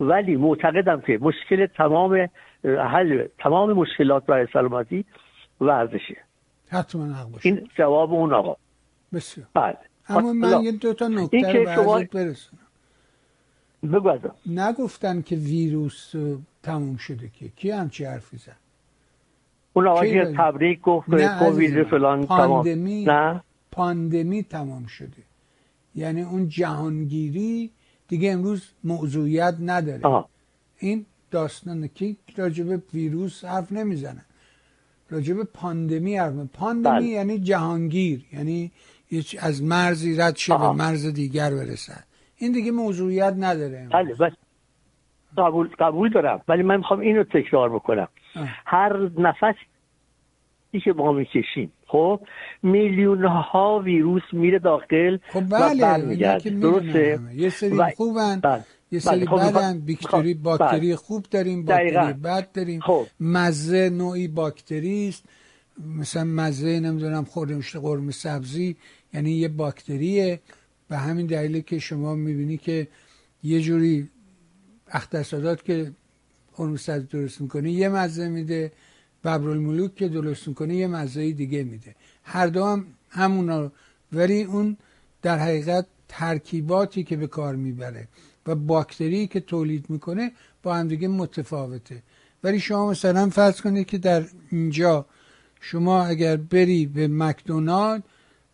ولی معتقدم که مشکل تمام مشکلات برای سلامتی ورزشه. حتما حق باشه. این جواب اون آقا. بسیار. بله. اما من یه 2 تا نکته رو براتون برسونم. بگذار. نگفتن که ویروس تموم شده که. کی همچین حرفی زد؟ اون آقا که تبریک گفت کووید فلان پاندمی تمام. نه. پاندمی تمام شده. یعنی اون جهانگیری دیگه امروز موضوعیت نداره. آه. این داستان که راجب ویروس حرف نمیزنه، راجب پاندمی حرف میزنه. پاندمی بل. یعنی جهانگیر، یعنی هیچ از مرزی رد شه به مرز دیگر برسه، این دیگه موضوعیت نداره. بله بس قبول دارم، ولی من میخوام اینو تکرار بکنم. هر نفسی که ما میکشیم، خب میلیون ها ویروس میره داخل. خب بله، و برمیگرد. درسته، یه سری خوبن، یه سری بدن. بیکتری باکتری خوب داریم، باکتری بد داریم. مزه نوعی باکتری است، مثلا مزه نمیدونم خوردمش قرمه سبزی، یعنی یه باکتریه. به همین دلیله که شما میبینی که یه جوری اختصادات که قرمه سبزی درست میکنه یه مزه میده، ببرالملوک که درست میکنه یه مزه دیگه میده. هر دو هم همونا رو، ولی اون در حقیقت ترکیباتی که به کار میبره و باکتری که تولید میکنه با هم دیگه متفاوته. ولی شما مثلا فرض کنید که در اینجا شما اگر بری به مکدونالد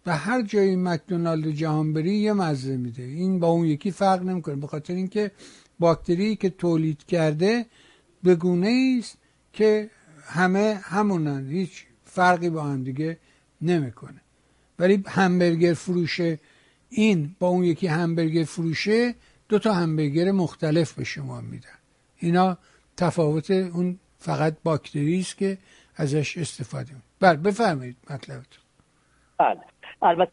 و هر جایی مکدونالد جهان بری یه مزه میده، این با اون یکی فرق نمیکنه، به خاطر اینکه باکتری که تولید کرده به گونه‌ای است که همه همونن، هیچ فرقی با هم دیگه نمیکنه. ولی همبرگر فروشه این با اون یکی همبرگر فروشه 2 تا همبرگر مختلف به شما میدن. اینا تفاوت اون فقط باکتری است که ازش استفاده میکنه. بله بفرمایید مطلبتون. بله البته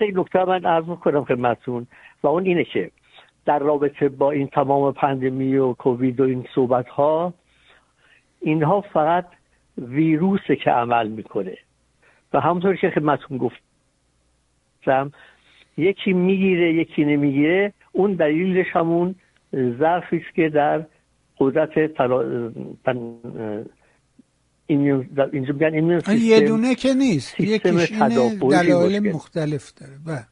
این نکته من عرض میکنم خدمتتون و اون اینه که در رابطه با این تمام پاندمی و کووید و این صحبت ها، اینها فقط ویروسه که عمل میکنه و همونطور که خدمتتون گفتم یکی میگیره یکی نمیگیره. اون دلیلش همون ضعفی است که در قدرت اینجا میگن ایمیون سیستم. یه دونه که نیست، یکیش اینه، دلایل مختلف داره.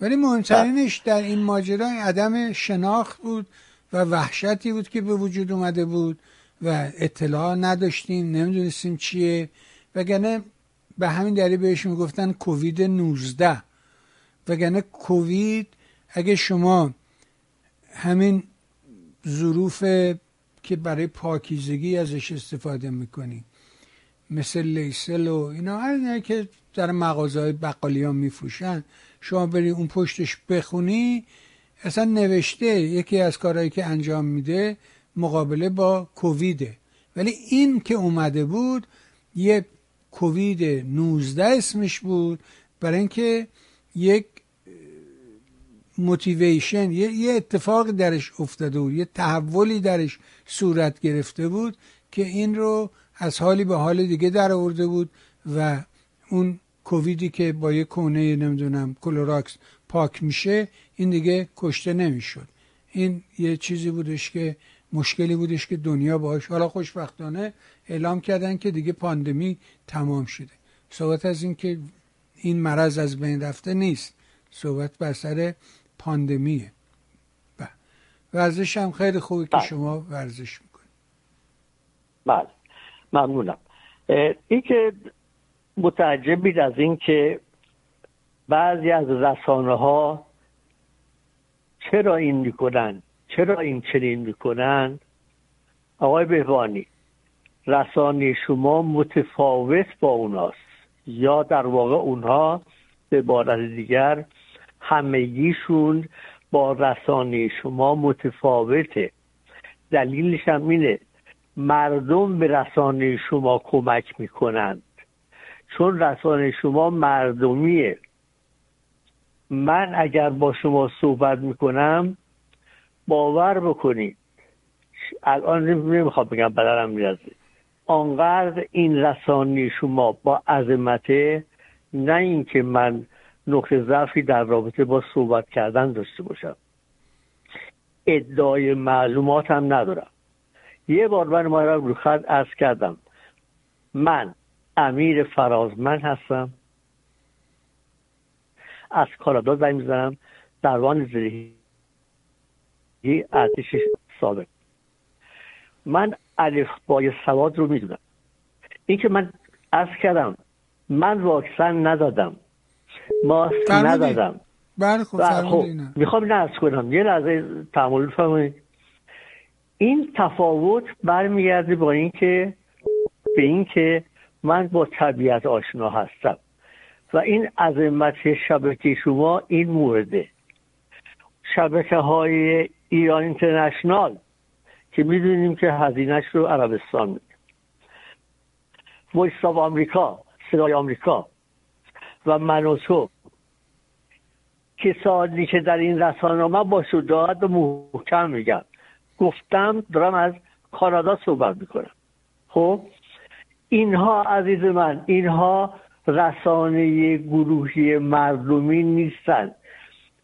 ولی مهمترینش در این ماجرا عدم شناخت بود و وحشتی بود که به وجود اومده بود و اطلاع نداشتیم، نمیدونستیم چیه، وگرنه به همین دلیل بهش میگفتن کووید 19. وگرنه کووید اگه شما همین ظروف که برای پاکیزگی ازش استفاده میکنی مثل لیسل و اینا که در مغازه‌های بقالی ها میفروشن، شما بری اون پشتش بخونی اصلا نوشته یکی از کارهایی که انجام میده مقابله با کوویده. ولی این که اومده بود یه کووید 19 اسمش بود، برای اینکه یک موتیویشن، یه اتفاق درش افتاده بود، یه تحولی درش صورت گرفته بود که این رو از حالی به حال دیگه در آورده بود و اون کوویدی که با یه کونه نمیدونم کلوراکس پاک میشه این دیگه کشته نمیشد. این یه چیزی بودش که مشکلی بودش که دنیا باهاش، حالا خوشبختانه اعلام کردن که دیگه پاندمی تمام شده. صحبت از این که این مرض از بین رفته نیست، صحبت بر سر پاندمیه. ورزش هم خیلی خوبه که شما ورزش میکنید. بله ممنونم. این که متعجب بید از این که بعضی از رسانه ها چرا این میکنن، چرا این چنین میکنن. آقای بهبانی، رسانه شما متفاوت با اوناست، یا در واقع اونها به عبارت دیگر همگیشون با رسانه شما متفاوته. دلیلش هم اینه مردم به رسانه شما کمک میکنند، چون رسانه شما مردمیه. من اگر با شما صحبت میکنم باور بکنید، الان نمیخوام بگم بدنم میرزه، آنقدر این رسانه شما با عظمته، نه اینکه من نقطه ضعفی در رابطه با صحبت کردن داشته باشم. ادعای معلومات هم ندارم. یه بار من رو خط عرض کردم، من امیر فرازمند هستم، از کارادا زنگ میزنم، دروان زرهی ارتش سابق. من الفبای سواد رو میدونم. این که من عرض کردم من واکسن ندادم، ماسک ندادم، میخوام این عرض کنم، یه لحظه تعامل فرمایید. این تفاوت برمیگرده با این که به این که من با طبیعت آشنا هستم و این عظمت شبکه شما این مورده. شبکه های ایران اینترنشنال که میدونیم که هزینهش رو عربستان میده، وایس آف آمریکا، صدای آمریکا و من و تو کسانی که در این رسانه‌ها با شجاعت و محکم میگن، گفتم دارم از کانادا صحبت میکنم. خب اینها عزیز من، اینها رسانه گروهی مردمی نیستن،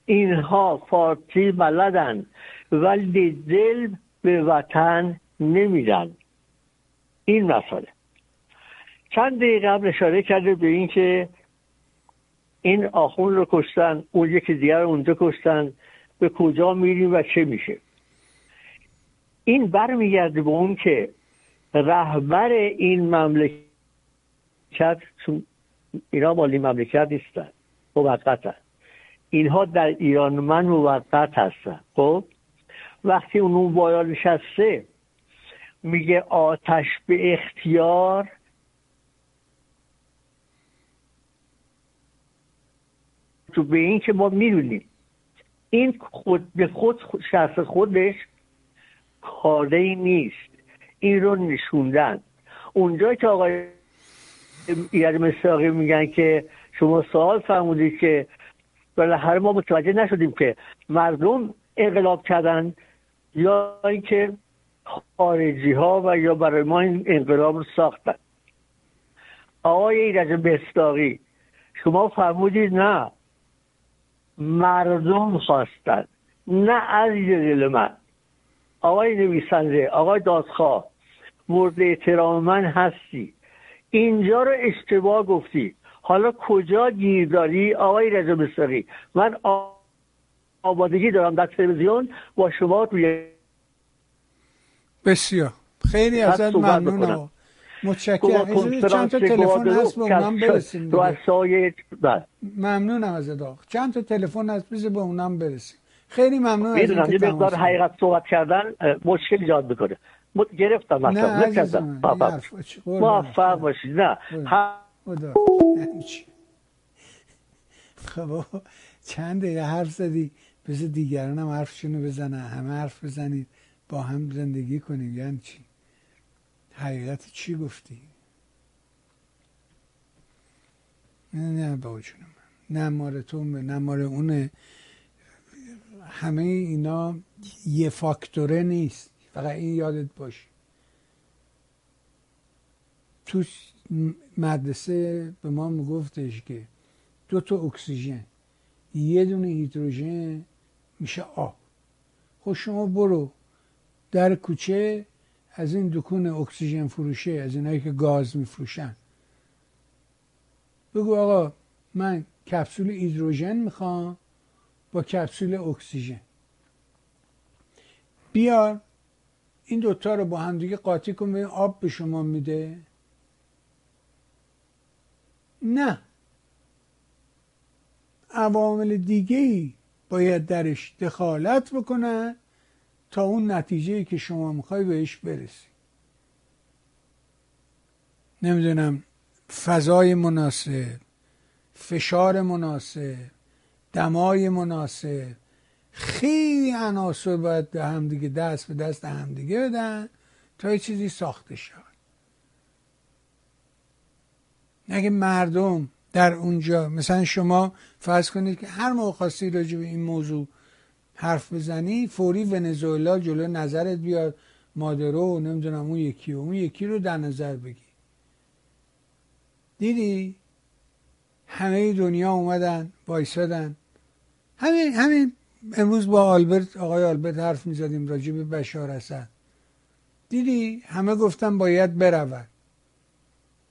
اینها فارسی بلدن ولی دل به وطن نمیدن. این مسئله چند دقیقه قبل اشاره کرده به این که این آخوند رو کشتن، اون یکی دیگر رو اونجا کشتن، به کجا میریم و چه میشه. این برمیگرده به اون که رهبر این مملکت، چون اینا مالی مملکت نیستن، موقتن، اینها در ایران من موقت هستن. خب وقتی اون بالا نشسته میگه آتش به اختیار، تو به این که ما میدونیم این خود به خود شخص خودش کاری نیست، این رو نشوندن. اونجایی که آقای یعنی مساقی میگن که شما سوال فرمودید که بالاخره ما متوجه نشدیم که مردم انقلاب کردن یا اینکه خارجی ها و یا برای ما این انقلاب رو ساختن. آقای ایرج مصداقی شما فرمودید نه مردم خواستن، نه عزیز دل من. آقای نویسنده، آقای دادخواه، مورد احترام من هستی، اینجا رو اشتباه گفتی. حالا کجا گیر داری آقای رضا مصداقی؟ من آمادگی دارم در تلویزیون با شما توی بسیار خیلی ازت ممنونم. متشکرم. چند تا تلفن هست به اونم برسیم. ممنونم از اداق. چند تا تلفن هست بذار به اونم برسیم. خیلی ممنونم. میدونم یه مقدار حقیقت صحبت کردن مشکل ایجاد میکنه. گرفتم مثلا نکردم. موفق باشید. نه. خب چند دقیقه حرف زدی بذار دیگران هم حرفشونو بزنن. همه حرف بزنید با هم زندگی کنیم. یعنی چی؟ حقیقت چی گفتی؟ نه با جونم، نه ماره تو، نه ماره اونه. همه اینا یه فاکتوره نیست، فقط این یادت باشه. تو مدرسه به ما میگفتش که 2 تا اکسیژن 1 دونه هیدروژن میشه آب. خب شما برو در کوچه از این دکون اکسیژن فروشه، از اینایی که گاز میفروشن، بگو آقا من کپسول هیدروژن میخوام با کپسول اکسیژن، بیار این دوتا رو با هم دیگه قاطی کن و آب به شما میده. نه، عوامل دیگه‌ای باید درش دخالت بکنن تا اون نتیجه‌ای که شما میخوای بهش برسی. نمیدونم، فضای مناسب، فشار مناسب، دمای مناسب، خیلی عناصر باید به هم دیگه دست به دست هم دیگه بدن تا یه چیزی ساخته شود. نگه مردم در اونجا، مثلا شما فرض کنید که هر موقع خواستی راجع به این موضوع حرف بزنی فوری ونزوئلا جلو نظرت بیاد، مادرو، نمیدونم اون یکی و اون یکی رو در نظر بگی. دیدی همه دنیا اومدن وایسادن. همین امروز با آقای آلبرت حرف میزدیم راجع به بشار اسد. دیدی همه گفتن باید برود،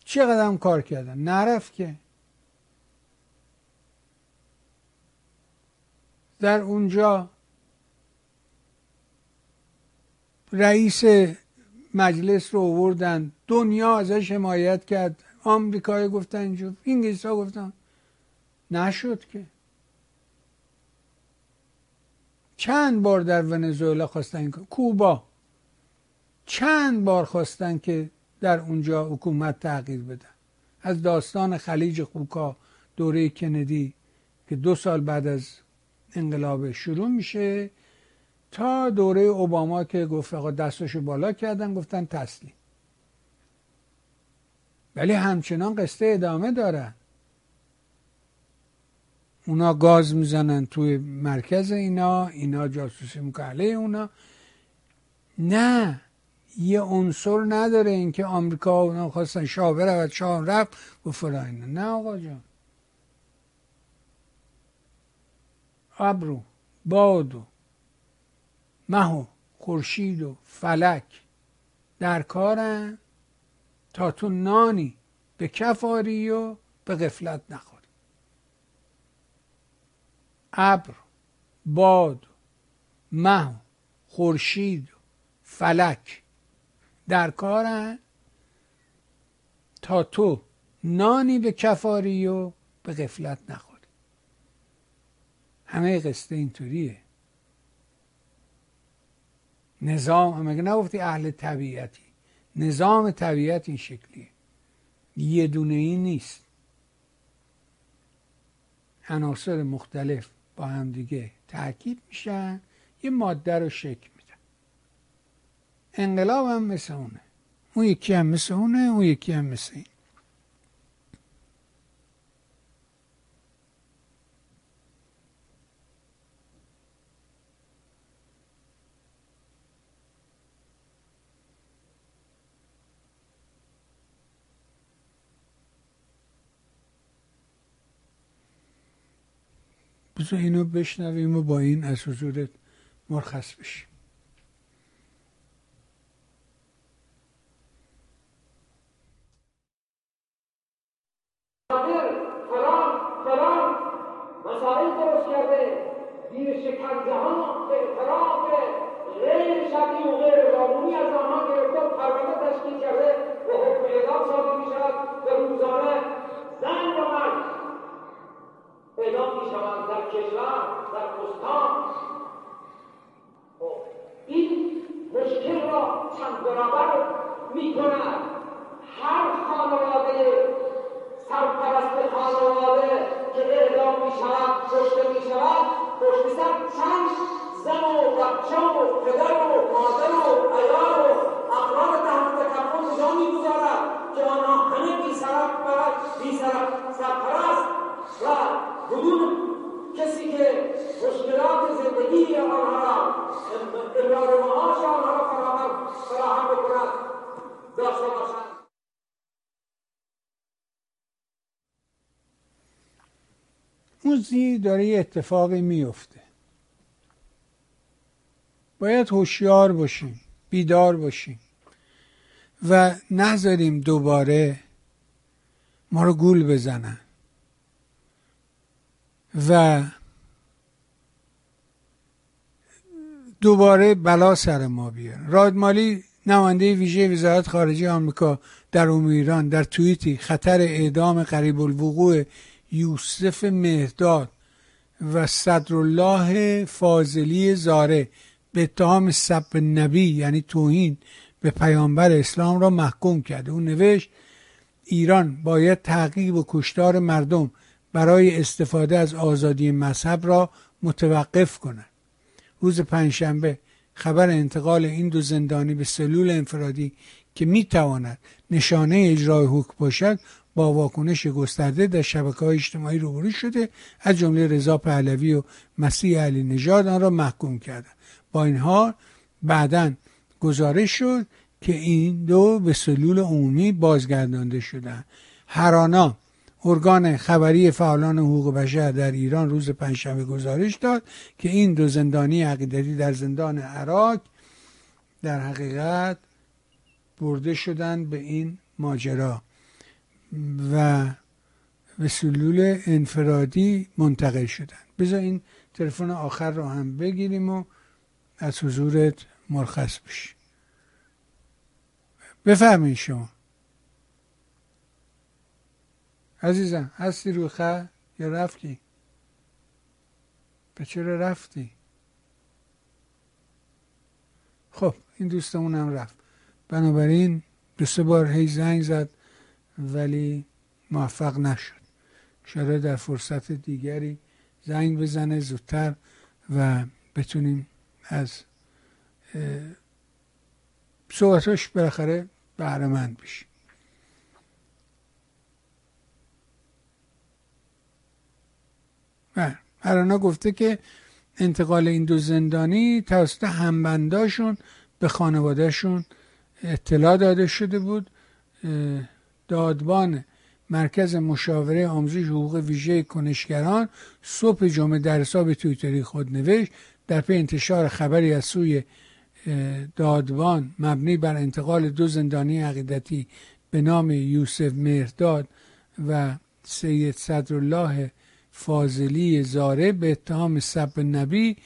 چقدر کار کردن، نرفت که. در اونجا رئیس مجلس رو آوردن، دنیا ازش حمایت کرد، آمریکایی گفتن اینجور، انگلیس‌ها گفتن، نشد که. چند بار در ونزوئلا خواستن، کوبا چند بار خواستن که در اونجا حکومت تغییر بدن، از داستان خلیج خوکا دوره کندی که 2 سال بعد از انقلاب شروع میشه تا دوره اوباما که گفت آقا دستاشو بالا کردن، گفتن تسلیم. ولی همچنان قصه ادامه داره. اونا گاز میزنن توی مرکز اینا جاسوسی میکنن علیه اونا. نه، یه عنصر نداره اینکه آمریکا اونا خواستن شاه برود، شاه رفت و فلان. نه آقا جان، ابر و باد و مه و خورشید و فلک در کارن تا تو نانی به کف آری و به غفلت نخوری. ابر، باد، مه، خورشید، فلک در کارن تا تو نانی به کف آری و به غفلت نخوری. همه قصه اینطوریه. نظام، همه که نگفتی اهل طبیعتی، نظام طبیعت این شکلیه، یه دونه ای نیست، عناصر مختلف با هم دیگه ترکیب میشن یه ماده رو شکل میدن. انقلاب هم مثل اونه، اون یکی هم مثل اونه، اون یکی هم مثل این. بذار اینو بشنویم و با این از حضورت مرخص بشیم. مسائل درست کرده، دیر شکنجه ها، اعتراف غیر شرعی و غیر قانونی از آنها گرفته و پرونده تشکیل کرده و حکم اعدام صادر می شود و روزانه زن و مرد اعدام می شوند در کشور، در استان. این مشکل را چند برابر می کند. هر خانواده سرپرست خانواده که اعدام می شود، کشته می شود، پشت سر چند زن و بچه و پدر و مادر و عیال و اقرار تحت تکفل جا می گذارد که آنها همه بی سرپرست و بدون کسی که مشکلات زندگی آنها را امرار معاش آنها را فراهم بکند داشته باشند. موزی داره یه اتفاقی میفته. باید هوشیار باشیم، بیدار باشیم و نذاریم دوباره ما رو گول بزنن و دوباره بلا سر ما بیارن. رادمالی نماینده ویژه وزارت خارجه آمریکا در امور ایران در توییتی خطر اعدام قریب الوقوع یوسف مهداد و صدرالله فاضلی زاره به اتهام سب نبی یعنی توهین به پیامبر اسلام را محکوم کرده. اون نوشت ایران باید تعقیب و کشتار مردم برای استفاده از آزادی مذهب را متوقف کند. روز پنجشنبه خبر انتقال این دو زندانی به سلول انفرادی که میتواند نشانه اجرای حکم باشد با واکنش گسترده در شبکه‌های اجتماعی روبرو شده، از جمله رضا پهلوی و مسیح علی نژاد آن را محکوم کردند. با این حال بعداً گزارش شد که این دو به سلول عمومی بازگردانده شدند. هرانا ارگان خبری فعالان حقوق بشر در ایران روز پنجشنبه گزارش داد که این دو زندانی عقیدتی در زندان عراق در حقیقت برده شدند به این ماجرا و به سلول انفرادی منتقل شدند. بذار این تلفن آخر رو هم بگیریم و از حضورت مرخص بشیم. بفرمایید شما عزیزم، هستی رو خط یا رفتی؟ به چرا رفتی؟ خب این دوستمون هم رفت، بنابراین دو سه بار هی زنگ زد ولی موفق نشد. شاید در فرصت دیگری زنگ بزنه زودتر و بتونیم از صحبتش بالاخره بهره مند بشیم. هرانا گفته که انتقال این دو زندانی توسط همبنداشون به خانوادهشون اطلاع داده شده بود. دادبان مرکز مشاوره آموزش حقوق ویژه کنشگران صبح جمعه در حساب توییتری خود نوشت: در پی انتشار خبری از سوی دادبان مبنی بر انتقال دو زندانی عقیدتی به نام یوسف مهرداد و سید صدرالله فاضلی زاره به اتهام سب نبی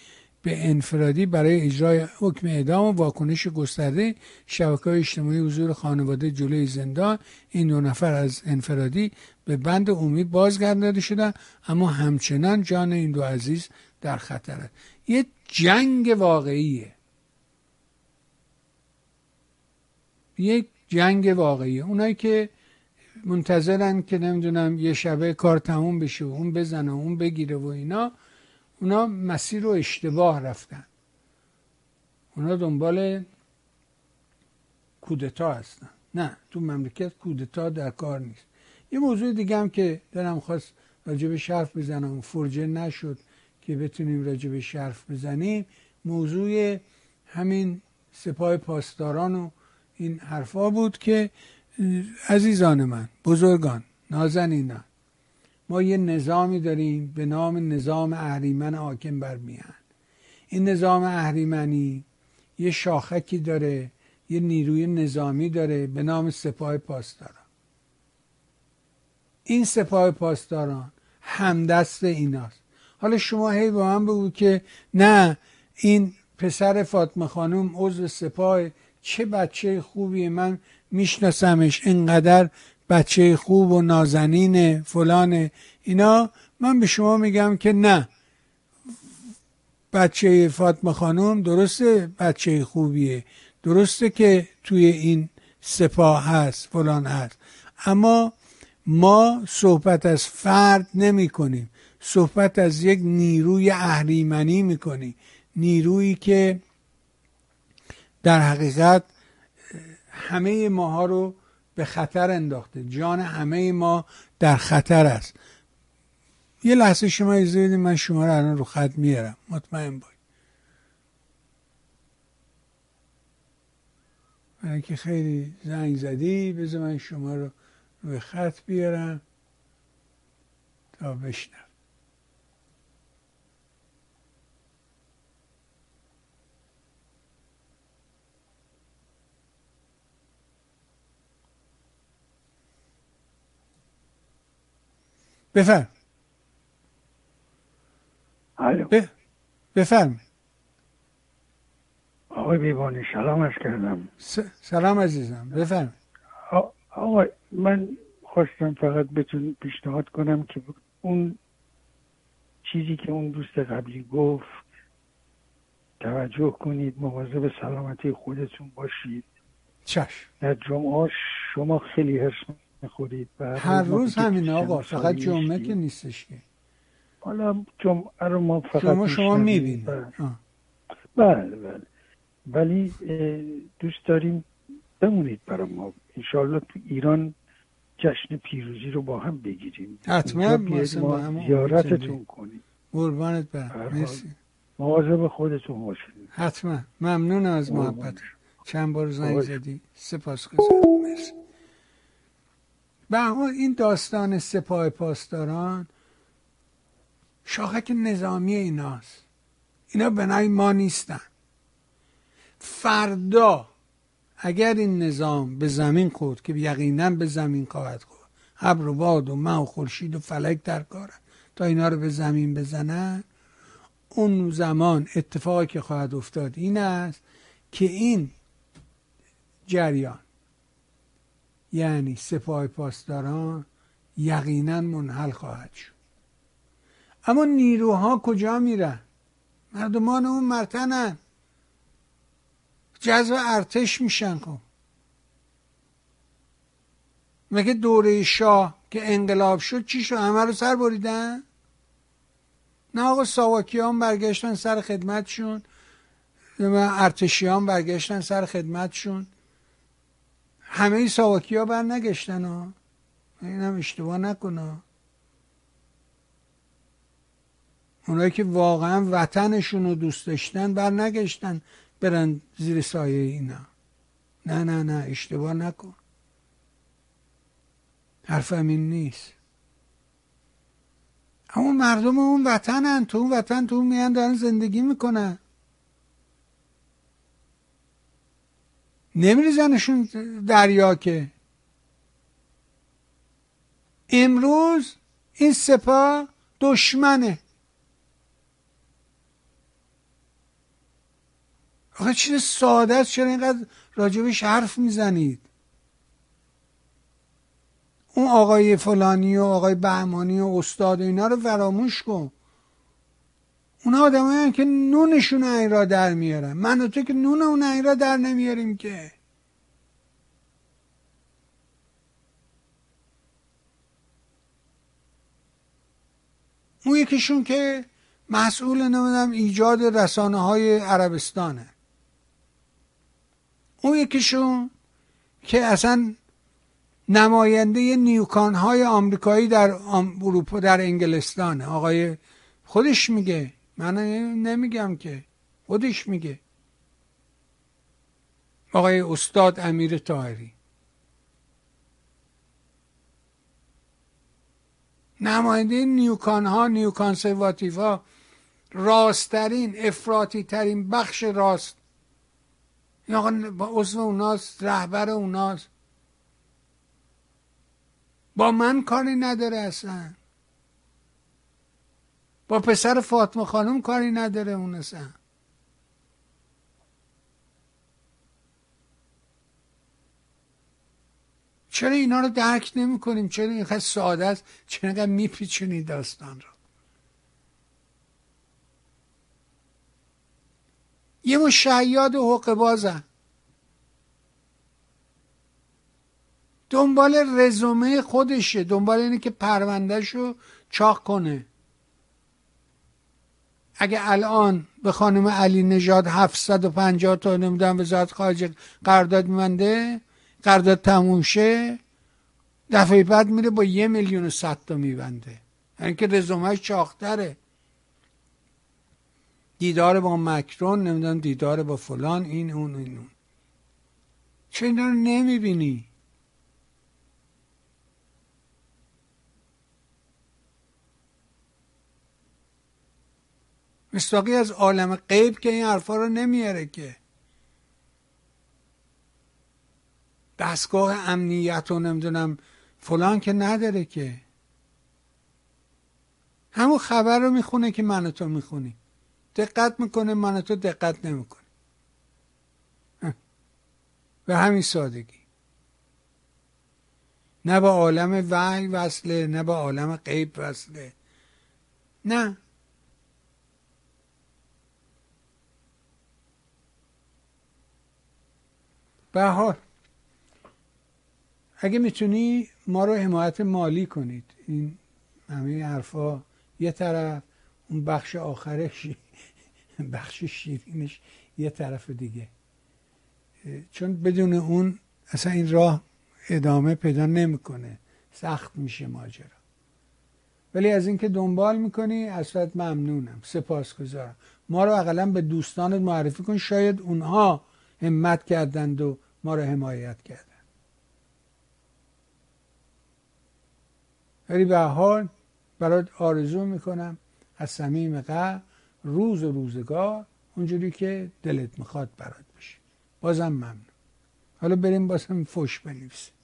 به انفرادی برای اجرای حکم اعدام و واکنش گسترده شبکه‌های اجتماعی حضور خانواده جلوی زندان، این دو نفر از انفرادی به بند عمومی بازگردانده شدند، اما همچنان جان این دو عزیز در خطر است. یه جنگ واقعیه، یک جنگ واقعیه. اونایی که منتظرن که نمیدونم یه شبه کار تموم بشه و اون بزنه و اون بگیره و اینا، اونا مسیر رو اشتباه رفتن. اونا دنبال کودتا هستن. نه، تو مملکت کودتا در کار نیست. یه موضوع دیگه هم که دلم خواست راجبش حرف بزنم، فرجه نشد که بتونیم راجبش حرف بزنیم، موضوع همین سپاه پاسداران و این حرفا بود که عزیزان من، بزرگان، نازنینان، ما یه نظامی داریم به نام نظام اهریمن حاکم بر میهن. این نظام اهریمنی یه شاخکی داره، یه نیروی نظامی داره به نام سپاه پاسداران. این سپاه پاسداران همدست ایناست. حالا شما هی با هم بگو که نه این پسر فاطمه خانم عضو سپاه، چه بچه خوبیه، من میشناسمش، اینقدر بچه خوب و نازنین فلانه اینا. من به شما میگم که نه، بچه فاطمه خانم درسته بچه خوبیه، درسته که توی این سپاه هست فلان هست، اما ما صحبت از فرد نمی کنیم، صحبت از یک نیروی اهریمنی می کنیم، نیرویی که در حقیقت همه ماها رو به خطر انداخته، جان همه ما در خطر است. یه لحظه شما اجازه بدید من شما رو الان رو خط میارم، مطمئن باش، برای که خیلی زنگ زدی. بذار من شما رو روی خط بیارم تا بشنم. بفرم. بفرم. آقای بیبانی سلامش کردم. سلام عزیزم، بفرم. آقای من خواستم فقط بتون پیشنهاد کنم که اون چیزی که اون دوست قبلی گفت توجه کنید، مواظب سلامتی خودتون باشید. چشم. در جمعه شما خیلی حرص میخورید و هر روز همین آقا، فقط جمعه که نیستش که. حالا جمعه رو ما فقط شما میبینید. بله بله، ولی دوست داریم بمونید برای ما، انشالله تو ایران جشن پیروزی رو با هم بگیریم، حتما ما زیارتتون کنیم. قربانت برم، مرسی. مواظب خودتون باشید. حتما. ممنون از محبت، چند بار زنگ زدی، سپاسگزارم، مرسی. به هر حال این داستان سپاه پاسداران شاخک نظامی ایناست، اینا بنای ما نیستن. فردا اگر این نظام به زمین خورد، که یقینا به زمین خواهد خورد، ابر و باد و مه و خورشید و فلک در کارن تا اینا رو به زمین بزنن، اون زمان اتفاقی که خواهد افتاد این است که این جریان، یعنی سپاه پاسداران، یقینا منحل خواهد شد. اما نیروها کجا میرن؟ مردمان اون مرتنن، جذب ارتش میشن. خب مگه دوره شاه که انقلاب شد چی شد؟ همه رو سر بریدن؟ نه آقا، ساواکیان برگشتن سر خدمتشون، ارتشیان برگشتن سر خدمتشون، همه ای ساواکیا برنگشتن ها، این هم اشتباه نکنه. اونایی که واقعا وطنشون رو دوست داشتن برنگشتن برن زیر سایه اینا. نه نه نه، اشتباه نکن، حرفم این نیست. اما مردم اون وطنن، تو اون وطن، تو اون میان دارن زندگی میکنن، نمیریزنشون دریا که. امروز این سپاه دشمنه. آخه چیز ساده است، چرا اینقدر راجبش حرف میزنید؟ اون آقای فلانی و آقای بهمانی و استاد و اینا رو فراموش کن. اونا آدمایی که نونشون این را در میارن، من و تو که نون اون این را در نمیاریم که. اون یکیشون که مسئول نمیدونم ایجاد رسانه های عربستانه، اون یکیشون که اصلا نماینده نیوکان های آمریکایی در اروپا، در انگلستانه. آقای خودش میگه، من نمیگم که، خودش میگه، آقای استاد امیر طاهری نماینده نیوکان ها، نیوکانسرواتیو ها، راستترین افراطی ترین بخش راست، عضو اوناست، رهبر اوناست، با من کاری نداره اصلا. با پسر فاطمه خانم کاری نداره اون اصلا. چرا اینا رو درک نمی کنیم؟ چرا اینقدر ساده است؟ چرا اینقدر میپیچونی داستان رو؟ یه مو شیاد و حقه بازن دنبال رزومه خودشه، دنبال اینه که پروندهشو چاق کنه. اگه الان به خانم علی نژاد 750 تا نمیدونم وزارت خارجه قرارداد می‌بنده، قرارداد تموم شه، دفعه بعد میره با 1,100,000 تا میبنده، یعنی که رزومهش چاق‌تره. دیدار با مکرون، نمیدونم دیدار با فلان، این اون این اون. چه اینا رو نمیبینی؟ مستاقی از عالم غیب که این حرفا رو نمیاره، که دستگاه امنیت رو نمیدونم فلان که نداره، که همون خبر رو میخونه که من و تو میخونی، دقت میکنه، من و تو دقت نمیکنه. به همین سادگی. نه به عالم وحی وصله، نه به عالم غیب وصله، نه. به هر حال اگه میتونی ما رو حمایت مالی کنید، این همه حرفا یه طرف، اون بخش آخرش بخش شیرینش یه طرف دیگه، چون بدون اون اصلا این راه ادامه پیدا نمیکنه، سخت میشه ماجرا. ولی از اینکه دنبال میکنی از فت ممنونم، سپاسگزارم. ما رو اقلا به دوستانت معرفی کن، شاید اونها همت کردند و ما رو حمایت کردند. ولی به هر حال برات آرزو میکنم از صمیم قلب روز و روزگار اونجوری که دلت میخواد برات بشه. بازم ممنون. حالا بریم بازم فوش بنویسیم.